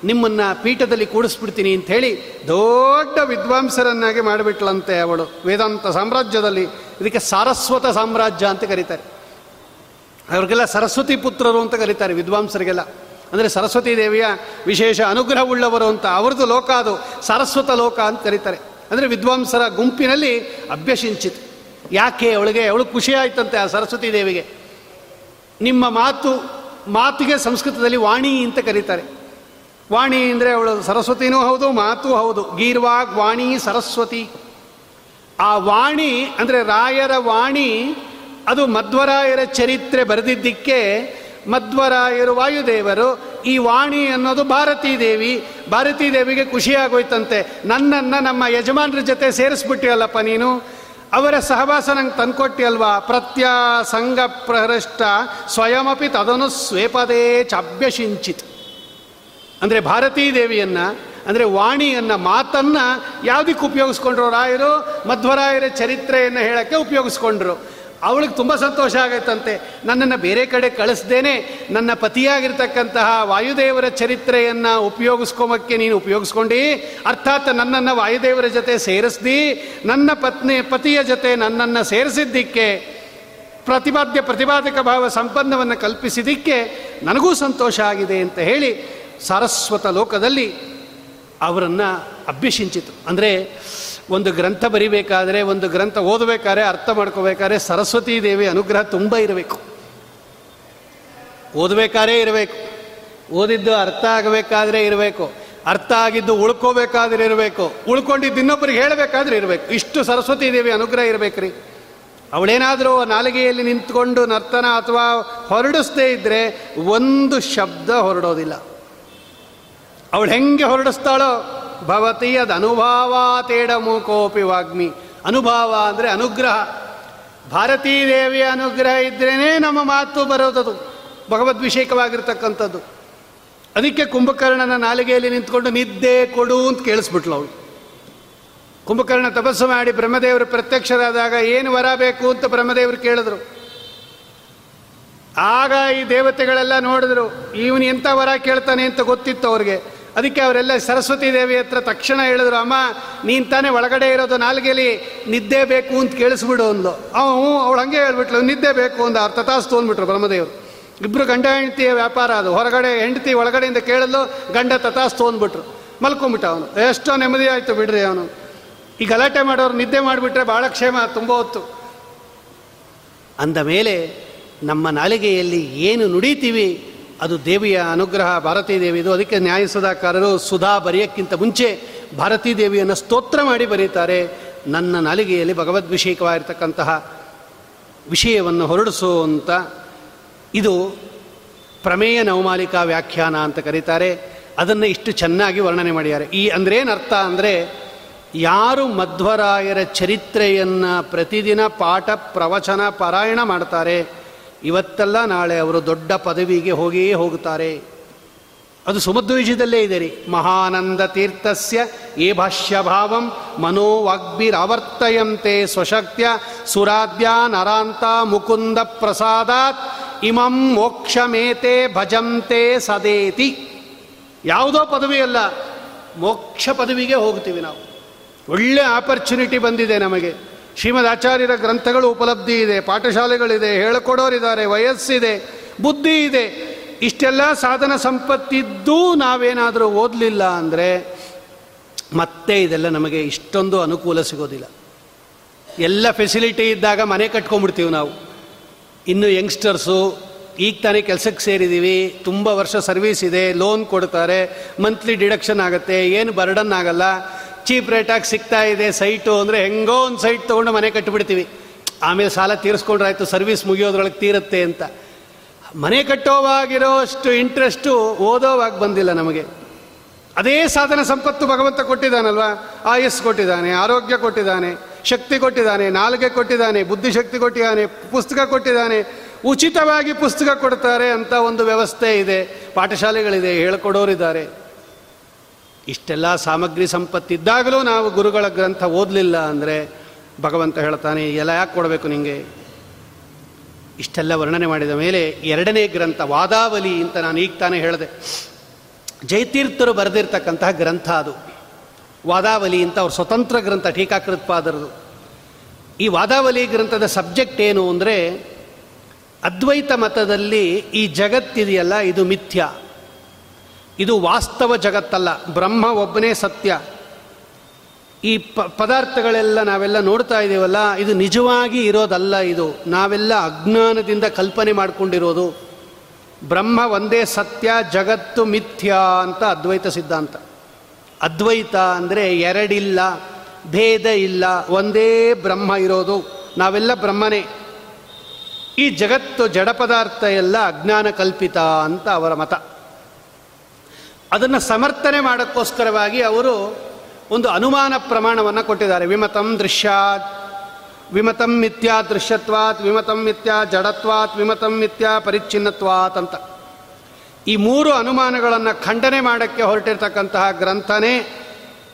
ನಿಮ್ಮನ್ನು ಪೀಠದಲ್ಲಿ ಕೂಡಿಸ್ಬಿಡ್ತೀನಿ ಅಂಥೇಳಿ ದೊಡ್ಡ ವಿದ್ವಾಂಸರನ್ನಾಗಿ ಮಾಡಿಬಿಟ್ಲಂತೆ ಅವಳು ವೇದಾಂತ ಸಾಮ್ರಾಜ್ಯದಲ್ಲಿ. ಇದಕ್ಕೆ ಸಾರಸ್ವತ ಸಾಮ್ರಾಜ್ಯ ಅಂತ ಕರೀತಾರೆ. ಅವ್ರಿಗೆಲ್ಲ ಸರಸ್ವತಿ ಪುತ್ರರು ಅಂತ ಕರೀತಾರೆ ವಿದ್ವಾಂಸರಿಗೆಲ್ಲ, ಅಂದರೆ ಸರಸ್ವತೀ ದೇವಿಯ ವಿಶೇಷ ಅನುಗ್ರಹವುಳ್ಳವರು ಅಂತ. ಅವ್ರದ್ದು ಲೋಕ ಅದು ಸಾರಸ್ವತ ಲೋಕ ಅಂತ ಕರೀತಾರೆ. ಅಂದರೆ ವಿದ್ವಾಂಸರ ಗುಂಪಿನಲ್ಲಿ ಅಭ್ಯಸಿಂಚಿತು. ಯಾಕೆ ಅವಳಿಗೆ ಅವಳು ಖುಷಿಯಾಯ್ತಂತೆ ಆ ಸರಸ್ವತೀ ದೇವಿಗೆ. ನಿಮ್ಮ ಮಾತು, ಮಾತಿಗೆ ಸಂಸ್ಕೃತದಲ್ಲಿ ವಾಣಿ ಅಂತ ಕರೀತಾರೆ. ವಾಣಿ ಅಂದರೆ ಅವಳು ಸರಸ್ವತಿನೂ ಹೌದು, ಮಾತು ಹೌದು. ಗೀರ್ವಾಗ್ ವಾಣಿ ಸರಸ್ವತಿ. ಆ ವಾಣಿ ಅಂದರೆ ರಾಯರ ವಾಣಿ, ಅದು ಮಧ್ವರಾಯರ ಚರಿತ್ರೆ ಬರೆದಿದ್ದಕ್ಕೆ ಮಧ್ವರಾಯರು ವಾಯುದೇವರು, ಈ ವಾಣಿ ಅನ್ನೋದು ಭಾರತೀ ದೇವಿ. ಭಾರತೀ ದೇವಿಗೆ ಖುಷಿಯಾಗೋಯ್ತಂತೆ, ನನ್ನನ್ನು ನಮ್ಮ ಯಜಮಾನರ ಜೊತೆ ಸೇರಿಸ್ಬಿಟ್ಟಿಯಲ್ಲಪ್ಪ ನೀನು, ಅವರ ಸಹವಾಸ ನಂಗೆ ತಂದುಕೊಟ್ಟಿಯಲ್ವಾ. ಪ್ರತ್ಯ ಸಂಘ ಪ್ರಹೃಷ್ಟ ಸ್ವಯಮಪಿ ತದನು ಸ್ವೇಪದೇ ಚಾಭ್ಯಸಿಂಚಿತ್. ಅಂದರೆ ಭಾರತೀ ದೇವಿಯನ್ನು, ಅಂದರೆ ವಾಣಿಯನ್ನು, ಮಾತನ್ನು ಯಾವುದಕ್ಕೆ ಉಪಯೋಗಿಸ್ಕೊಂಡ್ರು ರಾಯರು? ಮಧ್ವರಾಯರ ಚರಿತ್ರೆಯನ್ನು ಹೇಳೋಕ್ಕೆ ಉಪಯೋಗಿಸ್ಕೊಂಡ್ರು. ಅವಳಿಗೆ ತುಂಬ ಸಂತೋಷ ಆಗೈತಂತೆ, ನನ್ನನ್ನು ಬೇರೆ ಕಡೆ ಕಳಿಸ್ದೇನೆ ನನ್ನ ಪತಿಯಾಗಿರ್ತಕ್ಕಂತಹ ವಾಯುದೇವರ ಚರಿತ್ರೆಯನ್ನು ಉಪಯೋಗಿಸ್ಕೊಂಬಕ್ಕೆ ನೀನು ಉಪಯೋಗಿಸ್ಕೊಂಡು, ಅರ್ಥಾತ್ ನನ್ನನ್ನು ವಾಯುದೇವರ ಜೊತೆ ಸೇರಿಸ್ದು, ನನ್ನ ಪತ್ನಿ ಪತಿಯ ಜೊತೆ ನನ್ನನ್ನು ಸೇರಿಸಿದ್ದಕ್ಕೆ, ಪ್ರತಿಪಾದ್ಯ ಪ್ರತಿಪಾದಕ ಭಾವ ಸಂಬಂಧವನ್ನು ಕಲ್ಪಿಸಿದ್ದಕ್ಕೆ ನನಗೂ ಸಂತೋಷ ಆಗಿದೆ ಅಂತ ಹೇಳಿ ಸಾರಸ್ವತ ಲೋಕದಲ್ಲಿ ಅವರನ್ನು ಅಭ್ಯಸಿಂಚಿತು. ಅಂದರೆ ಒಂದು ಗ್ರಂಥ ಬರಿಬೇಕಾದ್ರೆ, ಒಂದು ಗ್ರಂಥ ಓದಬೇಕಾದ್ರೆ, ಅರ್ಥ ಮಾಡ್ಕೋಬೇಕಾದ್ರೆ ಸರಸ್ವತೀ ದೇವಿ ಅನುಗ್ರಹ ತುಂಬ ಇರಬೇಕು. ಓದಬೇಕಾದ್ರೆ ಇರಬೇಕು, ಓದಿದ್ದು ಅರ್ಥ ಆಗಬೇಕಾದ್ರೆ ಇರಬೇಕು, ಅರ್ಥ ಆಗಿದ್ದು ಉಳ್ಕೋಬೇಕಾದ್ರೆ ಇರಬೇಕು, ಉಳ್ಕೊಂಡಿದ್ದು ಇನ್ನೊಬ್ಬರಿಗೆ ಹೇಳಬೇಕಾದ್ರೆ ಇರಬೇಕು. ಇಷ್ಟು ಸರಸ್ವತೀ ದೇವಿ ಅನುಗ್ರಹ ಇರಬೇಕ್ರಿ. ಅವಳೇನಾದರೂ ನಾಲಿಗೆಯಲ್ಲಿ ನಿಂತ್ಕೊಂಡು ನರ್ತನ ಅಥವಾ ಹೊರಡಿಸದೇ ಇದ್ದರೆ ಒಂದು ಶಬ್ದ ಹೊರಡೋದಿಲ್ಲ. ಅವಳು ಹೆಂಗೆ ಹೊರಡಿಸ್ತಾಳೋ, ಭವತೀಯ ಅನುಭಾವ ತೇಡಮು ಕೋಪಿ ವಾಗ್ಮಿ. ಅನುಭಾವ ಅಂದರೆ ಅನುಗ್ರಹ. ಭಾರತೀ ದೇವಿಯ ಅನುಗ್ರಹ ಇದ್ರೇ ನಮ್ಮ ಮಾತು ಬರೋದದು, ಭಗವದ್ಭಿಷೇಕವಾಗಿರ್ತಕ್ಕಂಥದ್ದು. ಅದಕ್ಕೆ ಕುಂಭಕರ್ಣನ ನಾಲಿಗೆಯಲ್ಲಿ ನಿಂತ್ಕೊಂಡು ನಿದ್ದೆ ಕೊಡು ಅಂತ ಕೇಳಿಸ್ಬಿಟ್ಲು ಅವಳು. ಕುಂಭಕರ್ಣ ತಪಸ್ಸು ಮಾಡಿ ಬ್ರಹ್ಮದೇವರು ಪ್ರತ್ಯಕ್ಷರಾದಾಗ ಏನು ವರ ಬೇಕು ಅಂತ ಬ್ರಹ್ಮದೇವರು ಕೇಳಿದ್ರು. ಆಗ ಈ ದೇವತೆಗಳೆಲ್ಲ ನೋಡಿದ್ರು, ಇವನು ಎಂಥ ವರ ಕೇಳ್ತಾನೆ ಅಂತ ಗೊತ್ತಿತ್ತು ಅವ್ರಿಗೆ. ಅದಕ್ಕೆ ಅವರೆಲ್ಲ ಸರಸ್ವತೀ ದೇವಿ ಹತ್ರ ತಕ್ಷಣ ಹೇಳಿದ್ರು, ಅಮ್ಮ ನೀನು ತಾನೇ ಒಳಗಡೆ ಇರೋದು, ನಾಲ್ಗೆಲಿ ನಿದ್ದೆ ಬೇಕು ಅಂತ ಕೇಳಿಸ್ಬಿಡು ಅಂದ್ಲು. ಅವನು ಅವಳು ಹಾಗೆ ಹೇಳ್ಬಿಟ್ಲು, ನಿದ್ದೆ ಬೇಕು ಅಂದ. ಅರ್ಥ ತಾಸ್ತು ಅಂದ್ಬಿಟ್ರು ಬ್ರಹ್ಮದೇವರು. ಇಬ್ಬರು ಗಂಡ ಹೆಂಡತಿಯ ವ್ಯಾಪಾರ ಅದು. ಹೊರಗಡೆ ಹೆಂಡತಿ ಒಳಗಡೆಯಿಂದ ಕೇಳಲು ಗಂಡ ತತಾಸ್ತು ಅಂದ್ಬಿಟ್ರು, ಮಲ್ಕೊಂಬಿಟ್ಟ ಅವನು. ಎಷ್ಟೋ ನೆಮ್ಮದಿ ಆಯಿತು ಬಿಡ್ರಿ ಅವನು. ಈ ಗಲಾಟೆ ಮಾಡೋರು ನಿದ್ದೆ ಮಾಡಿಬಿಟ್ರೆ ಭಾಳ ಕ್ಷೇಮ, ತುಂಬ ಹೊತ್ತು. ಅಂದ ಮೇಲೆ ನಮ್ಮ ನಾಲಿಗೆಯಲ್ಲಿ ಏನು ನುಡಿತೀವಿ ಅದು ದೇವಿಯ ಅನುಗ್ರಹ, ಭಾರತೀ ದೇವಿದು. ಅದಕ್ಕೆ ನ್ಯಾಯ ಸುಧಾಕಾರರು ಸುಧಾ ಬರೆಯೋಕ್ಕಿಂತ ಮುಂಚೆ ಭಾರತೀ ದೇವಿಯನ್ನು ಸ್ತೋತ್ರ ಮಾಡಿ ಬರೀತಾರೆ, ನನ್ನ ನಾಲಿಗೆಯಲ್ಲಿ ಭಗವದ್ಭಿಷೇಕವಾಗಿರ್ತಕ್ಕಂತಹ ವಿಷಯವನ್ನು ಹೊರಡಿಸುವಂಥ. ಇದು ಪ್ರಮೇಯ ನವಮಾಲಿಕಾ ವ್ಯಾಖ್ಯಾನ ಅಂತ ಕರೀತಾರೆ. ಅದನ್ನು ಇಷ್ಟು ಚೆನ್ನಾಗಿ ವರ್ಣನೆ ಮಾಡಿದ್ದಾರೆ. ಈ ಅಂದ್ರೇನರ್ಥ ಅಂದರೆ, ಯಾರು ಮಧ್ವರಾಯರ ಚರಿತ್ರೆಯನ್ನು ಪ್ರತಿದಿನ ಪಾಠ ಪ್ರವಚನ ಪಾರಾಯಣ ಮಾಡ್ತಾರೆ, ಇವತ್ತೆಲ್ಲ ನಾಳೆ ಅವರು ದೊಡ್ಡ ಪದವಿಗೆ ಹೋಗಿಯೇ ಹೋಗುತ್ತಾರೆ. ಅದು ಸುಮಧ್ವೀಜದಲ್ಲೇ ಇದೆ ರೀ. ಮಹಾನಂದ ತೀರ್ಥಸ್ಯ ಏ ಭಾಷ್ಯಭಾವಂ ಮನೋವಾಗ್ಭಿರಾವರ್ತಯಂತೆ ಸ್ವಶಕ್ತ್ಯ ಸುರಾದ್ಯ ನರಾಂತ ಮುಕುಂದ ಪ್ರಸಾದಾತ್ ಇಮಂ ಮೋಕ್ಷಮೇತೆ ಭಜಂತೆ ಸದೇತಿ. ಯಾವುದೋ ಪದವಿಯಲ್ಲ, ಮೋಕ್ಷ ಪದವಿಗೆ ಹೋಗ್ತೀವಿ ನಾವು. ಒಳ್ಳೆ ಆಪರ್ಚುನಿಟಿ ಬಂದಿದೆ ನಮಗೆ. ಶ್ರೀಮದ್ ಆಚಾರ್ಯರ ಗ್ರಂಥಗಳು ಉಪಲಬ್ಧಿ ಇದೆ, ಪಾಠಶಾಲೆಗಳಿದೆ, ಹೇಳಿಕೊಡೋರಿದ್ದಾರೆ, ವಯಸ್ಸಿದೆ, ಬುದ್ಧಿ ಇದೆ. ಇಷ್ಟೆಲ್ಲ ಸಾಧನ ಸಂಪತ್ತಿದ್ದೂ ನಾವೇನಾದರೂ ಓದಲಿಲ್ಲ ಅಂದರೆ ಮತ್ತೆ ಇದೆಲ್ಲ ನಮಗೆ ಇಷ್ಟೊಂದು ಅನುಕೂಲ ಸಿಗೋದಿಲ್ಲ. ಎಲ್ಲ ಫೆಸಿಲಿಟಿ ಇದ್ದಾಗ ಮನೆ ಕಟ್ಕೊಂಡ್ಬಿಡ್ತೀವಿ ನಾವು. ಇನ್ನು ಯಂಗ್ಸ್ಟರ್ಸು ಈಗ ತಾನೇ ಕೆಲಸಕ್ಕೆ ಸೇರಿದ್ದೀವಿ, ತುಂಬ ವರ್ಷ ಸರ್ವೀಸ್ ಇದೆ, ಲೋನ್ ಕೊಡ್ತಾರೆ, ಮಂತ್ಲಿ ಡಿಡಕ್ಷನ್ ಆಗುತ್ತೆ, ಏನು ಬರ್ಡನ್ ಆಗಲ್ಲ. ಚೀಪ್ ರೇಟಾಗಿ ಸಿಗ್ತಾ ಇದೆ ಸೈಟು ಅಂದರೆ ಹೆಂಗೋ ಒಂದು ಸೈಟ್ ತೊಗೊಂಡು ಮನೆ ಕಟ್ಟಿಬಿಡ್ತೀವಿ, ಆಮೇಲೆ ಸಾಲ ತೀರಿಸ್ಕೊಂಡ್ರಾಯ್ತು, ಸರ್ವಿಸ್ ಮುಗಿಯೋದ್ರೊಳಗೆ ತೀರುತ್ತೆ ಅಂತ. ಮನೆ ಕಟ್ಟೋವಾಗಿರೋ ಅಷ್ಟು ಇಂಟ್ರೆಸ್ಟು ಓದೋವಾಗ ಬಂದಿಲ್ಲ ನಮಗೆ. ಅದೇ ಸಾಧನ ಸಂಪತ್ತು ಭಗವಂತ ಕೊಟ್ಟಿದ್ದಾನಲ್ವಾ, ಆಯಸ್ಸು ಕೊಟ್ಟಿದ್ದಾನೆ, ಆರೋಗ್ಯ ಕೊಟ್ಟಿದ್ದಾನೆ, ಶಕ್ತಿ ಕೊಟ್ಟಿದ್ದಾನೆ, ನಾಲ್ಗೆ ಕೊಟ್ಟಿದ್ದಾನೆ, ಬುದ್ಧಿಶಕ್ತಿ ಕೊಟ್ಟಿದ್ದಾನೆ, ಪುಸ್ತಕ ಕೊಟ್ಟಿದ್ದಾನೆ, ಉಚಿತವಾಗಿ ಪುಸ್ತಕ ಕೊಡ್ತಾರೆ ಅಂತ ಒಂದು ವ್ಯವಸ್ಥೆ ಇದೆ, ಪಾಠಶಾಲೆಗಳಿದೆ, ಹೇಳ್ಕೊಡೋರಿದ್ದಾರೆ. ಇಷ್ಟೆಲ್ಲ ಸಾಮಗ್ರಿ ಸಂಪತ್ತಿದ್ದಾಗಲೂ ನಾವು ಗುರುಗಳ ಗ್ರಂಥ ಓದಲಿಲ್ಲ ಅಂದರೆ ಭಗವಂತ ಹೇಳ್ತಾನೆ ಎಲ್ಲ ಯಾಕೆ ಕೊಡಬೇಕು ನಿಮಗೆ. ಇಷ್ಟೆಲ್ಲ ವರ್ಣನೆ ಮಾಡಿದ ಮೇಲೆ ಎರಡನೇ ಗ್ರಂಥ ವಾದಾವಲಿ ಅಂತ ನಾನು ಈಗ ತಾನೇ ಹೇಳಿದೆ, ಜಯತೀರ್ಥರು ಬರೆದಿರ್ತಕ್ಕಂತಹ ಗ್ರಂಥ ಅದು ವಾದಾವಲಿ ಅಂತ, ಅವ್ರ ಸ್ವತಂತ್ರ ಗ್ರಂಥ ಟೀಕಾಕೃತ್ಪಾದರದು. ಈ ವಾದಾವಲಿ ಗ್ರಂಥದ ಸಬ್ಜೆಕ್ಟ್ ಏನು ಅಂದರೆ, ಅದ್ವೈತ ಮತದಲ್ಲಿ ಈ ಜಗತ್ತಿದೆಯಲ್ಲ ಇದು ಮಿಥ್ಯ, ಇದು ವಾಸ್ತವ ಜಗತ್ತಲ್ಲ, ಬ್ರಹ್ಮ ಒಬ್ಬನೇ ಸತ್ಯ. ಈ ಪ ಪದಾರ್ಥಗಳೆಲ್ಲ ನಾವೆಲ್ಲ ನೋಡ್ತಾ ಇದ್ದೀವಲ್ಲ ಇದು ನಿಜವಾಗಿ ಇರೋದಲ್ಲ, ಇದು ನಾವೆಲ್ಲ ಅಜ್ಞಾನದಿಂದ ಕಲ್ಪನೆ ಮಾಡಿಕೊಂಡಿರೋದು. ಬ್ರಹ್ಮ ಒಂದೇ ಸತ್ಯ, ಜಗತ್ತು ಮಿಥ್ಯಾ ಅಂತ ಅದ್ವೈತ ಸಿದ್ಧಾಂತ. ಅದ್ವೈತ ಅಂದರೆ ಎರಡಿಲ್ಲ, ಭೇದ ಇಲ್ಲ, ಒಂದೇ ಬ್ರಹ್ಮ ಇರೋದು, ನಾವೆಲ್ಲ ಬ್ರಹ್ಮನೇ. ಈ ಜಗತ್ತು ಜಡ ಪದಾರ್ಥ ಎಲ್ಲ ಅಜ್ಞಾನ ಕಲ್ಪಿತ ಅಂತ ಅವರ ಮತ. ಅದನ್ನು ಸಮರ್ಥನೆ ಮಾಡೋಕ್ಕೋಸ್ಕರವಾಗಿ ಅವರು ಒಂದು ಅನುಮಾನ ಪ್ರಮಾಣವನ್ನು ಕೊಟ್ಟಿದ್ದಾರೆ. ವಿಮತಂ ದೃಶ್ಯಾತ್ ವಿಮತಂ ಮಿಥ್ಯಾ ದೃಶ್ಯತ್ವಾತ್, ವಿಮತಂ ಮಿಥ್ಯಾ ಜಡತ್ವಾತ್, ವಿಮತಂ ಮಿಥ್ಯಾ ಪರಿಚ್ಛಿನ್ನತ್ವಾತ್ ಅಂತ ಈ ಮೂರು ಅನುಮಾನಗಳನ್ನು ಖಂಡನೆ ಮಾಡೋಕ್ಕೆ ಹೊರಟಿರ್ತಕ್ಕಂತಹ ಗ್ರಂಥನೇ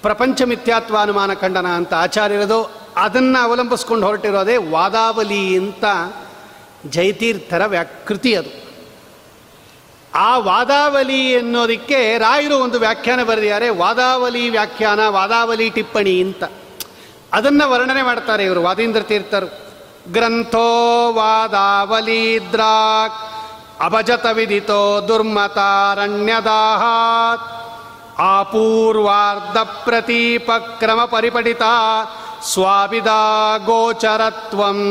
ಪ್ರಪಂಚ ಮಿಥ್ಯಾತ್ವಾನುಮಾನ ಖಂಡನ ಅಂತ ಆಚಾರ್ಯರದು. ಅದನ್ನು ಅವಲಂಬಿಸ್ಕೊಂಡು ಹೊರಟಿರೋದೇ ವಾದಾವಲಿ ಅಂತ ಜಯತೀರ್ಥರ ವ್ಯಾಕೃತಿ ಅದು. ಆ ವಾದಾವಲಿ ಎನ್ನೋದಕ್ಕೆ ರಾಯರು ಒಂದು ವ್ಯಾಖ್ಯಾನ ಬರೆದಿದ್ದಾರೆ, ವಾದಾವಲಿ ವ್ಯಾಖ್ಯಾನ, ವಾದಾವಲಿ ಟಿಪ್ಪಣಿ ಅಂತ. ಅದನ್ನು ವರ್ಣನೆ ಮಾಡ್ತಾರೆ ಇವರು ವಾದೀಂದ್ರ ತೀರ್ಥರು. ಗ್ರಂಥೋ ವಾದಾವಲಿ ದ್ರಾಕ್ ಅಭಜತ ವಿದಿತೋ ದುರ್ಮತಾರಣ್ಯದಾಹಾತ್ ಆಪೂರ್ವಾರ್ಧ ಪ್ರತೀಪಕ್ರಮ ಪರಿಪಠಿತ ಸ್ವಾಭಿಧಾ ಗೋಚರತ್ವಂ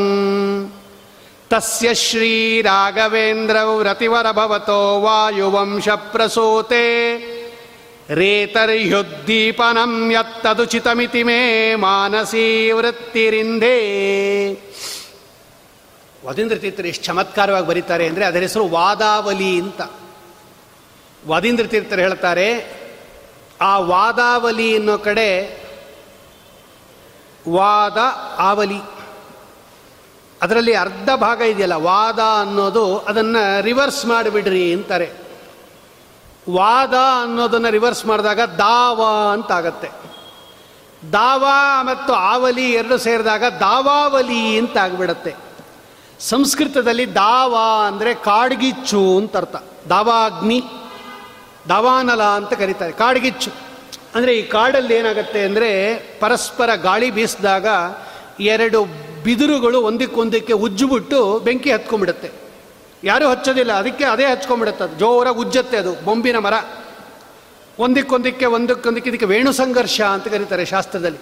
ತಸ್ಯ ಶ್ರೀ ರಾಘವೇಂದ್ರ ವ್ರತಿವರ ಭವತೋ ವಾಯುವಂಶ ಪ್ರಸೂತೆ ರೇತರ್ಯುದ್ದೀಪನಂ ಯತ್ತದುಚಿತಮಿತಿ ಮೇ ಮಾನಸೀ ವೃತ್ತಿರಿಂದೇ. ವಾದೀಂದ್ರ ತೀರ್ಥರು ಎಷ್ಟು ಚಮತ್ಕಾರವಾಗಿ ಬರೀತಾರೆ ಅಂದರೆ ಅದರ ಹೆಸರು ವಾದಾವಲಿ ಅಂತ. ವಾದೀಂದ್ರ ತೀರ್ಥರು ಹೇಳ್ತಾರೆ ಆ ವಾದಾವಲಿ ಅನ್ನೋ ಕಡೆ ವಾದ ಆವಲಿ, ಅದರಲ್ಲಿ ಅರ್ಧ ಭಾಗ ಇದೆಯಲ್ಲ ವಾದ ಅನ್ನೋದು, ಅದನ್ನು ರಿವರ್ಸ್ ಮಾಡಿಬಿಡ್ರಿ ಅಂತಾರೆ. ವಾದ ಅನ್ನೋದನ್ನು ರಿವರ್ಸ್ ಮಾಡಿದಾಗ ದಾವ ಅಂತಾಗತ್ತೆ. ದಾವ ಮತ್ತು ಆವಲಿ ಎರಡು ಸೇರಿದಾಗ ದಾವಾವಲಿ ಅಂತ ಆಗಿಬಿಡತ್ತೆ. ಸಂಸ್ಕೃತದಲ್ಲಿ ದಾವ ಅಂದರೆ ಕಾಡ್ಗಿಚ್ಚು ಅಂತ ಅರ್ಥ. ದಾವಾಗ್ನಿ, ದಾವಾನಲ ಅಂತ ಕರೀತಾರೆ. ಕಾಡ್ಗಿಚ್ಚು ಅಂದರೆ ಈ ಕಾಡಲ್ಲಿ ಏನಾಗುತ್ತೆ ಅಂದರೆ ಪರಸ್ಪರ ಗಾಳಿ ಬೀಸಿದಾಗ ಎರಡು ಬಿದಿರುಗಳು ಒಂದಕ್ಕೊಂದಕ್ಕೆ ಉಜ್ಜಿಬಿಟ್ಟು ಬೆಂಕಿ ಹತ್ಕೊಂಡ್ಬಿಡುತ್ತೆ. ಯಾರೂ ಹಚ್ಚೋದಿಲ್ಲ, ಅದಕ್ಕೆ ಅದೇ ಹಚ್ಕೊಂಡ್ಬಿಡುತ್ತೆ, ಅದು ಜೋರಾಗಿ ಉಜ್ಜತ್ತೆ. ಅದು ಬೊಂಬಿನ ಮರ. ಒಂದಕ್ಕೊಂದಕ್ಕೆ ಒಂದಕ್ಕೊಂದಕ್ಕೆ ಇದಕ್ಕೆ ವೇಣು ಸಂಘರ್ಷ ಅಂತ ಕರೀತಾರೆ ಶಾಸ್ತ್ರದಲ್ಲಿ.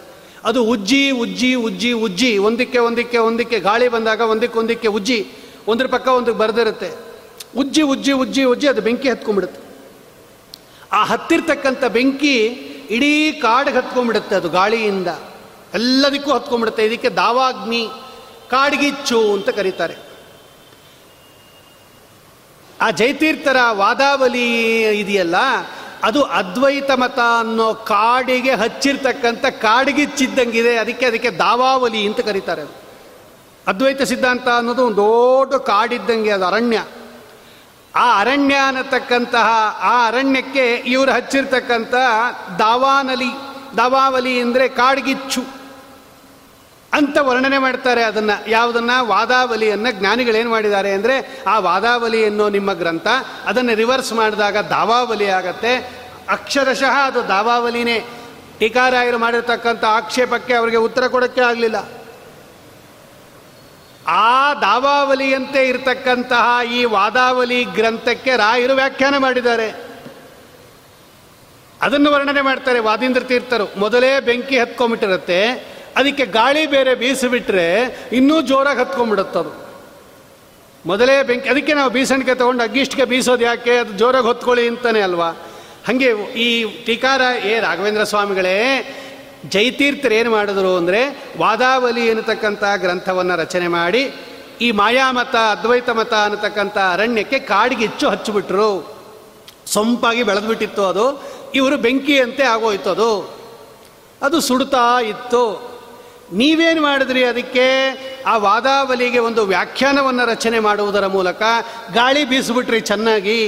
ಅದು ಉಜ್ಜಿ ಉಜ್ಜಿ ಉಜ್ಜಿ ಉಜ್ಜಿ ಒಂದಕ್ಕೆ ಒಂದಕ್ಕೆ ಒಂದಕ್ಕೆ ಗಾಳಿ ಬಂದಾಗ ಒಂದಕ್ಕೊಂದಕ್ಕೆ ಉಜ್ಜಿ ಒಂದ್ರ ಪಕ್ಕ ಒಂದಕ್ಕೆ ಬರೆದಿರುತ್ತೆ. ಉಜ್ಜಿ ಉಜ್ಜಿ ಉಜ್ಜಿ ಉಜ್ಜಿ ಅದು ಬೆಂಕಿ ಹತ್ಕೊಂಡ್ಬಿಡುತ್ತೆ. ಆ ಹತ್ತಿರ್ತಕ್ಕಂಥ ಬೆಂಕಿ ಇಡೀ ಕಾಡಿಗೆ ಹತ್ಕೊಂಡ್ಬಿಡುತ್ತೆ, ಅದು ಗಾಳಿಯಿಂದ ಎಲ್ಲದಕ್ಕೂ ಹತ್ಕೊಂಡ್ಬಿಡುತ್ತೆ. ಇದಕ್ಕೆ ದಾವಾಗ್ನಿ, ಕಾಡ್ಗಿಚ್ಚು ಅಂತ ಕರೀತಾರೆ. ಆ ಜಯತೀರ್ಥರ ವಾದಾವಲಿ ಇದೆಯಲ್ಲ ಅದು ಅದ್ವೈತ ಮತ ಅನ್ನೋ ಕಾಡಿಗೆ ಹಚ್ಚಿರ್ತಕ್ಕಂಥ ಕಾಡ್ಗಿಚ್ಚಿದ್ದಂಗಿದೆ, ಅದಕ್ಕೆ ಅದಕ್ಕೆ ದಾವಾವಲಿ ಅಂತ ಕರೀತಾರೆ. ಅದು ಅದ್ವೈತ ಸಿದ್ಧಾಂತ ಅನ್ನೋದು ಒಂದು ದೊಡ್ಡ ಕಾಡಿದ್ದಂಗೆ, ಅದು ಅರಣ್ಯ. ಆ ಅರಣ್ಯ ಅನ್ನತಕ್ಕಂತಹ ಆ ಅರಣ್ಯಕ್ಕೆ ಇವರು ಹಚ್ಚಿರ್ತಕ್ಕಂಥ ದಾವಾನಲಿ, ದಾವಾವಲಿ ಅಂದರೆ ಕಾಡ್ಗಿಚ್ಚು ಅಂತ ವರ್ಣನೆ ಮಾಡ್ತಾರೆ. ಅದನ್ನು ಯಾವುದನ್ನು ವಾದಾವಲಿಯನ್ನು ಜ್ಞಾನಿಗಳೇನು ಮಾಡಿದ್ದಾರೆ ಅಂದರೆ ಆ ವಾದಾವಲಿ ಅನ್ನೋ ನಿಮ್ಮ ಗ್ರಂಥ ಅದನ್ನು ರಿವರ್ಸ್ ಮಾಡಿದಾಗ ದಾವಾವಲಿ ಆಗತ್ತೆ. ಅಕ್ಷರಶಃ ಅದು ದಾವಾವಲಿನೇ. ಟೀಕಾರಾಯರು ಮಾಡಿರ್ತಕ್ಕಂಥ ಆಕ್ಷೇಪಕ್ಕೆ ಅವರಿಗೆ ಉತ್ತರ ಕೊಡೋಕ್ಕೆ ಆಗಲಿಲ್ಲ. ಆ ದಾವಾವಲಿಯಂತೆ ಇರತಕ್ಕಂತಹ ಈ ವಾದಾವಲಿ ಗ್ರಂಥಕ್ಕೆ ರಾಯರು ವ್ಯಾಖ್ಯಾನ ಮಾಡಿದ್ದಾರೆ. ಅದನ್ನು ವರ್ಣನೆ ಮಾಡ್ತಾರೆ ವಾದೀಂದ್ರ ತೀರ್ಥರು. ಮೊದಲೇ ಬೆಂಕಿ ಹತ್ಕೊಂಡ್ಬಿಟ್ಟಿರುತ್ತೆ, ಅದಕ್ಕೆ ಗಾಳಿ ಬೇರೆ ಬೀಸಿಬಿಟ್ರೆ ಇನ್ನೂ ಜೋರಾಗಿ ಹತ್ಕೊಂಡ್ಬಿಡುತ್ತದು. ಮೊದಲೇ ಬೆಂಕಿ, ಅದಕ್ಕೆ ನಾವು ಬೀಸಣಿಗೆ ತೊಗೊಂಡು ಅಗ್ಗಿಷ್ಟಿಗೆ ಬೀಸೋದು ಯಾಕೆ, ಅದು ಜೋರಾಗಿ ಹೊತ್ಕೊಳ್ಳಿ ಅಂತಾನೆ ಅಲ್ವಾ. ಹಾಗೆ ಈ ಟೀಕಾರ, ಏ ರಾಘವೇಂದ್ರ ಸ್ವಾಮಿಗಳೇ, ಜಯತೀರ್ಥರು ಏನು ಮಾಡಿದ್ರು ಅಂದರೆ, ವಾದಾವಲಿ ಎನ್ನತಕ್ಕಂಥ ಗ್ರಂಥವನ್ನು ರಚನೆ ಮಾಡಿ ಈ ಮಾಯಾಮತ ಅದ್ವೈತ ಮತ ಅನ್ನತಕ್ಕಂಥ ಅರಣ್ಯಕ್ಕೆ ಕಾಡಿಗಿಚ್ಚು ಹಚ್ಚಿಬಿಟ್ರು. ಸೊಂಪಾಗಿ ಬೆಳೆದ್ಬಿಟ್ಟಿತ್ತು ಅದು. ಇವರು ಬೆಂಕಿಯಂತೆ ಆಗೋಯ್ತು. ಅದು ಅದು ಸುಡ್ತಾ ಇತ್ತು. ನೀವೇನು ಮಾಡಿದ್ರಿ ಅದಕ್ಕೆ? ಆ ವಾದಾವಲಿಗೆ ಒಂದು ವ್ಯಾಖ್ಯಾನವನ್ನು ರಚನೆ ಮಾಡುವುದರ ಮೂಲಕ ಗಾಳಿ ಬೀಸಿಬಿಟ್ರಿ. ಚೆನ್ನಾಗಿ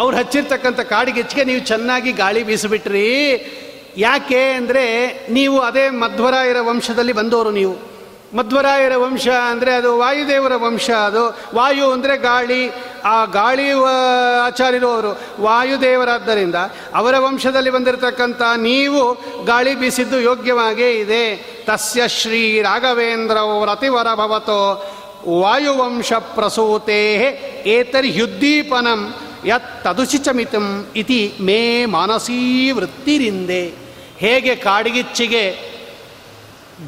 ಅವ್ರು ಹಚ್ಚಿರ್ತಕ್ಕಂಥ ಕಾಡಿಗೆಚ್ಚಿಗೆ ನೀವು ಚೆನ್ನಾಗಿ ಗಾಳಿ ಬೀಸಿಬಿಟ್ರಿ. ಯಾಕೆ ಅಂದರೆ ನೀವು ಅದೇ ಮಧ್ವರಾಯರ ವಂಶದಲ್ಲಿ ಬಂದವರು. ನೀವು ಮಧ್ವರಾಯರ ವಂಶ ಅಂದರೆ ಅದು ವಾಯುದೇವರ ವಂಶ. ಅದು ವಾಯು ಅಂದರೆ ಗಾಳಿ. ಆ ಗಾಳಿ ಆಚಾರ್ಯರು ಅವರು ವಾಯುದೇವರಾದ್ದರಿಂದ ಅವರ ವಂಶದಲ್ಲಿ ಬಂದಿರತಕ್ಕಂಥ ನೀವು ಗಾಳಿ ಬೀಸಿದ್ದು ಯೋಗ್ಯವಾಗೇ ಇದೆ. ತಸ್ಯ ಶ್ರೀ ರಾಘವೇಂದ್ರ ರತಿವರ ಭವತೋ ವಾಯುವಂಶ ಪ್ರಸೂತೇ ಏತರಿ ಯುದ್ದೀಪನಂ ಯತ್ ತದುಶಿಚಮಿತಂ ಇತಿ ಮೇ ಮಾನಸೀ ವೃತ್ತಿರಿಂದೆ. ಹೇಗೆ ಕಾಡಿಗಿಚ್ಚಿಗೆ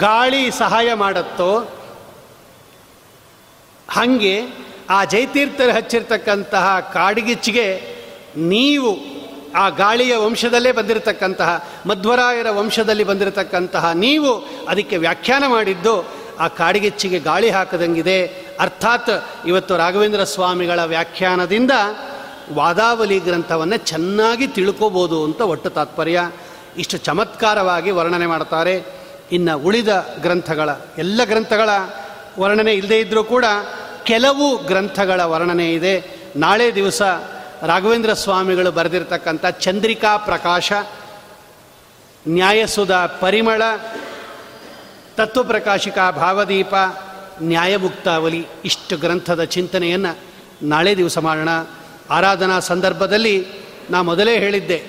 ಗಾಳಿ ಸಹಾಯ ಮಾಡುತ್ತೋ ಹಾಗೆ ಆ ಜಯತೀರ್ಥರು ಹಚ್ಚಿರ್ತಕ್ಕಂತಹ ಕಾಡಿಗಿಚ್ಚಿಗೆ ನೀವು ಆ ಗಾಳಿಯ ವಂಶದಲ್ಲೇ ಬಂದಿರತಕ್ಕಂತಹ ಮಧ್ವರಾಯರ ವಂಶದಲ್ಲಿ ಬಂದಿರತಕ್ಕಂತಹ ನೀವು ಅದಕ್ಕೆ ವ್ಯಾಖ್ಯಾನ ಮಾಡಿದ್ದು ಆ ಕಾಡಿಗಿಚ್ಚಿಗೆ ಗಾಳಿ ಹಾಕದಂಗಿದೆ. ಅರ್ಥಾತ್ ಇವತ್ತು ರಾಘವೇಂದ್ರ ಸ್ವಾಮಿಗಳ ವ್ಯಾಖ್ಯಾನದಿಂದ ವಾದಾವಲಿ ಗ್ರಂಥವನ್ನು ಚೆನ್ನಾಗಿ ತಿಳ್ಕೋಬೋದು ಅಂತ ಒಟ್ಟು ತಾತ್ಪರ್ಯ. ಇಷ್ಟು ಚಮತ್ಕಾರವಾಗಿ ವರ್ಣನೆ ಮಾಡ್ತಾರೆ. ಇನ್ನು ಉಳಿದ ಗ್ರಂಥಗಳ ಎಲ್ಲ ಗ್ರಂಥಗಳ ವರ್ಣನೆ ಇಲ್ಲದೇ ಇದ್ದರೂ ಕೂಡ ಕೆಲವು ಗ್ರಂಥಗಳ ವರ್ಣನೆ ಇದೆ. ನಾಳೆ ದಿವಸ ರಾಘವೇಂದ್ರ ಸ್ವಾಮಿಗಳು ಬರೆದಿರ್ತಕ್ಕಂಥ ಚಂದ್ರಿಕಾ ಪ್ರಕಾಶ, ನ್ಯಾಯಸುಧಾ ಪರಿಮಳ, ತತ್ವಪ್ರಕಾಶಿಕಾ ಭಾವದೀಪ, ನ್ಯಾಯಮುಕ್ತಾವಲಿ ಇಷ್ಟು ಗ್ರಂಥದ ಚಿಂತನೆಯನ್ನು ನಾಳೆ ದಿವಸ ಮಾಡೋಣ. ಆರಾಧನಾ ಸಂದರ್ಭದಲ್ಲಿ ನಾ ಮೊದಲೇ ಹೇಳಿದ್ದೆ,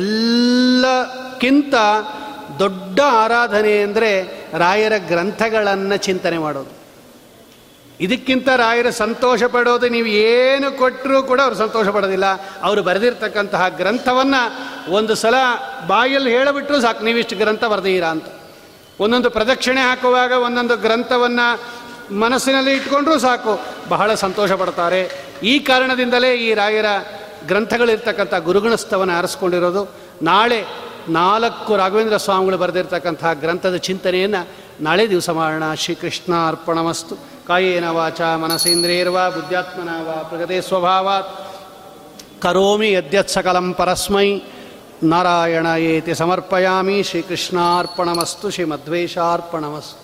ಎಲ್ಲಕ್ಕಿಂತ ದೊಡ್ಡ ಆರಾಧನೆ ಅಂದರೆ ರಾಯರ ಗ್ರಂಥಗಳನ್ನು ಚಿಂತನೆ ಮಾಡೋದು. ಇದಕ್ಕಿಂತ ರಾಯರ ಸಂತೋಷ ಪಡೋದು ನೀವು ಏನು ಕೊಟ್ಟರೂ ಕೂಡ ಅವರು ಸಂತೋಷ ಪಡೋದಿಲ್ಲ. ಅವರು ಬರೆದಿರ್ತಕ್ಕಂತಹ ಗ್ರಂಥವನ್ನು ಒಂದು ಸಲ ಬಾಯಲ್ಲಿ ಹೇಳಿಬಿಟ್ರೂ ಸಾಕು, ನೀವಿಷ್ಟು ಗ್ರಂಥ ಬರೆದಿದ್ದೀರಾ ಅಂತ. ಒಂದೊಂದು ಪ್ರದಕ್ಷಿಣೆ ಹಾಕುವಾಗ ಒಂದೊಂದು ಗ್ರಂಥವನ್ನು ಮನಸ್ಸಿನಲ್ಲಿ ಇಟ್ಕೊಂಡ್ರೂ ಸಾಕು, ಬಹಳ ಸಂತೋಷ ಪಡ್ತಾರೆ. ಈ ಕಾರಣದಿಂದಲೇ ಈ ರಾಯರ ಗ್ರಂಥಗಳಿರ್ತಕ್ಕಂಥ ಗುರುಗಣಸ್ಥವನ್ನು ಆರಿಸ್ಕೊಂಡಿರೋದು. ನಾಳೆ ನಾಲ್ಕು ರಾಘವೇಂದ್ರ ಸ್ವಾಮಿಗಳು ಬರೆದಿರ್ತಕ್ಕಂತಹ ಗ್ರಂಥದ ಚಿಂತನೆಯನ್ನು ನಾಳೆ ದಿವಸ ಮಾಡೋಣ. ಶ್ರೀಕೃಷ್ಣ ಅರ್ಪಣಮಸ್ತು. ಕಾಯೇನ ವಾಚ ಮನಸೇಂದ್ರೇರ್ವಾ ಬುದ್ಧ್ಯಾತ್ಮನಾ ವಾ ಪ್ರಗತೇ ಸ್ವಭಾವಾತ್ ಕರೋಮಿ ಯದ್ಯತ್ ಸಕಲಂ ಪರಸ್ಮೈ ನಾರಾಯಣ ಏತಿ ಸಮರ್ಪಯಾಮಿ. ಶ್ರೀಕೃಷ್ಣಾರ್ಪಣಮಸ್ತು. ಶ್ರೀಮಧ್ವೇಶಾರ್ಪಣಮಸ್ತು.